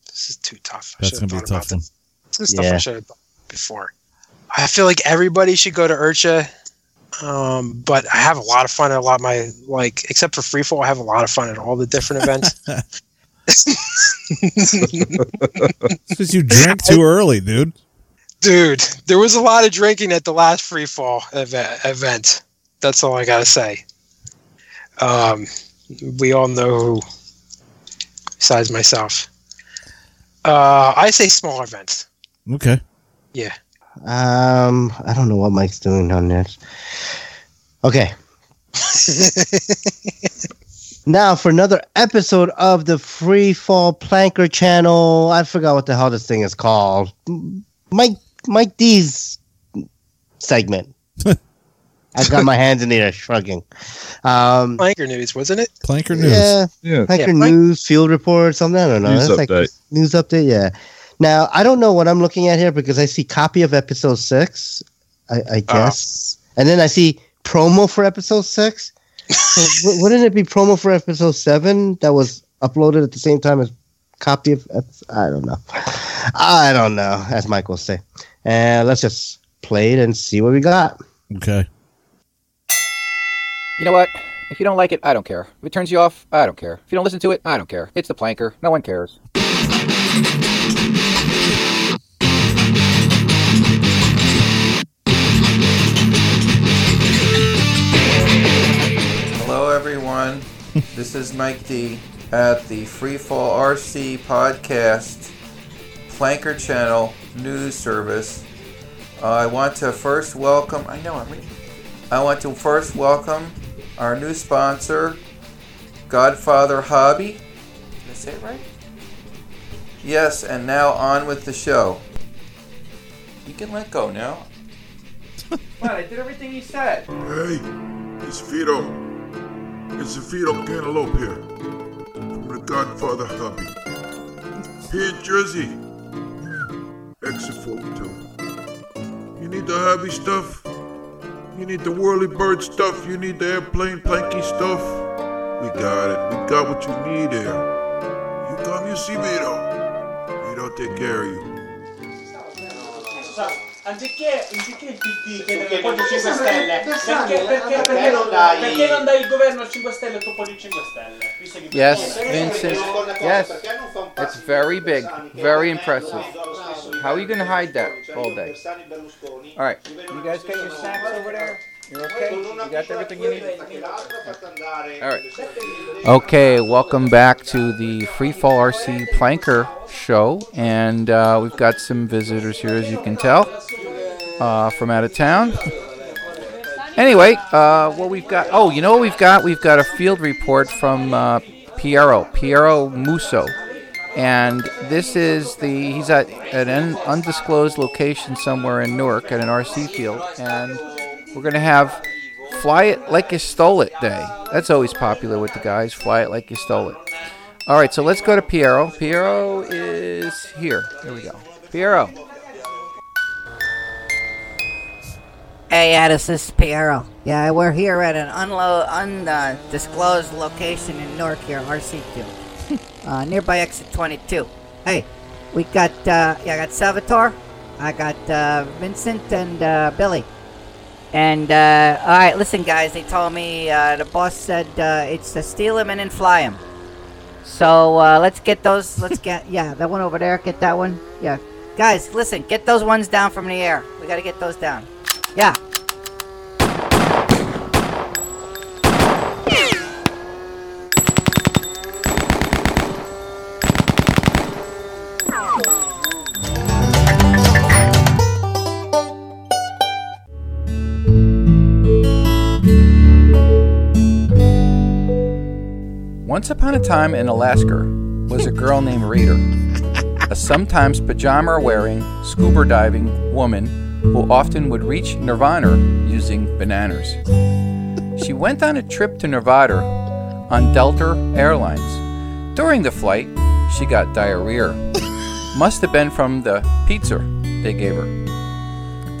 This is too tough. That's going to be a tough one. This is stuff I should have thought before. I feel like everybody should go to Urcha, but I have a lot of fun at a lot of my, like, except for Free Fall, I have a lot of fun at all the different events. Because you drank too early, dude. Dude, there was a lot of drinking at the last Free Fall event. That's all I got to say. We all know who, besides myself. I say small events. Okay. Yeah. I don't know what Mike's doing on this. Okay. Now for another episode of the Free Fall Planker channel. I forgot what the hell this thing is called. Mike D's segment. I got my hands in the air shrugging. Planker News, wasn't it? Planker News. Yeah. Planker News, Field Report, something. I don't know. That's update. Like news update, yeah. Now, I don't know what I'm looking at here because I see copy of episode 6, I guess. And then I see promo for episode 6. So wouldn't it be promo for episode 7 that was uploaded at the same time as copy of episode? I don't know, as Mike will say. And let's just play it and see what we got. Okay. You know what? If you don't like it, I don't care. If it turns you off, I don't care. If you don't listen to it, I don't care. It's the Planker. No one cares. Hello, everyone. This is Mike D at the Free Fall RC Podcast Planker Channel News Service. I want to first welcome our new sponsor, Godfather Hobby. Did I say it right? Yes, and now on with the show. You can let go now. What? I did everything he said. Hey, it's Vito. It's a Vito Cantaloupe here from the Godfather Hobby. Here in Jersey. Exit 42. You need the hobby stuff? You need the whirly bird stuff. You need the airplane planky stuff. We got it. We got what you need there. You come, you see Vito. Vito, take care of you. Anziché chiedere il 5 Stelle, perché non dai il governo al 5 Stelle e tu poi il 5 Stelle? Yes, Vincent. Yes, it's very big, very impressive. How are you going to hide that all day? All right, you guys got your sacks over there? You're okay? You got everything you need? All right. Okay, welcome back to the Free Fall RC Planker show. And we've got some visitors here, as you can tell, from out of town. Anyway, what we've got... Oh, you know what we've got? We've got a field report from Piero Musso. And this is the... He's at an undisclosed location somewhere in Newark at an RC field. And... we're going to have Fly It Like You Stole It Day. That's always popular with the guys, Fly It Like You Stole It. All right, so let's go to Piero. Piero is here. There we go. Piero. Hey, Addis, this is Piero. Yeah, we're here at an undisclosed location in Newark here, RC Field, nearby exit 22. Hey, we got, I got Salvatore, I got Vincent, and Billy. And, alright, listen guys, they told me, the boss said, it's to steal him and then fly him. So, let's get that one over there, get that one. Yeah. Guys, listen, get those ones down from the air. We gotta get those down. Yeah. Once upon a time in Alaska was a girl named Raider, a sometimes pajama-wearing, scuba-diving woman who often would reach Nirvana using bananas. She went on a trip to Nirvana on Delta Airlines. During the flight, she got diarrhea. Must have been from the pizza they gave her.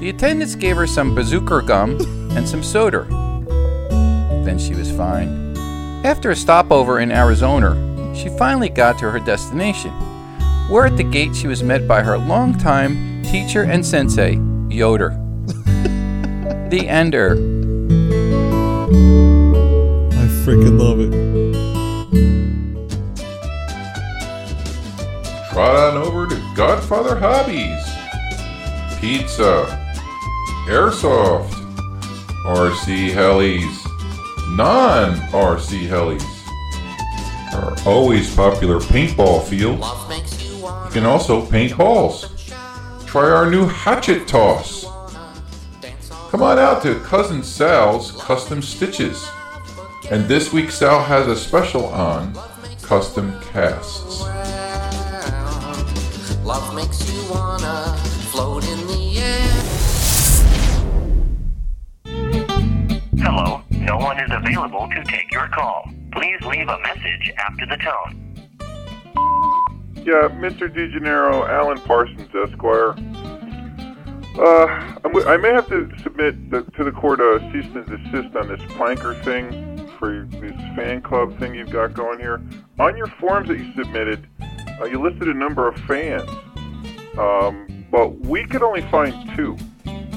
The attendants gave her some bazooka gum and some soda. Then she was fine. After a stopover in Arizona, she finally got to her destination, where at the gate she was met by her longtime teacher and sensei, Yoder. The Ender. I freaking love it. Trot on over to Godfather Hobbies. Pizza, airsoft, RC helis, non-RC helis, our always popular paintball fields. You can also paint halls. Try our new hatchet toss. Come on out to Cousin Sal's Custom Stitches. And this week Sal has a special on Custom Casts. Love makes you wanna float in the air. Hello, no one is available to take your call. Please leave a message after the tone. Yeah, Mr. DeGennaro, Alan Parsons, Esquire. I may have to submit to the court a cease and desist on this Planker thing for this fan club thing you've got going here. On your forms that you submitted, you listed a number of fans, but we could only find two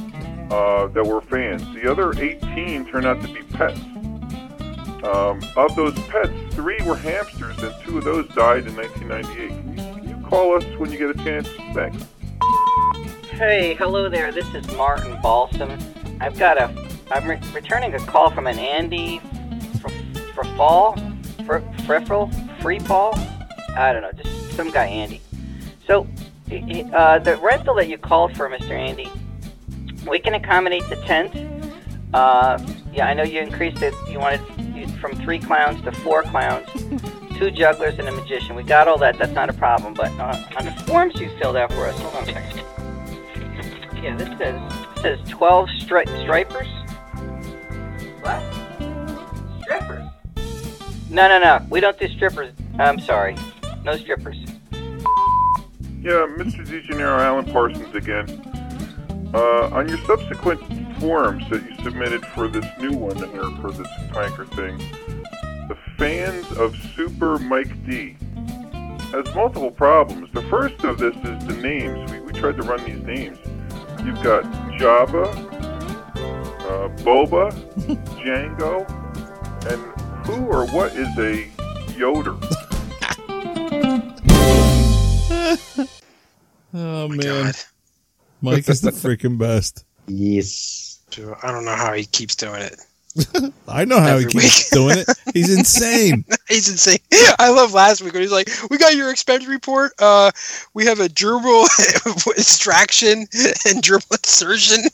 that were fans. The other 18 turned out to be pets. Of those pets, three were hamsters, and two of those died in 1998. Can you call us when you get a chance? Thanks. Hey, hello there. This is Martin Balsam. I've got I'm returning a call from an Andy Free Fall. I don't know, just some guy Andy. So the rental that you called for, Mr. Andy, we can accommodate the tent. Yeah, I know you increased it. You wanted from 3 clowns to 4 clowns, 2 jugglers, and a magician. We got all that. That's not a problem. But on the forms you filled out for us, hold on a second. Yeah, this says 12 stripers. What? Strippers? No. We don't do strippers. I'm sorry. No strippers. Yeah, Mr. DeGennaro, Alan Parsons again. On your subsequent forms that you submitted for this new one here, for this Planker thing, the fans of Super Mike D has multiple problems. The first of this is the names. We tried to run these names. You've got Jabba, Boba, Django, and who or what is a Yoder? Oh, man. God. Mike is the freaking best. Yes. I don't know how he keeps doing it. I know how he keeps doing it. He's insane. He's insane. I love last week when he's like, we got your expense report. We have a gerbil extraction and gerbil insertion.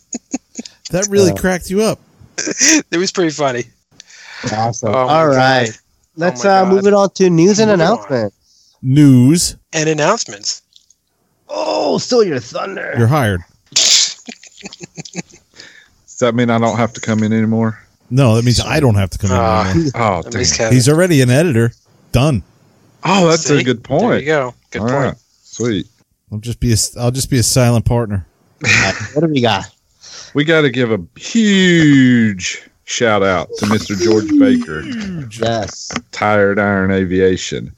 That really cracked you up. It was pretty funny. Awesome. Oh, all right. God. Let's move it on to news and announcements. News. And announcements. Oh, still your thunder. You're hired. Does that mean I don't have to come in anymore? No, that means I don't have to come in anymore. Oh, damn. He's already an editor. Done. Oh, that's a good point. There you go. Good point. Right. Sweet. I'll just be a silent partner. What do we got? We got to give a huge shout out to Mr. George Baker. Yes. Tired Iron Aviation.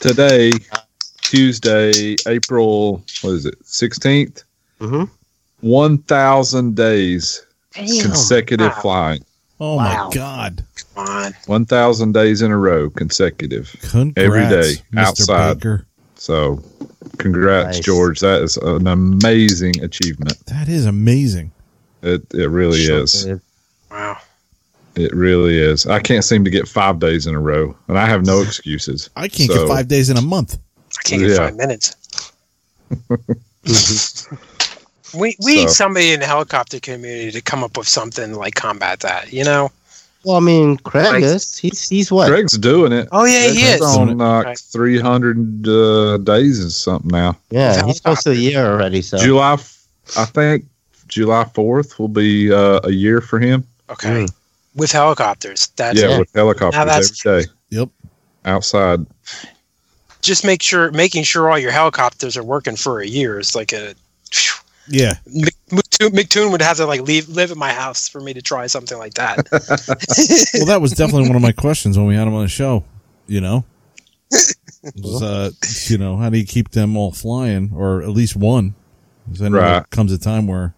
Today, Tuesday, April, 16th? Mm-hmm. 1,000 days consecutive flying. Oh, my God. Come on. 1,000 days in a row consecutive. Congrats, every day Mr. outside. Baker. So, congrats, nice. George. That is an amazing achievement. That is amazing. It really is. Wow. It really is. I can't seem to get 5 days in a row, and I have no excuses. I can't get 5 days in a month. I can't get 5 minutes. We need somebody in the helicopter community to come up with something like combat that, you know? Well, I mean, Craig is. He's what? Greg's doing it. Oh, yeah, he is. He's on 300 days or something now. Yeah, he's close to a year already. So July 4th will be a year for him. Okay. Mm. With helicopters. That's with helicopters every day. Yep. Outside. Just making sure all your helicopters are working for a year is like a... Yeah, McToon would have to like live at my house for me to try something like that. Well, that was definitely one of my questions when we had him on the show. You know, was, you know, how do you keep them all flying, or at least one? Because I know there comes a time where,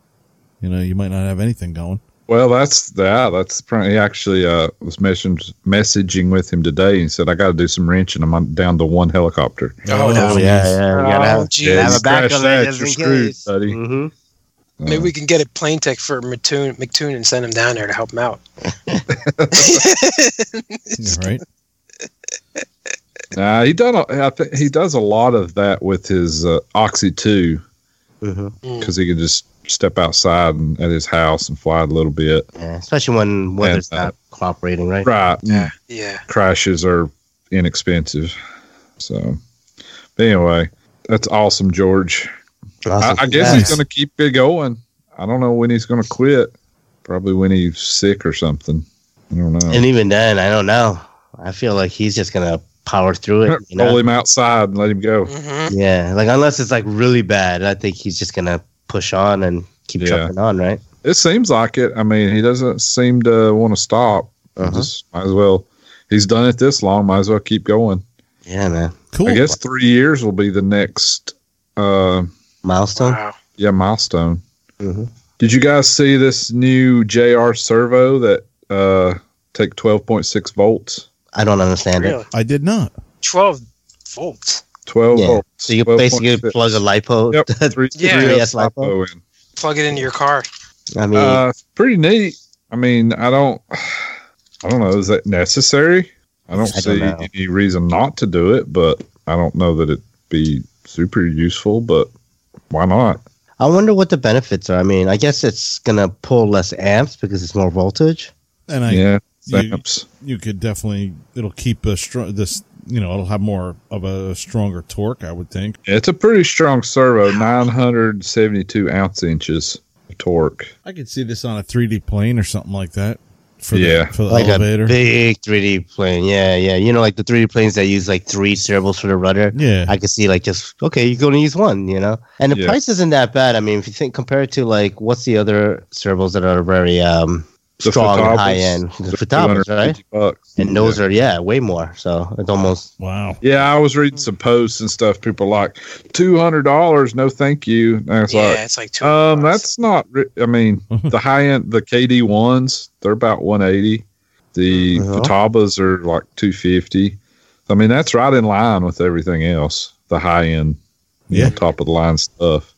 you know, you might not have anything going. Well, that's probably, he actually was messaging with him today. He said, I got to do some wrenching. I'm down to one helicopter. Oh, yeah. You got to have a backup. You're screwed, buddy. Mm-hmm. Maybe we can get a plane tech for McToon and send him down there to help him out. Yeah, right. He does a lot of that with his Oxy-2 because he can just step outside and at his house and fly a little bit. Yeah, especially when weather's not cooperating, right? Right. Yeah. Crashes are inexpensive. So, but anyway, that's awesome, George. Awesome. I guess he's going to keep it going. I don't know when he's going to quit. Probably when he's sick or something. I don't know. And even then, I don't know. I feel like he's just going to power through it. You know? Roll him outside and let him go. Mm-hmm. Yeah. Like, unless it's like really bad, I think he's just going to push on and keep trucking on, right? It seems like it. I mean, he doesn't seem to want to stop. Just might as well. He's done it this long. Might as well keep going. Yeah, man. Cool. I guess 3 years will be the next milestone. Wow. Yeah, milestone. Mm-hmm. Did you guys see this new JR servo that take 12.6 volts? I don't understand it. I did not. 12 volts. 12 volts. So you basically plug a LiPo, 3S LiPo in. Plug it into your car. I mean, pretty neat. I mean, I don't know. Is that necessary? I don't see any reason not to do it, but I don't know that it'd be super useful. But why not? I wonder what the benefits are. I mean, I guess it's gonna pull less amps because it's more voltage. And you could definitely. It'll keep a strong this. You know, it'll have more of a stronger torque, I would think. It's a pretty strong servo, 972 ounce-inches of torque. I could see this on a 3D plane or something like that. For the elevator. A big 3D plane. Yeah. You know, like the 3D planes that use like three servos for the rudder. Yeah. I could see like you're going to use one, you know? And the price isn't that bad. I mean, if you think, compared to like, what's the other servos that are very... strong and high end. The Futabas, right? Bucks. And those are, way more. So it's almost. Wow. Yeah, I was reading some posts and stuff. People are like, $200, no thank you. And I was it's like $200. That's not, I mean, the high end, the KD1s, they're about $180. The Futabas are like $250. I mean, that's right in line with everything else, the high end, top of the line stuff.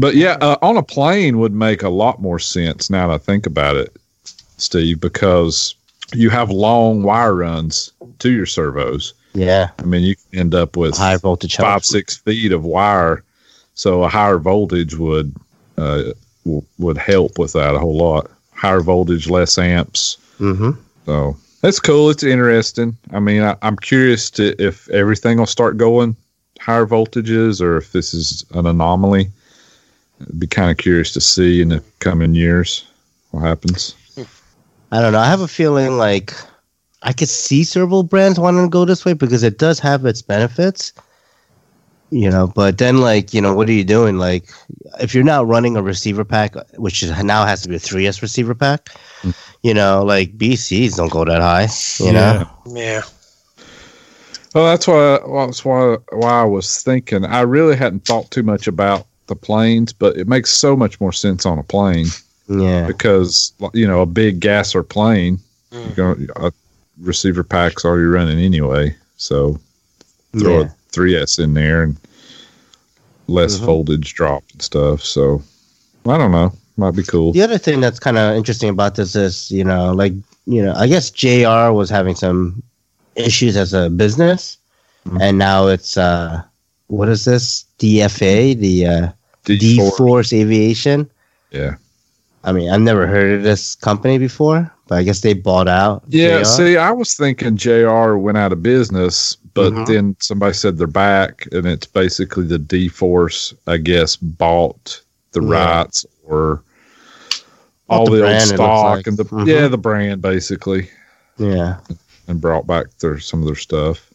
But on a plane would make a lot more sense now that I think about it, Steve, because you have long wire runs to your servos. Yeah. I mean, you can end up with high voltage 5-6 feet of wire. So a higher voltage would help with that a whole lot. Higher voltage, less amps. Mm-hmm. So that's cool. It's interesting. I mean, I'm curious if everything will start going higher voltages or if this is an anomaly. I'd be kind of curious to see in the coming years what happens. I don't know. I have a feeling like I could see servo brands wanting to go this way because it does have its benefits, you know, but then like, you know, what are you doing? Like if you're not running a receiver pack, which now has to be a 3S receiver pack, you know, like BCs don't go that high, you know? Yeah. Well, that's why I was thinking. I really hadn't thought too much about the planes, but it makes so much more sense on a plane. Yeah, because you know a big gasser plane, receiver pack's already running anyway. So throw a 3S in there and less voltage drop and stuff. So I don't know, might be cool. The other thing that's kind of interesting about this is I guess JR was having some issues as a business, and now it's what is this DFA the D-Force Aviation. Yeah. I mean, I've never heard of this company before, but I guess they bought out. Yeah, JR. See, I was thinking JR went out of business, but then somebody said they're back, and it's basically the D-Force, I guess, bought the rights or all the brand, old stock. Like. And the brand, basically. Yeah. And brought back some of their stuff.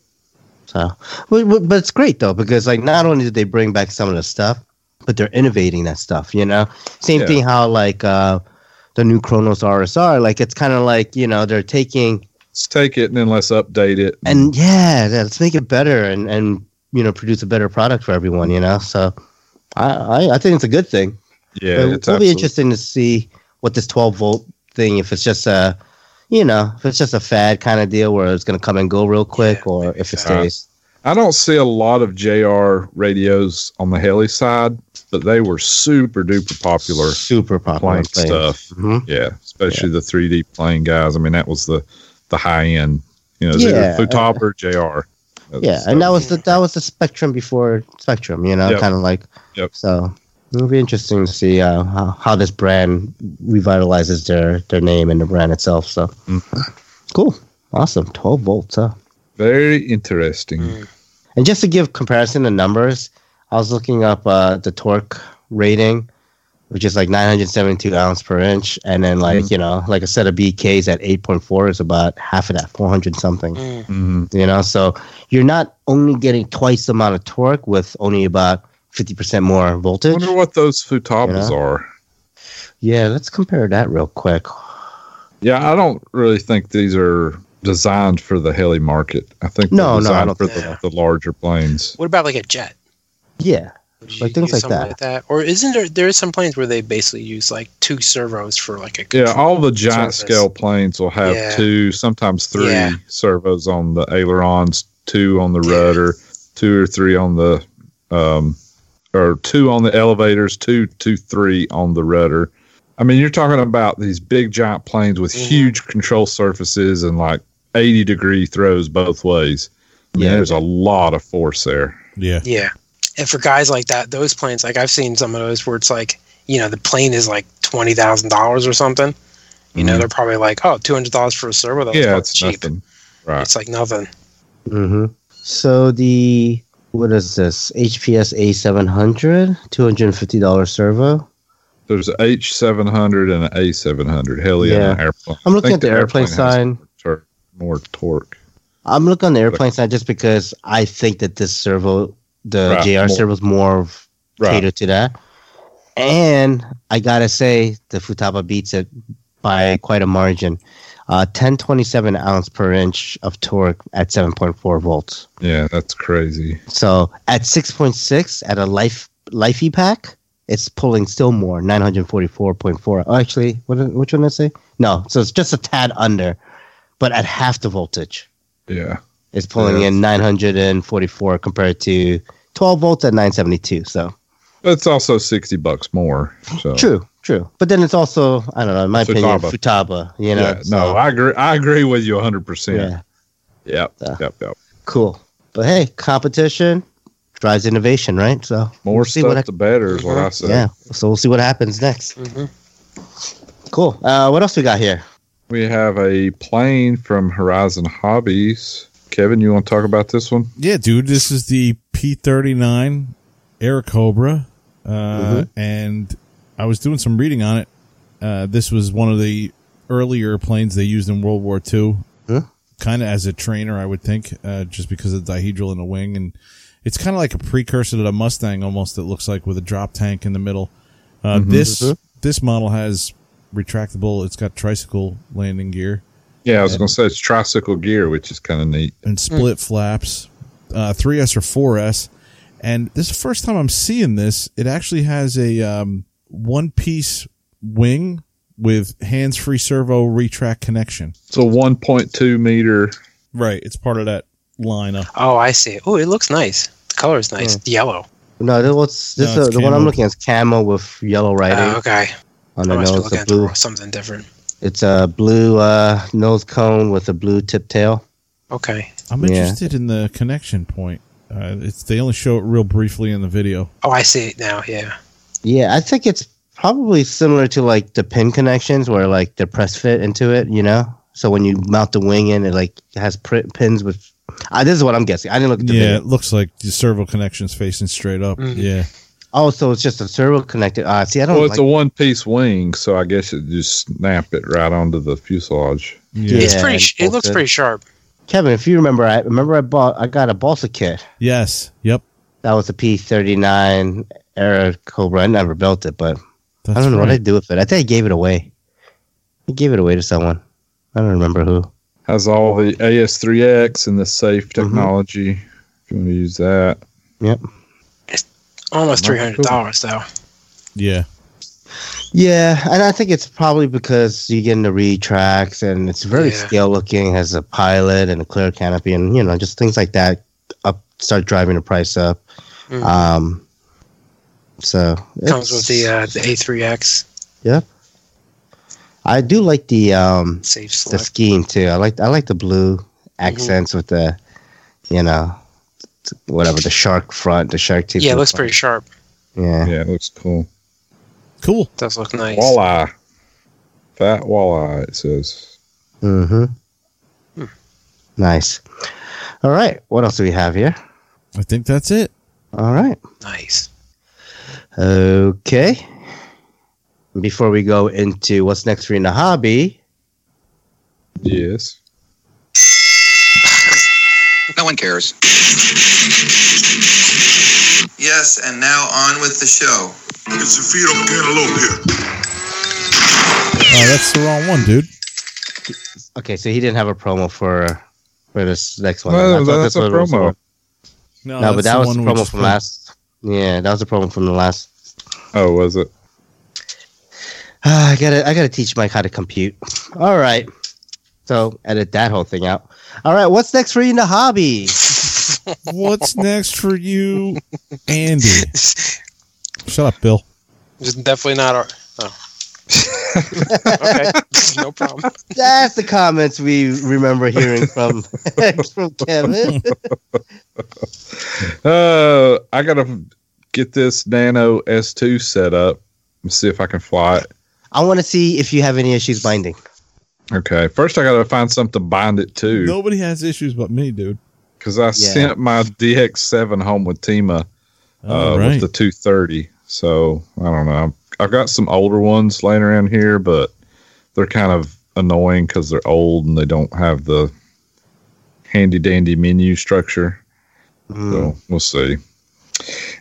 So, but it's great, though, because like not only did they bring back some of the stuff, but they're innovating that stuff, you know? Same thing how, like, the new Kronos RSR, like, it's kind of like, you know, they're taking... Let's take it and then let's update it. And, yeah, let's make it better and you know, produce a better product for everyone, you know? So I think it's a good thing. Yeah, it'll be interesting to see what this 12-volt thing, if it's just a, you know, if it's just a fad kind of deal where it's going to come and go real quick or if it stays. I don't see a lot of JR radios on the heli side, but they were super duper popular. Super popular plane stuff. Mm-hmm. Yeah. Especially the 3D plane guys. I mean, that was the high end, you know, Futaba or JR. And that was the Spectrum before Spectrum, you know, kind of like, so it'll be interesting to see how this brand revitalizes their name and the brand itself. So cool. Awesome. 12 volts, huh? Very interesting. And just to give comparison to numbers, I was looking up the torque rating, which is like 972 ounce per inch. And then like, you know, like a set of BKs at 8.4 is about half of that, 400 something, you know? So you're not only getting twice the amount of torque with only about 50% more voltage. I wonder what those Futabas are. Yeah, let's compare that real quick. Yeah, I don't really think these are... designed for the heli market. I think the larger planes. What about like a jet? Yeah. Like things like that. Or isn't there is some planes where they basically use like two servos for like a control. Yeah, all the giant scale planes will have two, sometimes three servos on the ailerons, two on the rudder, two or three on the or two on the elevators, three on the rudder. I mean, you're talking about these big giant planes with huge control surfaces and like 80-degree throws both ways. I mean, there's a lot of force there. Yeah. Yeah. And for guys like that, those planes, like I've seen some of those where it's like, you know, the plane is like $20,000 or something. You know, they're probably like, oh, $200 for a servo. That's it's cheap. Nothing. Right. It's like nothing. Mm-hmm. So what is this? HPS A700, $250 servo. There's an H700 and an A700 heli and an airplane. I'm looking at the airplane sign. More torque. I'm looking on the airplane sign just because I think that this servo, the JR servo, is more catered to that. And I gotta say, the Futaba beats it by quite a margin. 1027 ounce per inch of torque at 7.4 volts. Yeah, that's crazy. So at 6.6 at a Lifey pack. It's pulling still more, 944.4. Oh, actually, which one did I say? No, so it's just a tad under, but at half the voltage. Yeah. It's pulling in 944 compared to 12 volts at 972, so. It's also $60 more. So. True. But then it's also, I don't know, in my opinion, Futaba, you know? Yeah, so. No, I agree with you 100%. Yeah. Yep. Cool. But hey, competition drives innovation, right? So more we'll stuff, the better is what I say. Yeah, so we'll see what happens next. Mm-hmm. Cool. What else we got here? We have a plane from Horizon Hobbies. Kevin, you want to talk about this one? Yeah, dude. This is the P-39 Air Cobra, and I was doing some reading on it. This was one of the earlier planes they used in World War II, kind of as a trainer, I would think, just because of the dihedral in the wing and. It's kind of like a precursor to the Mustang almost, it looks like, with a drop tank in the middle. This model has retractable, it's got tricycle landing gear. Yeah, I was going to say it's tricycle gear, which is kind of neat. And split flaps, 3S or 4S. And this is the first time I'm seeing this. It actually has a one-piece wing with hands-free servo retract connection. It's a 1.2 meter. Right, it's part of that. Lineup. Oh, I see. Oh, it looks nice. The color is nice. The yellow. No, the one I'm looking at is camo with yellow writing. Oh, okay. On the nose, it's blue. Something different. It's a blue nose cone with a blue tip tail. Okay. I'm interested in the connection point. They only show it real briefly in the video. Oh, I see it now. Yeah. Yeah, I think it's probably similar to like the pin connections where like the press fit into it. You know, so when you mount the wing in, it like has pins with. This is what I'm guessing. I didn't look at the video. It looks like the servo connection's facing straight up. Mm-hmm. Yeah. Oh, so it's just a servo connected. See, I don't. Well, it's a one-piece wing, so I guess it just snap it right onto the fuselage. Yeah. It's pretty. It looks pretty sharp. Kevin, if you remember, I got a balsa kit. Yes. Yep. That was a P-39 era Cobra. I never built it, but that's I don't know what I did with it. I think I gave it away. I gave it away to someone. I don't remember who. Has all the AS3X and the safe technology. If you want to use that. Yep. It's almost $300 though. Yeah. Yeah, and I think it's probably because you get into retracts and it's very scale looking, has a pilot and a clear canopy and, you know, just things like that start driving the price up. Mm-hmm. So it comes with the A3X. Yep. I do like the scheme too. I like the blue accents with the, you know, whatever, the shark front, the shark teeth. Yeah, it looks pretty sharp. Yeah. Yeah, it looks cool. Cool. It does look nice. Walleye. Fat walleye, it says. Mm-hmm. Nice. All right. What else do we have here? I think that's it. All right. Nice. Okay. Before we go into what's next for you in the hobby. Yes. No one cares. Yes, and now on with the show. It's a fetal cantaloupe here. Oh, that's the wrong one, dude. Okay, so he didn't have a promo for this next one. No, that's a promo. No, but that was the promo from last. Yeah, that was the promo from the last. Oh, was it? I gotta teach Mike how to compute. All right. So edit that whole thing out. All right. What's next for you in the hobby? What's next for you, Andy? Shut up, Bill. It's definitely not our. Oh. Okay. No problem. That's the comments we remember hearing from Kevin. I gotta get this Nano S2 set up. Let's see if I can fly it. I want to see if you have any issues binding. Okay. First, I got to find something to bind it to. Nobody has issues but me, dude. Because I sent my DX7 home with Tima with the 230. So, I don't know. I've got some older ones laying around here, but they're kind of annoying because they're old and they don't have the handy-dandy menu structure. So, we'll see.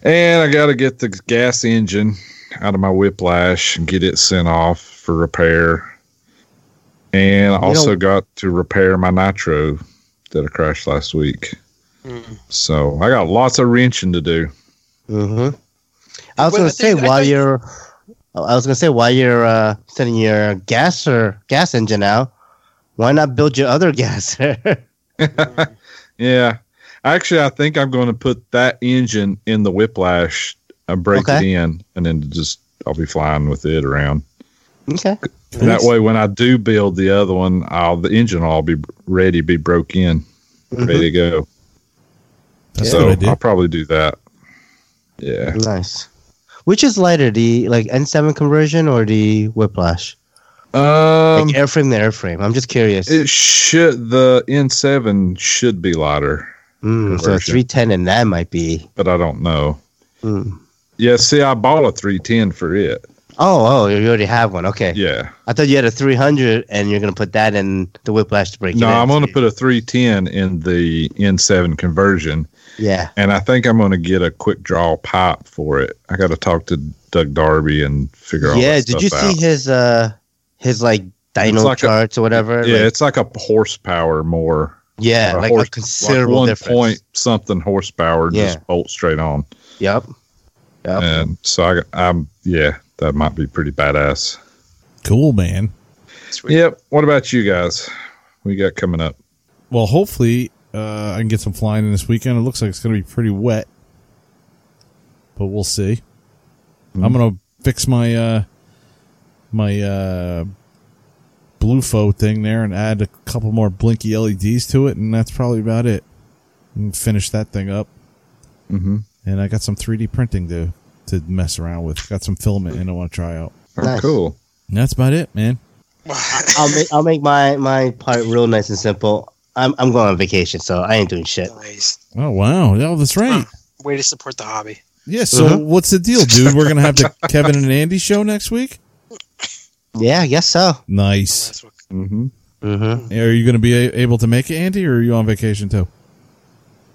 And I got to get the gas engine out of my Whiplash and get it sent off for repair. And I also got to repair my nitro that I crashed last week. Mm-hmm. So I got lots of wrenching to do. Mm-hmm. I was gonna say while you're sending your gas engine out, why not build your other gasser? Yeah. Actually, I think I'm going to put that engine in the Whiplash. I break it in, and then I'll be flying with it around. Okay. And that way, when I do build the other one, the engine will all be ready, be broke in, ready to go. That's what I do. I'll probably do that. Yeah. Nice. Which is lighter, the N7 conversion or the Whiplash? Airframe. I'm just curious. The N7 should be lighter. So 310 and that might be. But I don't know. Yeah, see, I bought a 310 for it. Oh, you already have one. Okay. Yeah. I thought you had a 300 and you're going to put that in the Whiplash to break it. No, I'm going to put a 310 in the N7 conversion. Yeah. And I think I'm going to get a quick draw pipe for it. I got to talk to Doug Darby and figure all that stuff out. Yeah, did you see his dyno charts or whatever? Yeah, it's like a horsepower more. Yeah, a considerable difference. 1 point something horsepower just bolt straight on. Yep. And so that might be pretty badass. Cool, man. Sweet. Yep. What about you guys? What you got coming up? Well, hopefully I can get some flying in this weekend. It looks like it's going to be pretty wet, but we'll see. I'm going to fix my my Blue Fo thing there and add a couple more blinky LEDs to it, and that's probably about it. And finish that thing up. Mm-hmm. And I got some 3D printing to mess around with. Got some filament and I want to try out. Nice. Cool. And that's about it, man. I'll make my part real nice and simple. I'm going on vacation, so I ain't doing shit. Nice. Oh wow, that's right. Way to support the hobby. Yeah. So what's the deal, dude? We're gonna have the Kevin and Andy show next week. Yeah, I guess so. Nice. Are you gonna be able to make it, Andy, or are you on vacation too?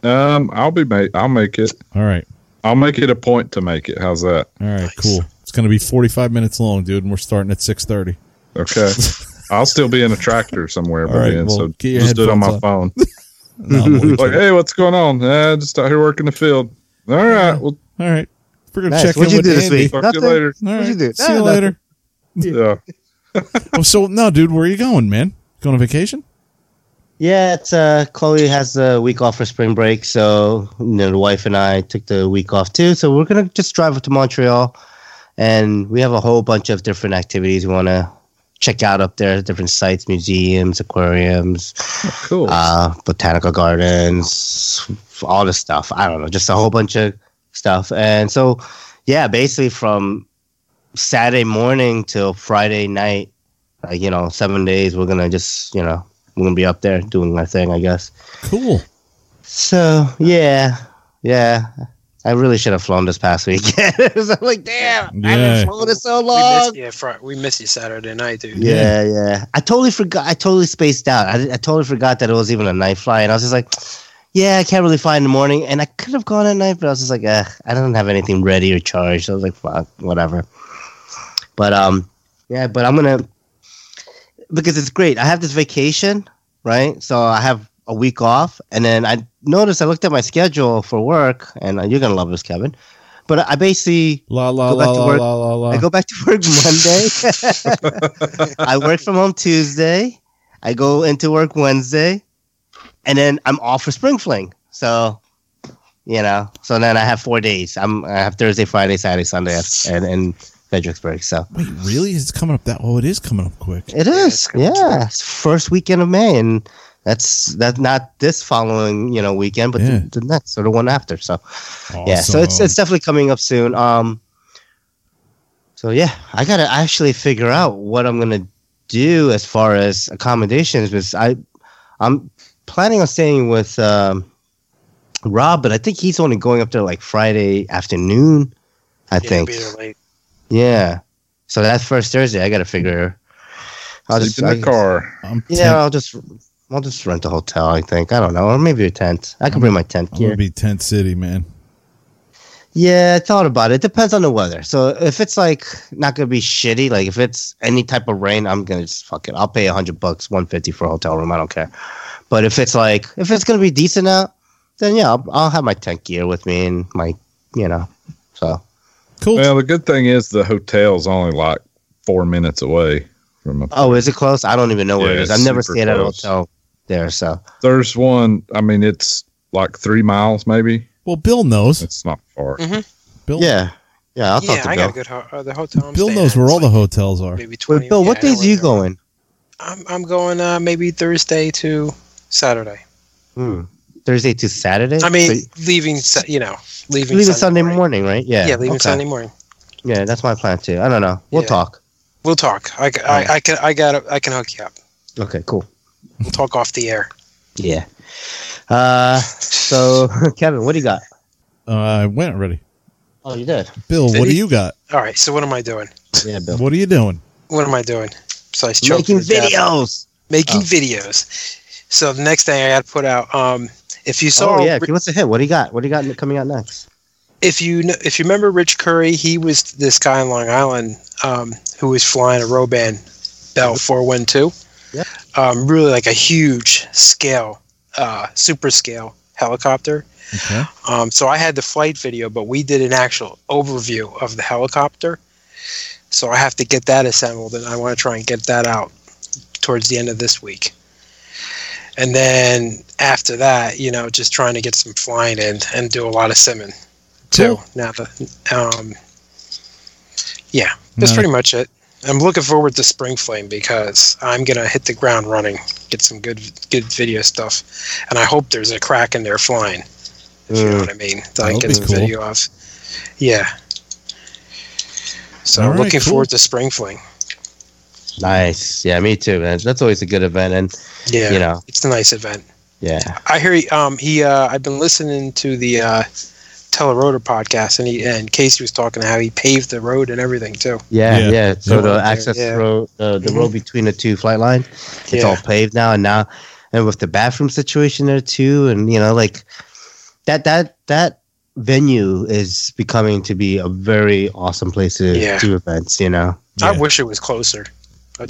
I'll make it. All right. I'll make it a point to make it. How's that? All right, nice. Cool. It's going to be 45 minutes long, dude, and we're starting at 6:30. Okay. I'll still be in a tractor somewhere by then, so just do it on my phone. No, like, hey, what's going on? Just out here working the field. All right. Well, all right. We're going to check in with Andy. What'd you do this week? Talk to you later. All right. See you later. Yeah. Oh, so, no, dude, where are you going, man? Going on vacation? Yeah, it's Chloe has a week off for spring break, so the wife and I took the week off too. So we're gonna just drive up to Montreal, and we have a whole bunch of different activities we want to check out up there. Different sites, museums, aquariums, cool, botanical gardens, all this stuff. I don't know, just a whole bunch of stuff. And so, yeah, basically from Saturday morning till Friday night, 7 days, we're gonna just I'm going to be up there doing my thing, I guess. Cool. So, yeah. I really should have flown this past weekend. I'm like, damn, I haven't flown in so long. We missed you Saturday night, dude. Yeah. I totally forgot. I totally spaced out. I totally forgot that it was even a night fly. And I was just like, I can't really fly in the morning. And I could have gone at night, but I was just like, I don't have anything ready or charged. I was like, fuck, whatever. But, but I'm going to... Because it's great. I have this vacation, right? So I have a week off. And then I looked at my schedule for work. And you're going to love this, Kevin. But I basically I go back to work Monday. I work from home Tuesday. I go into work Wednesday. And then I'm off for spring fling. So, so then I have 4 days. I have Thursday, Friday, Saturday, Sunday. And Fredericksburg. So wait, really? It's coming up that? Oh, it is coming up quick. It is. Yeah, it's first weekend of May, and that's not this following weekend, but the next or the one after. So awesome. Yeah, so it's definitely coming up soon. So yeah, I gotta actually figure out what I'm gonna do as far as accommodations, because I'm planning on staying with Rob, but I think he's only going up there like Friday afternoon. I think. It'll be late. Yeah, so that first Thursday, I gotta figure. I'll sleep in the car. I'll just rent a hotel. I think, I don't know, or maybe a tent. I can bring my tent here. It'll be tent city, man. Yeah, I thought about it. It depends on the weather. So if it's like not gonna be shitty, like if it's any type of rain, I'm gonna just fuck it. I'll pay $100, $150 for a hotel room. I don't care. But if it's gonna be decent out, then yeah, I'll have my tent gear with me and my so. Cool. Well, the good thing is the hotel's only like 4 minutes away from up there. Oh, is it close? I don't even know where it is. I've never stayed at a hotel there, so. There's one, it's like 3 miles maybe. Well, Bill knows. It's not far. Mm-hmm. Bill? Yeah. Yeah, I'll talk to Bill. Yeah, I got a good hotel. Bill knows where all the hotels are. Maybe 20. Wait, Bill, what days are you going? I'm going maybe Thursday to Saturday. Hmm. Thursday to Saturday? Leaving Sunday morning, right? Yeah. Yeah, Sunday morning. Yeah, that's my plan too. I don't know. We'll talk. I can hook you up. Okay, cool. We'll talk off the air. Yeah. So, Kevin, what do you got? I went already. Oh, you did? Bill, what do you got? All right, so what am I doing? Yeah, Bill. What are you doing? What am I doing? Besides choking videos. Making videos. So the next thing I got to put out, if you saw, give us a hit. What do you got? What do you got coming out next? If you remember Rich Curry, he was this guy in Long Island who was flying a Roban Bell 412. Yeah. Really like a huge scale, super scale helicopter. Okay. So I had the flight video, but we did an actual overview of the helicopter. So I have to get that assembled, and I want to try and get that out towards the end of this week. And then after that, just trying to get some flying in and do a lot of simming too. Cool. Now, that's pretty much it. I'm looking forward to Spring Flame because I'm gonna hit the ground running, get some good video stuff, and I hope there's a Kraken there flying. If you know what I mean, that I can get some video of. Yeah. So I'm looking forward to Spring Flame. Nice. Yeah, me too, man. That's always a good event, and it's a nice event. Yeah. I hear I've been listening to the Telerotor podcast, and Casey was talking how he paved the road and everything too. Yeah. So the access road, the road between the two flight lines, it's all paved now, and with the bathroom situation there too, and like that venue is becoming to be a very awesome place to do events, you know? Yeah. I wish it was closer. Me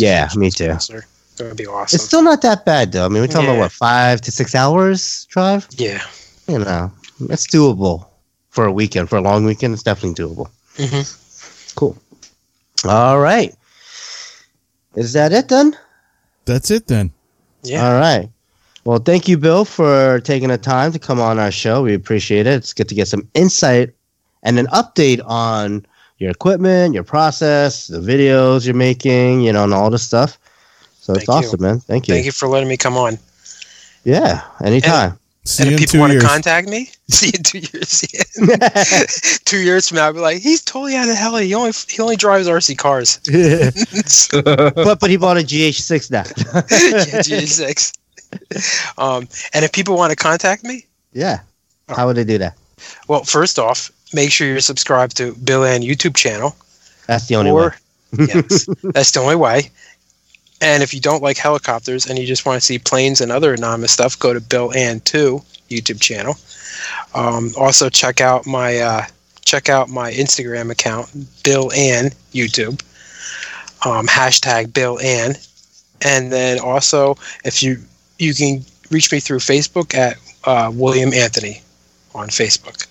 too. Closer. That would be awesome. It's still not that bad, though. I mean, we're talking about, what, 5 to 6 hours drive? Yeah. You know, it's doable for a weekend. For a long weekend, it's definitely doable. Mm-hmm. Cool. All right. Is that it, then? That's it, then. Yeah. All right. Well, thank you, Bill, for taking the time to come on our show. We appreciate it. It's good to get some insight and an update on your equipment, your process, the videos you're making, you know, and all this stuff. So it's awesome, man. Thank you. Thank you for letting me come on. Yeah, anytime. And if people want to contact me, see you in 2 years. 2 years from now, I'll be like, he's totally out of hell. He only drives RC cars. So. but he bought a GH6 now. GH6. And if people want to contact me, how would they do that? Well, first off, make sure you're subscribed to Bill Ann's YouTube channel. That's the only way. Yes, that's the only way. And if you don't like helicopters and you just want to see planes and other anonymous stuff, go to Bill Ann 2 YouTube channel. Also, check out my Instagram account, Bill Ann YouTube. Hashtag Bill Ann, and then also if you can reach me through Facebook at William Anthony on Facebook.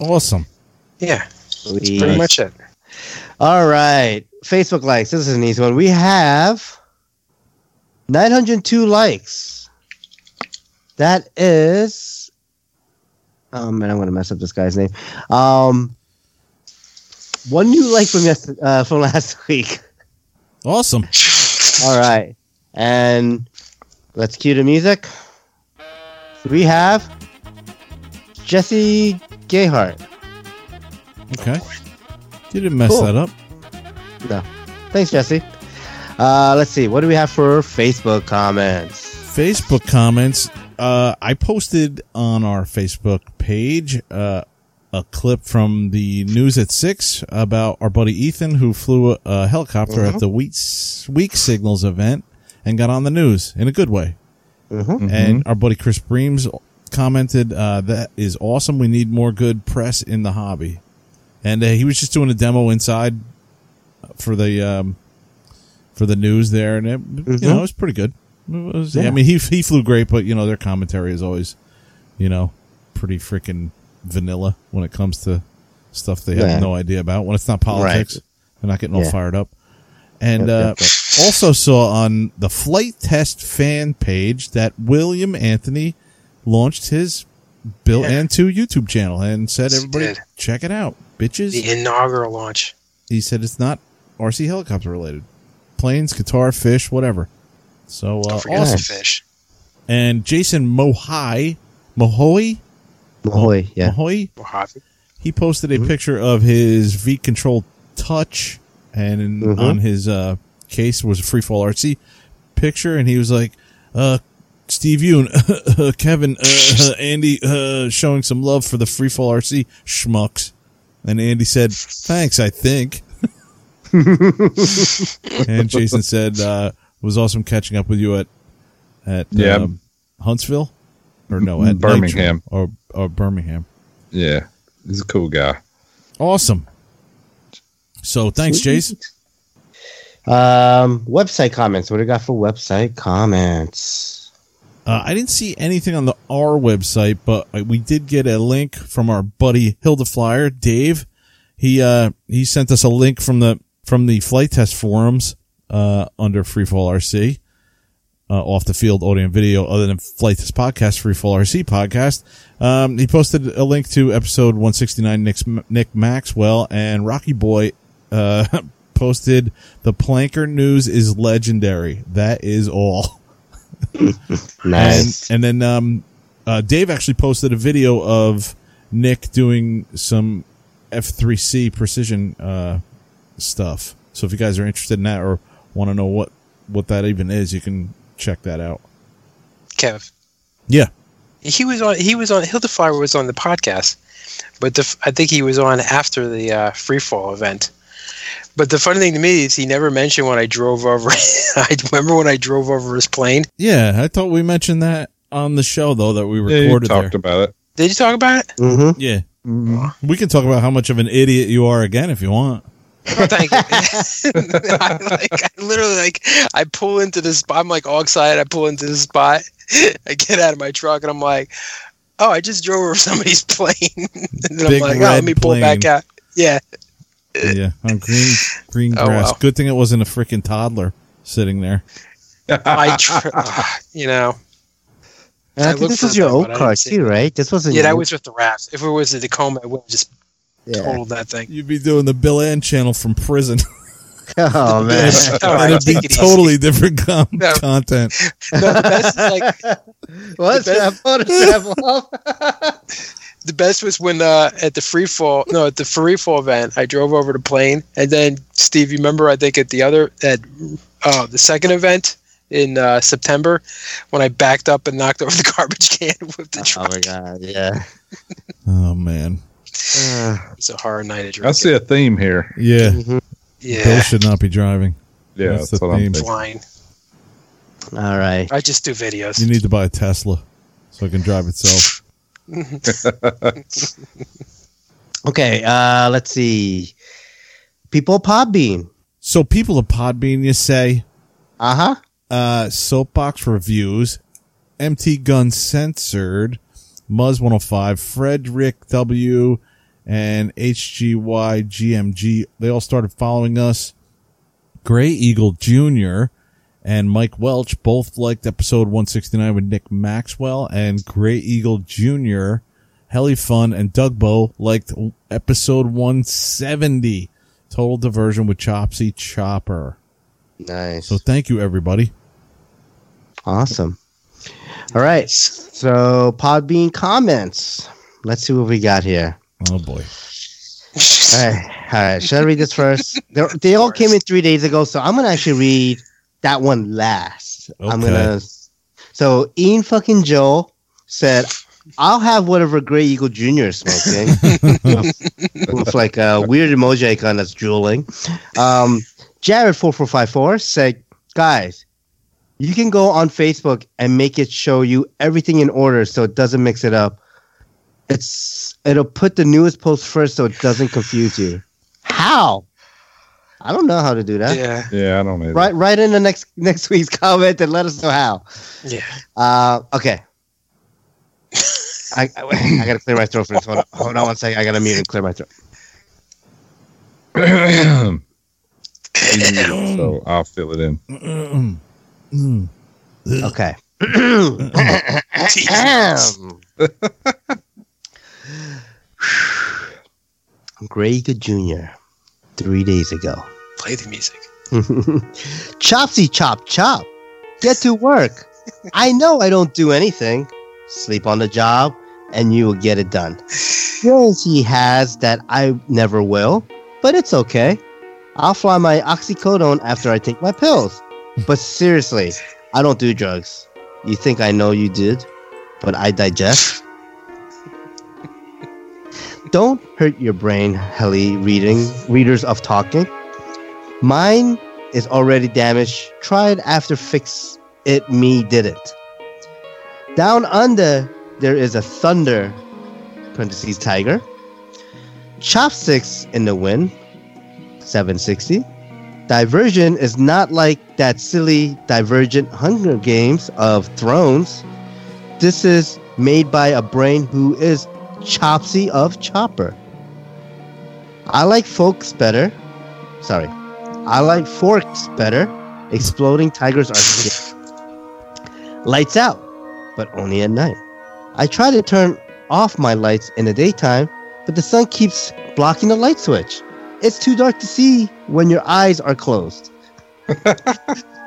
Awesome. Yeah. That's pretty much it. All right. Facebook likes. This is an easy one. We have 902 likes. That is... Oh, man, I'm going to mess up this guy's name. One new like from last week. Awesome. All right. And... let's cue the music. We have Jesse Gayhart. Okay. You didn't mess that up. No. Thanks, Jesse. Let's see. What do we have for Facebook comments? Facebook comments. I posted on our Facebook page a clip from the News at 6 about our buddy Ethan, who flew a helicopter at the Week Signals event. And got on the news in a good way. Mm-hmm. And our buddy Chris Breams commented, that is awesome. We need more good press in the hobby. And he was just doing a demo inside for the news there. And it was pretty good. It was, I mean, he flew great, but, you know, their commentary is always, you know, pretty freaking vanilla when it comes to stuff they have no idea about. When it's not politics, they're not getting all fired up. And also saw on the Flight Test fan page that William Anthony launched his Bill Ann 2 YouTube channel and said, everybody, check it out, bitches. The inaugural launch. He said it's not RC helicopter related. Planes, guitar, fish, whatever. So, don't forget the fish. And Jason Mohoy, he posted a picture of his V-Control Touch. And on his case was a Free Fall RC picture, and he was like, Steve Yoon, Kevin, Andy, showing some love for the Free Fall RC schmucks. And Andy said, thanks, I think. And Jason said, it was awesome catching up with you at Huntsville? Or no, at Birmingham. Or Birmingham. Yeah, he's a cool guy. Awesome. So thanks, Jason. Website comments. What do you got for website comments? I didn't see anything on our website, but we did get a link from our buddy Hilda Flyer, Dave. He sent us a link from the flight test forums under Freefall RC, off the field audio and video. Other than flight test podcast, Freefall RC podcast. He posted a link to episode 169. Nick Maxwell and Rocky Boy. Posted the Planker News is legendary. That is all. Nice. And then Dave actually posted a video of Nick doing some F3C precision stuff. So if you guys are interested in that or want to know what that even is, you can check that out. Kev. Yeah. Hilda Flyer was on the podcast, but I think he was on after the Freefall event. But the funny thing to me is he never mentioned when I drove over. I remember when I drove over his plane. Yeah, I thought we mentioned that on the show, though, that we recorded. Yeah, you talked about it. Did you talk about it? Mm-hmm. Yeah. We can talk about how much of an idiot you are again if you want. Oh, thank you. I pull into this spot. I'm like oxide. I pull into this spot. I get out of my truck and I'm like, oh, I just drove over somebody's plane. And then big I'm like, oh, let me pull back out. Yeah. Yeah, on green grass. Oh, wow. Good thing it wasn't a freaking toddler sitting there. And I think this is your old car too, right? This wasn't. Yeah, that was with the wraps. If it was a Tacoma, I would have just totaled that thing. You'd be doing the Bill Ann channel from prison. Oh man, and it'd be totally different content. No, the best is like what's that? The best was when at the Free Fall event, I drove over the plane, and then Steve, you remember? I think at the second event in September, when I backed up and knocked over the garbage can with the truck. Oh my god! Yeah. Oh man. It's a hard night of drinking. I see a theme here. Yeah. Mm-hmm. Yeah. Bill should not be driving. Yeah, that's the what theme. I'm flying. All right. I just do videos. You need to buy a Tesla so it can drive itself. Okay. Let's see. People of Podbean. So people of Podbean, you say? Uh-huh. Soapbox Reviews, MT Gun Censored, Muzz 105, Frederick W., and HGYGMG. They all started following us. Gray Eagle Jr. and Mike Welch both liked episode 169 with Nick Maxwell, and Gray Eagle Jr., Helly Fun, and Doug Bow liked episode 170, Total Diversion with Chopsy Chopper. Nice. So thank you, everybody. Awesome. All right. So Podbean comments. Let's see what we got here. Oh, boy. All right. Should I read this first? They all came in 3 days ago, so I'm going to actually read that one last. Okay. So Ian fucking Joel said, I'll have whatever Grey Eagle Jr. is smoking. It's like a weird emoji icon that's drooling. Jared 4454 said, guys, you can go on Facebook and make it show you everything in order so it doesn't mix it up. It'll put the newest post first so it doesn't confuse you. How? I don't know how to do that. Yeah, I don't know. Write in the next week's comment and let us know how. Yeah. Okay. I gotta clear my throat for this one. Hold on one second. I gotta mute and clear my throat. So I'll fill it in. Okay. Grey Eagle Jr. 3 days ago. Play the music. Chopsy chop chop. Get to work. I know I don't do anything. Sleep on the job and you will get it done. Yes, he has that I never will, but it's okay. I'll fly my oxycodone after I take my pills. But seriously, I don't do drugs. You think I know you did, but I digest. Don't hurt your brain, Helly, readers of talking. Mine is already damaged. Try it after fix it, me did it. Down under, there is a thunder, parentheses tiger. Chopsticks in the wind. 760. Diversion is not like that silly Divergent Hunger Games of Thrones. This is made by a brain who is Chopsy of Chopper. I like forks better. Exploding tigers are sick. Lights out, but only at night. I try to turn off my lights in the daytime, but the sun keeps blocking the light switch. It's too dark to see when your eyes are closed.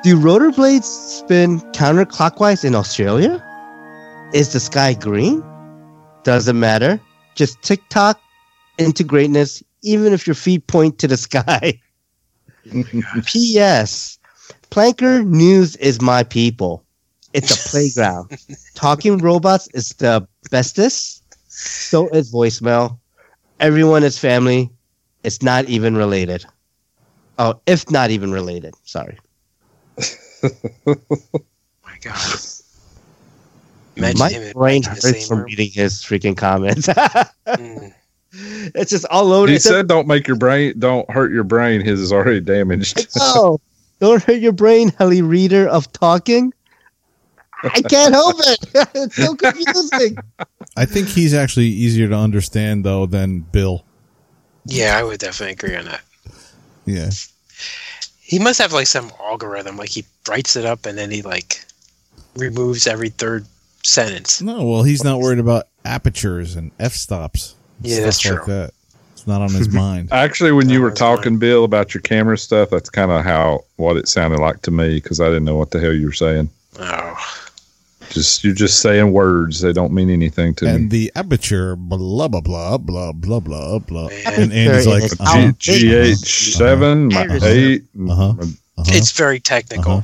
Do rotor blades spin counterclockwise in Australia? Is the sky green? Doesn't matter. Just tick-tock into greatness, even if your feet point to the sky. P.S. Planker News is my people. It's a playground. Talking robots is the bestest. So is voicemail. Everyone is family. It's not even related. Oh, if not even related. Sorry. My God. Imagine my brain hurts from reading his freaking comments. It's just all loaded. He said, "Don't make your brain, don't hurt your brain." His is already damaged. Oh, don't hurt your brain, Heli Reader of talking. I can't help it. It's so confusing. I think he's actually easier to understand though than Bill. Yeah, I would definitely agree on that. Yeah, he must have like some algorithm. Like he writes it up and then he like removes every third sentence. No, well, he's not worried about apertures and f-stops. Yeah, that's true. Like that. It's not on his mind. Actually, when you were talking, Bill, about your camera stuff, that's kind of what it sounded like to me because I didn't know what the hell you were saying. Oh, you're just saying words. They don't mean anything to me. And the aperture, blah blah blah blah blah blah blah. And Andy's like GH7, my 8. It's very technical.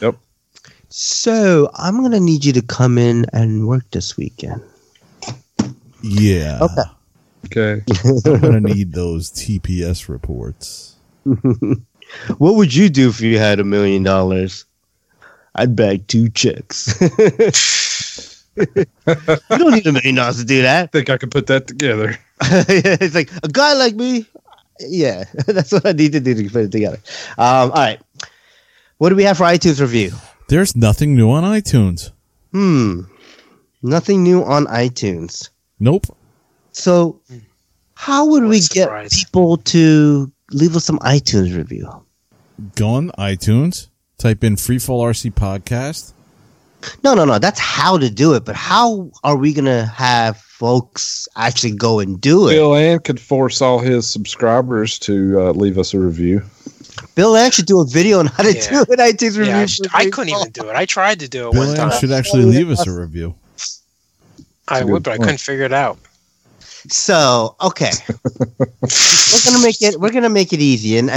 Yep. So I'm gonna need you to come in and work this weekend. Yeah. Okay. I'm gonna need those TPS reports. What would you do if you had $1 million? I'd bag 2 chicks. You don't need $1 million to do that. I think I could put that together. It's like a guy like me. Yeah, that's what I need to do to put it together. All right. What do we have for iTunes review? There's nothing new on iTunes. Nothing new on iTunes. Nope. So how would we get people to leave us some iTunes review? Go on iTunes. Type in Free Fall RC Podcast. No. That's how to do it. But how are we going to have folks actually go and do it? Bill Ann could force all his subscribers to leave us a review. Bill Ann should do a video on how to do an iTunes review. I couldn't even do it. I tried to do it one time. Bill Ann should actually leave us a review. I would, but I couldn't figure it out. So, okay. We're gonna make it easy and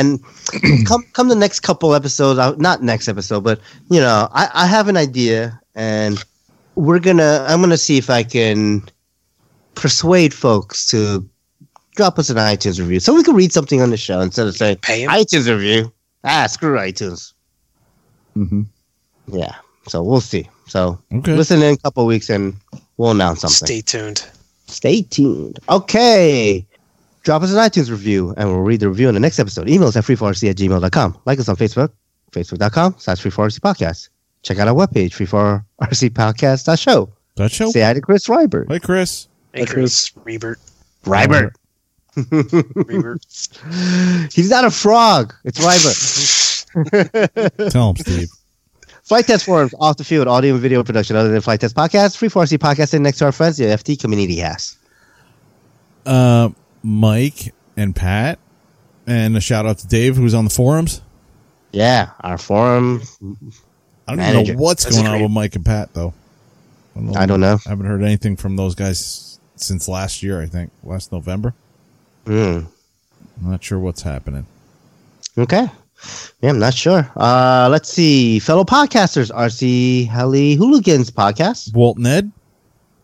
come the next couple episodes, not next episode, but you know, I have an idea and I'm gonna see if I can persuade folks to drop us an iTunes review so we can read something on the show instead of saying iTunes review. Screw iTunes. Yeah. So we'll see. So listen in a couple of weeks and we'll announce something. Stay tuned. Okay. Drop us an iTunes review, and we'll read the review in the next episode. Email us at freeforrc@gmail.com. Like us on Facebook, facebook.com/freeforrcpodcast. Check out our webpage, freeforrcpodcast.show. Say hi to Chris Rybert. Hey, Chris. Hey, Chris. Rybert. He's not a frog. It's Rybert. Tell him, Steve. Flight Test Forums, Off the Field, audio and video production other than Flight Test Podcast, Free 4RC Podcast, and next to our friends, the FT community has. Mike and Pat, and a shout out to Dave, who's on the forums. Yeah, our forum manager. I don't even know what's going on with Mike and Pat, though. I don't know. I haven't heard anything from those guys since last year, I think, last November. I'm not sure what's happening. Okay. Yeah, I'm not sure. Let's see. Fellow podcasters, RC Heli Hooligans Podcast. Walt Ned.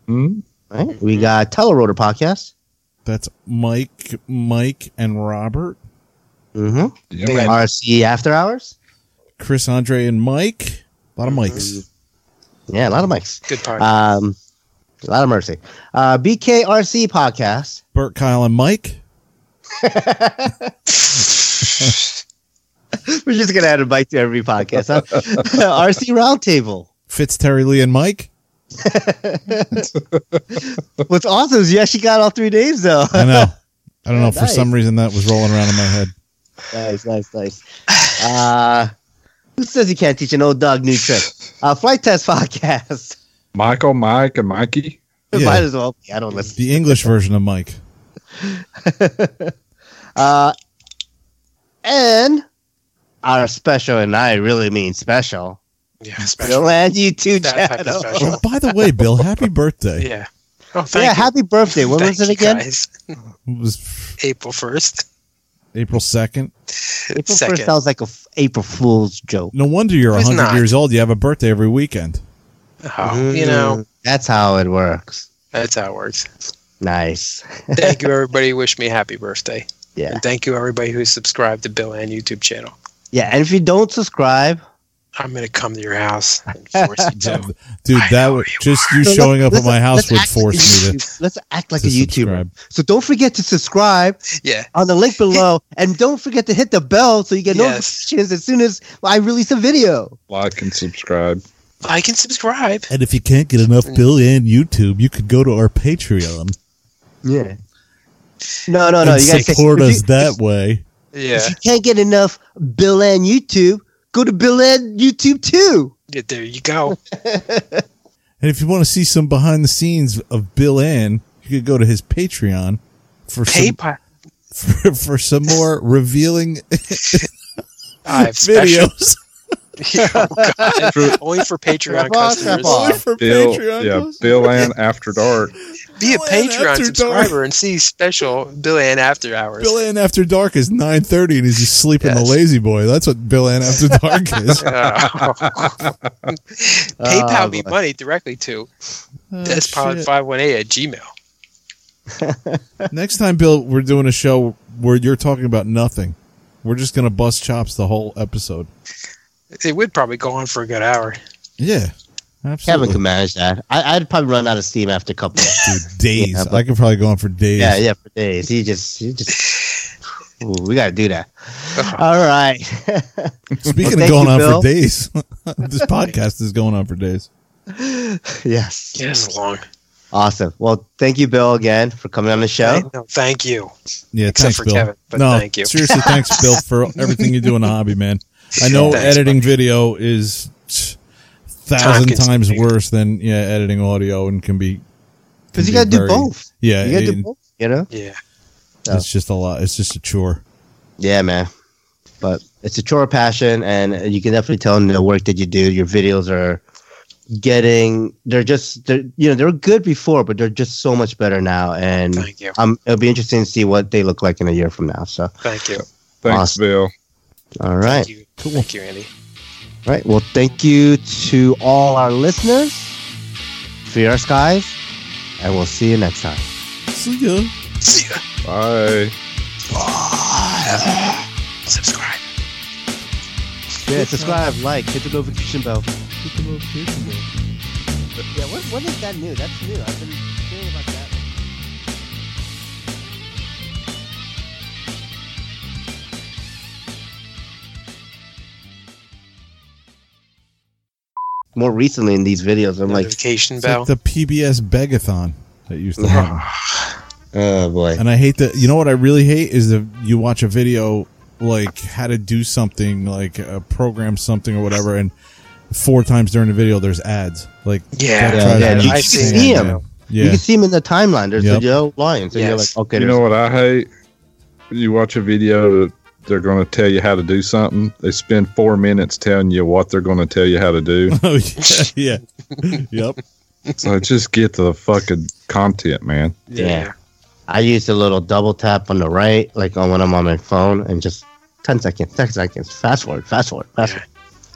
All right. We got Telerotor Podcast. That's Mike, and Robert. Yep. RC After Hours. Chris, Andre, and Mike. A lot of mics. Yeah, a lot of mics. Good part. A lot of mercy. BKRC Podcast. Bert, Kyle, and Mike. We're just going to add a mic to every podcast. Huh? RC Roundtable. Fitz, Terry Lee, and Mike. What's awesome is you actually got all 3 days, though. I know. I don't know. Nice. For some reason, that was rolling around in my head. Nice. Who says you can't teach an old dog new tricks? Flight Test Podcast. Michael, Mike, and Mikey. Yeah. Might as well. I don't listen. The English version of Mike. And... our special, and I really mean special. Yeah, special. Bill and YouTube channel. Oh, by the way, Bill, happy birthday. Yeah. Oh, thank you. Happy birthday. When was it again? It was April 1st. April 2nd. April 1st sounds like an April Fool's joke. No wonder you're 100 years old. You have a birthday every weekend. Oh, you know. That's how it works. Nice. Thank you, everybody. Wish me happy birthday. Yeah. And thank you, everybody who's subscribed to Bill and YouTube channel. Yeah, and if you don't subscribe, I'm going to come to your house and force you to. Dude, that would just you so showing up at my house would force me to. Let's act like a YouTuber. So don't forget to subscribe on the link below. And don't forget to hit the bell so you get notifications as soon as I release a video. Like and subscribe. Like and subscribe. And if you can't get enough Billy and YouTube, you could go to our Patreon. Yeah. No. You guys support us that way. Yeah. If you can't get enough Bill and YouTube, go to Bill and YouTube too. Yeah, there you go. And if you want to see some behind the scenes of Bill Ann, you could go to his Patreon for some more revealing videos. Oh, God. Only for Patreon customers. Only for Patreon customers. Bill Ann After Dark. Be a Patreon subscriber and see special Bill Ann After Hours. Bill Ann After Dark is 9:30 and he's just sleeping the lazy boy. That's what Bill Ann After Dark is. PayPal me money directly to despod518@gmail.com. Next time, Bill, we're doing a show where you're talking about nothing. We're just going to bust chops the whole episode. It would probably go on for a good hour. Yeah, absolutely. Kevin can manage that. I'd probably run out of steam after a couple of days. Yeah, I could probably go on for days. Yeah, for days. He just. Ooh, we got to do that. All right. Speaking of going on for days, this podcast is going on for days. Yes, long. Awesome. Well, thank you, Bill, again for coming on the show. No, thank you. Yeah, except thanks, for Bill. Kevin, but no, thank you. Seriously, thanks, Bill, for everything you do in the hobby, man. I know editing video is 1,000 times worse than editing audio and can be because you got to do both. Yeah, you got to do both. You know. Yeah, it's just a lot. It's just a chore. Yeah, man. But it's a chore, passion, and you can definitely tell in the work that you do. Your videos are they're good before, but they're just so much better now. And thank you. It'll be interesting to see what they look like in a year from now. So thank you. Thanks, Bill. All right. Cool. Thank you, Andy. All right. Well, thank you to all our listeners. Free our skies. And we'll see you next time. See ya. See ya. Bye. Bye. Subscribe. Yeah, subscribe, like, hit the notification bell. Hit the notification bell. Yeah, what is that new? That's new. I've been hearing about that. More recently in these videos, I'm like, the PBS Begathon that used to happen. Oh boy! And I hate you know what I really hate is you watch a video like how to do something, like program something or whatever, and 4 times during the video there's ads. Like you can see them. Yeah. You can see them in the timeline. There's the yellow lines, and you're like, okay. You know what I hate? You watch a video. They're going to tell you how to do something. They spend 4 minutes telling you what they're going to tell you how to do. Oh, yeah. Yep. So just get to the fucking content, man. Yeah. I use a little double tap on the right, like when I'm on my phone, and just 10 seconds, 10 seconds, fast forward.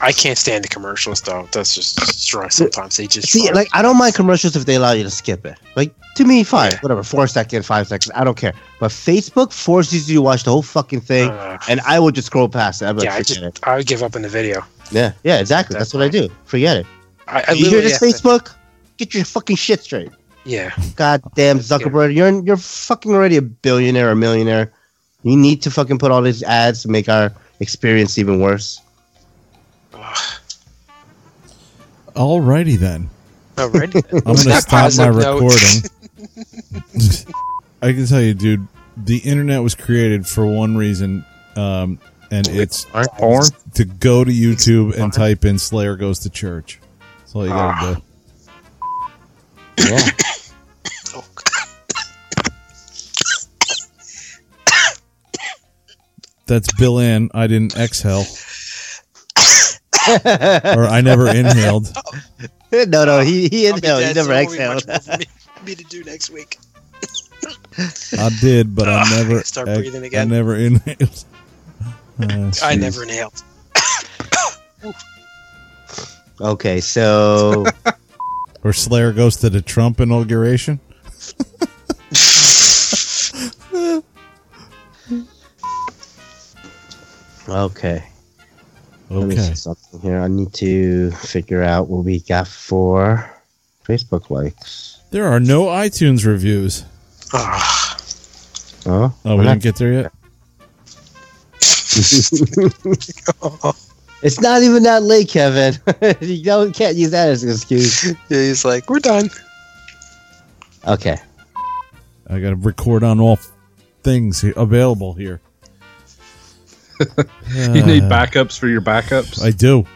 I can't stand the commercials, though. That's just strong sometimes. They just I don't mind commercials if they allow you to skip it. Like, to me, fine. Yeah. Whatever, 4 seconds, 5 seconds. I don't care. But Facebook forces you to watch the whole fucking thing, and I will just scroll past it. I would give up on the video. Yeah, exactly. That's what I do. Forget it. You hear this, Facebook? Get your fucking shit straight. Yeah. Goddamn Zuckerberg. You're fucking already a billionaire or millionaire. You need to fucking put all these ads to make our experience even worse. Alrighty then. I'm going to stop my recording. I can tell you, dude, the internet was created for one reason, and it's to go to YouTube and type in Slayer Goes to Church. That's all you got to do. Yeah. Oh, that's Bill Ann. I didn't exhale. Or I never inhaled. No, he inhaled. He never exhaled. Me to do next week. I did, but I never. Start breathing again. I never inhaled. I never inhaled. Okay, so. Or Slayer goes to the Trump inauguration. Okay. Okay. Let me see something here. I need to figure out what we got for Facebook likes. There are no iTunes reviews. Oh, we didn't get there yet? It's not even that late, Kevin. You can't use that as an excuse. Yeah, he's like, we're done. Okay. I got to record on all things available here. You need backups for your backups? I do.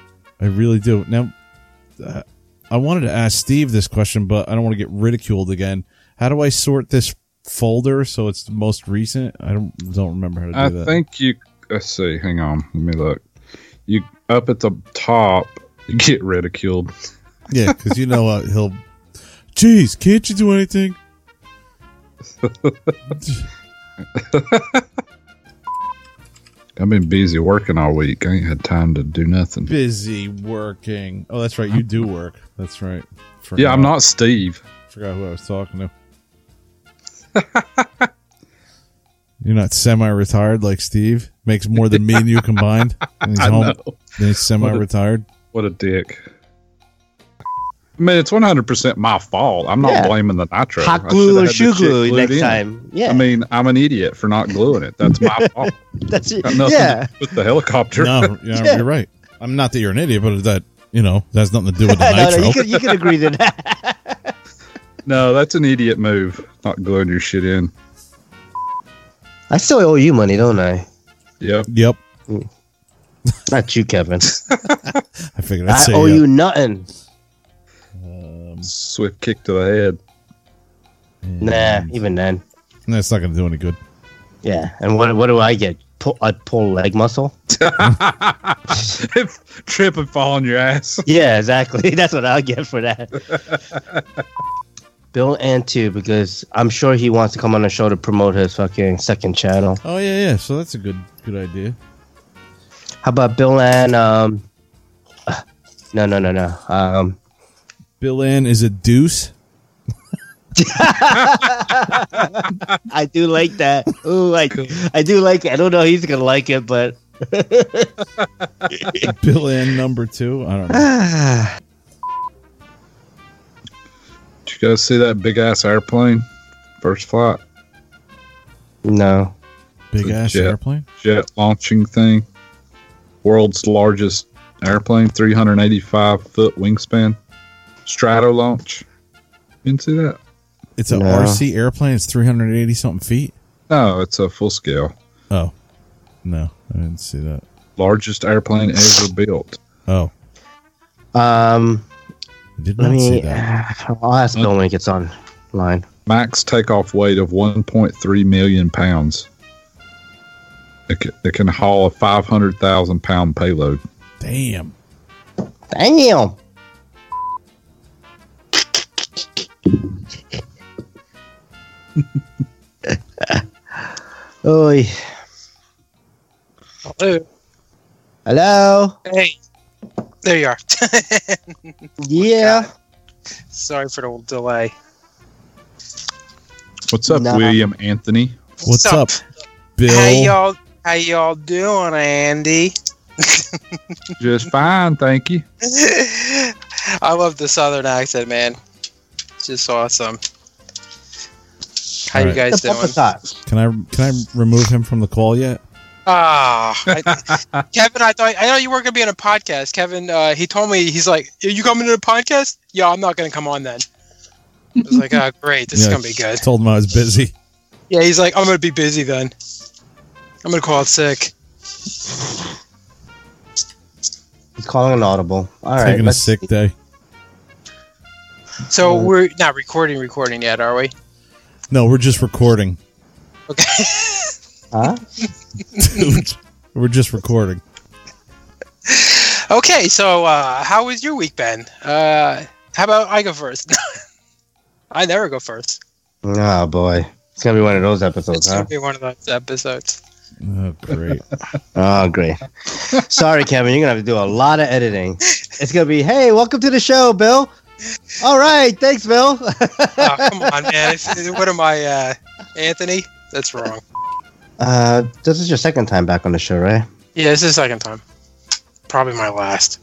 I really do. Now, I wanted to ask Steve this question, but I don't want to get ridiculed again. How do I sort this folder so it's the most recent? I don't remember how to do that. I think you... Let's see. Hang on. Let me look. You up at the top, you get ridiculed. Yeah, because you know what? He'll... Jeez, can't you do anything? I've been busy working all week. I ain't had time to do nothing. Busy working. Oh, that's right. You do work. That's right. Forgot. I'm not Steve. Forgot who I was talking to. You're not semi-retired like Steve. Makes more than me and you combined. And he's home. Know. Then he's semi-retired. What a dick. I mean, it's 100% my fault. I'm not blaming the nitro. Hot glue or shoe glue next time. Yeah. I mean, I'm an idiot for not gluing it. That's my fault. That's it. Yeah. With the helicopter. No, you're right. I'm not that you're an idiot, but that, that's nothing to do with the nitro. No, you can agree to that. No, that's an idiot move. Not gluing your shit in. I still owe you money, don't I? Yep. Not you, Kevin. I figured I'd say I owe you nothing. Swift kick to the head. Nah, even then. That's not going to do any good. Yeah, and what do I get? Pull leg muscle? Trip and fall on your ass. Yeah, exactly. That's what I'll get for that. Bill Antu, because I'm sure he wants to come on the show to promote his fucking second channel. Oh, yeah. So that's a good idea. How about Bill Ann? No. Bill Ann is a deuce. I do like that. Ooh, I do like it. I don't know if he's going to like it, but... Bill Ann #2? I don't know. Did you guys see that big-ass airplane? First flight? No. Big-ass airplane? Jet launching thing. World's largest airplane. 385-foot wingspan. Strato launch. You didn't see that? It's an RC airplane. It's 380-something feet? No, it's a full-scale. Oh. No, I didn't see that. Largest airplane ever built. Oh. Did not see that. I'll ask Bill when he gets online. Max takeoff weight of 1.3 million pounds. It can haul a 500,000 pound payload. Damn. Oi. Hello. Hey. There you are. Yeah. Sorry for the old delay. What's up, William Anthony? What's up, Bill? How y'all doing, Andy? Just fine, thank you. I love the southern accent, man. It's just awesome. How you guys doing? Can I remove him from the call yet? Kevin, I know you weren't going to be on a podcast. Kevin, he told me, he's like, are you coming to the podcast? Yeah, I'm not going to come on then. I was like, oh, great. This is going to be good. I told him I was busy. Yeah, he's like, I'm going to be busy then. I'm going to call it sick. He's calling an audible. All right. Taking a sick day. So we're not recording yet, are we? No, we're just recording. Okay. Huh? Dude, we're just recording. Okay, so how was your week, Ben? How about I go first? I never go first. Oh, boy. It's going to be one of those episodes, It's going to be one of those episodes. Oh, great. Sorry, Kevin. You're going to have to do a lot of editing. It's going to be, hey, welcome to the show, Bill. All right. Thanks, Bill. Oh, come on, man. What am I, Anthony? That's wrong. This is your second time back on the show, right? Yeah, this is the second time. probably my last.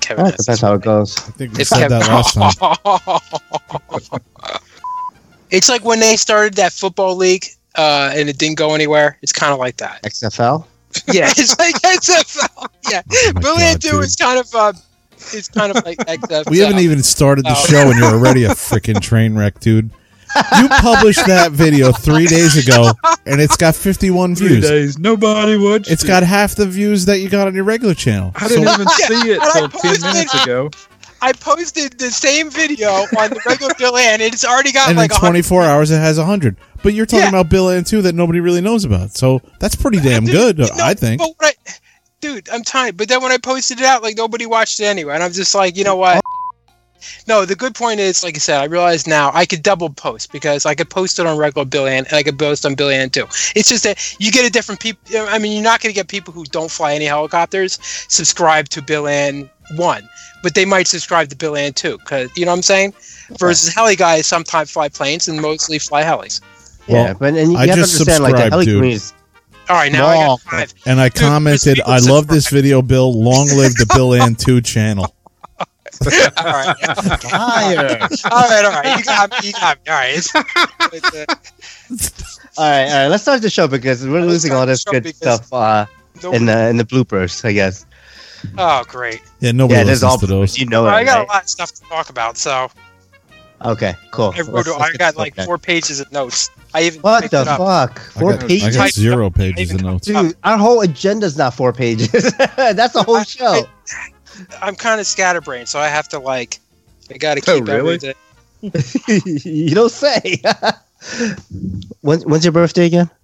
Kevin, that's how it goes. I think we said that last time. It's like when they started that football league and it didn't go anywhere. It's kind of like that. XFL? Yeah, it's like XFL. Yeah. Blue is kind of... it's kind of like XFL. We haven't even started the show and you're already a freaking train wreck, dude. You published that video 3 days ago, and it's got 51 views. 3 days. Nobody watched it. It's got half the views that you got on your regular channel. I didn't even see it until 10 minutes ago. I posted the same video on the regular Bill Ann, and it's already got like 24 hours, it has 100. But you're talking about Bill Ann, too, that nobody really knows about. So that's pretty damn good, I think. But dude, I'm tired. But then when I posted it out, like, nobody watched it anyway. And I'm just like, you know what? No, the good point is, like I said, I realize now I could double post because I could post it on regular Bill Ann and I could post on Bill Ann too. It's just that you get a different people. I mean, you're not going to get people who don't fly any helicopters subscribe to Bill Ann 1, but they might subscribe to Bill Ann 2 because, you know what I'm saying? Versus heli guys sometimes fly planes and mostly fly helis. Yeah, well, but and you have to understand, like, the heli community is... All right, now I got 5. And I commented, I love this video, Bill. Long live the Bill Ann 2 channel. All right. Okay. All right. You got me. All right. Let's start the show because we're losing all this good stuff in the bloopers, I guess. Oh, great. Yeah, nobody listens to those. You know, I got a lot of stuff to talk about, so. Okay, cool. I got like 4 pages of notes. What the fuck? 4 pages? I got 0 pages of notes. Dude, our whole agenda's not 4 pages. That's the whole show. I'm kind of scatterbrained, so I have to I gotta keep everything. You don't say. When's your birthday again?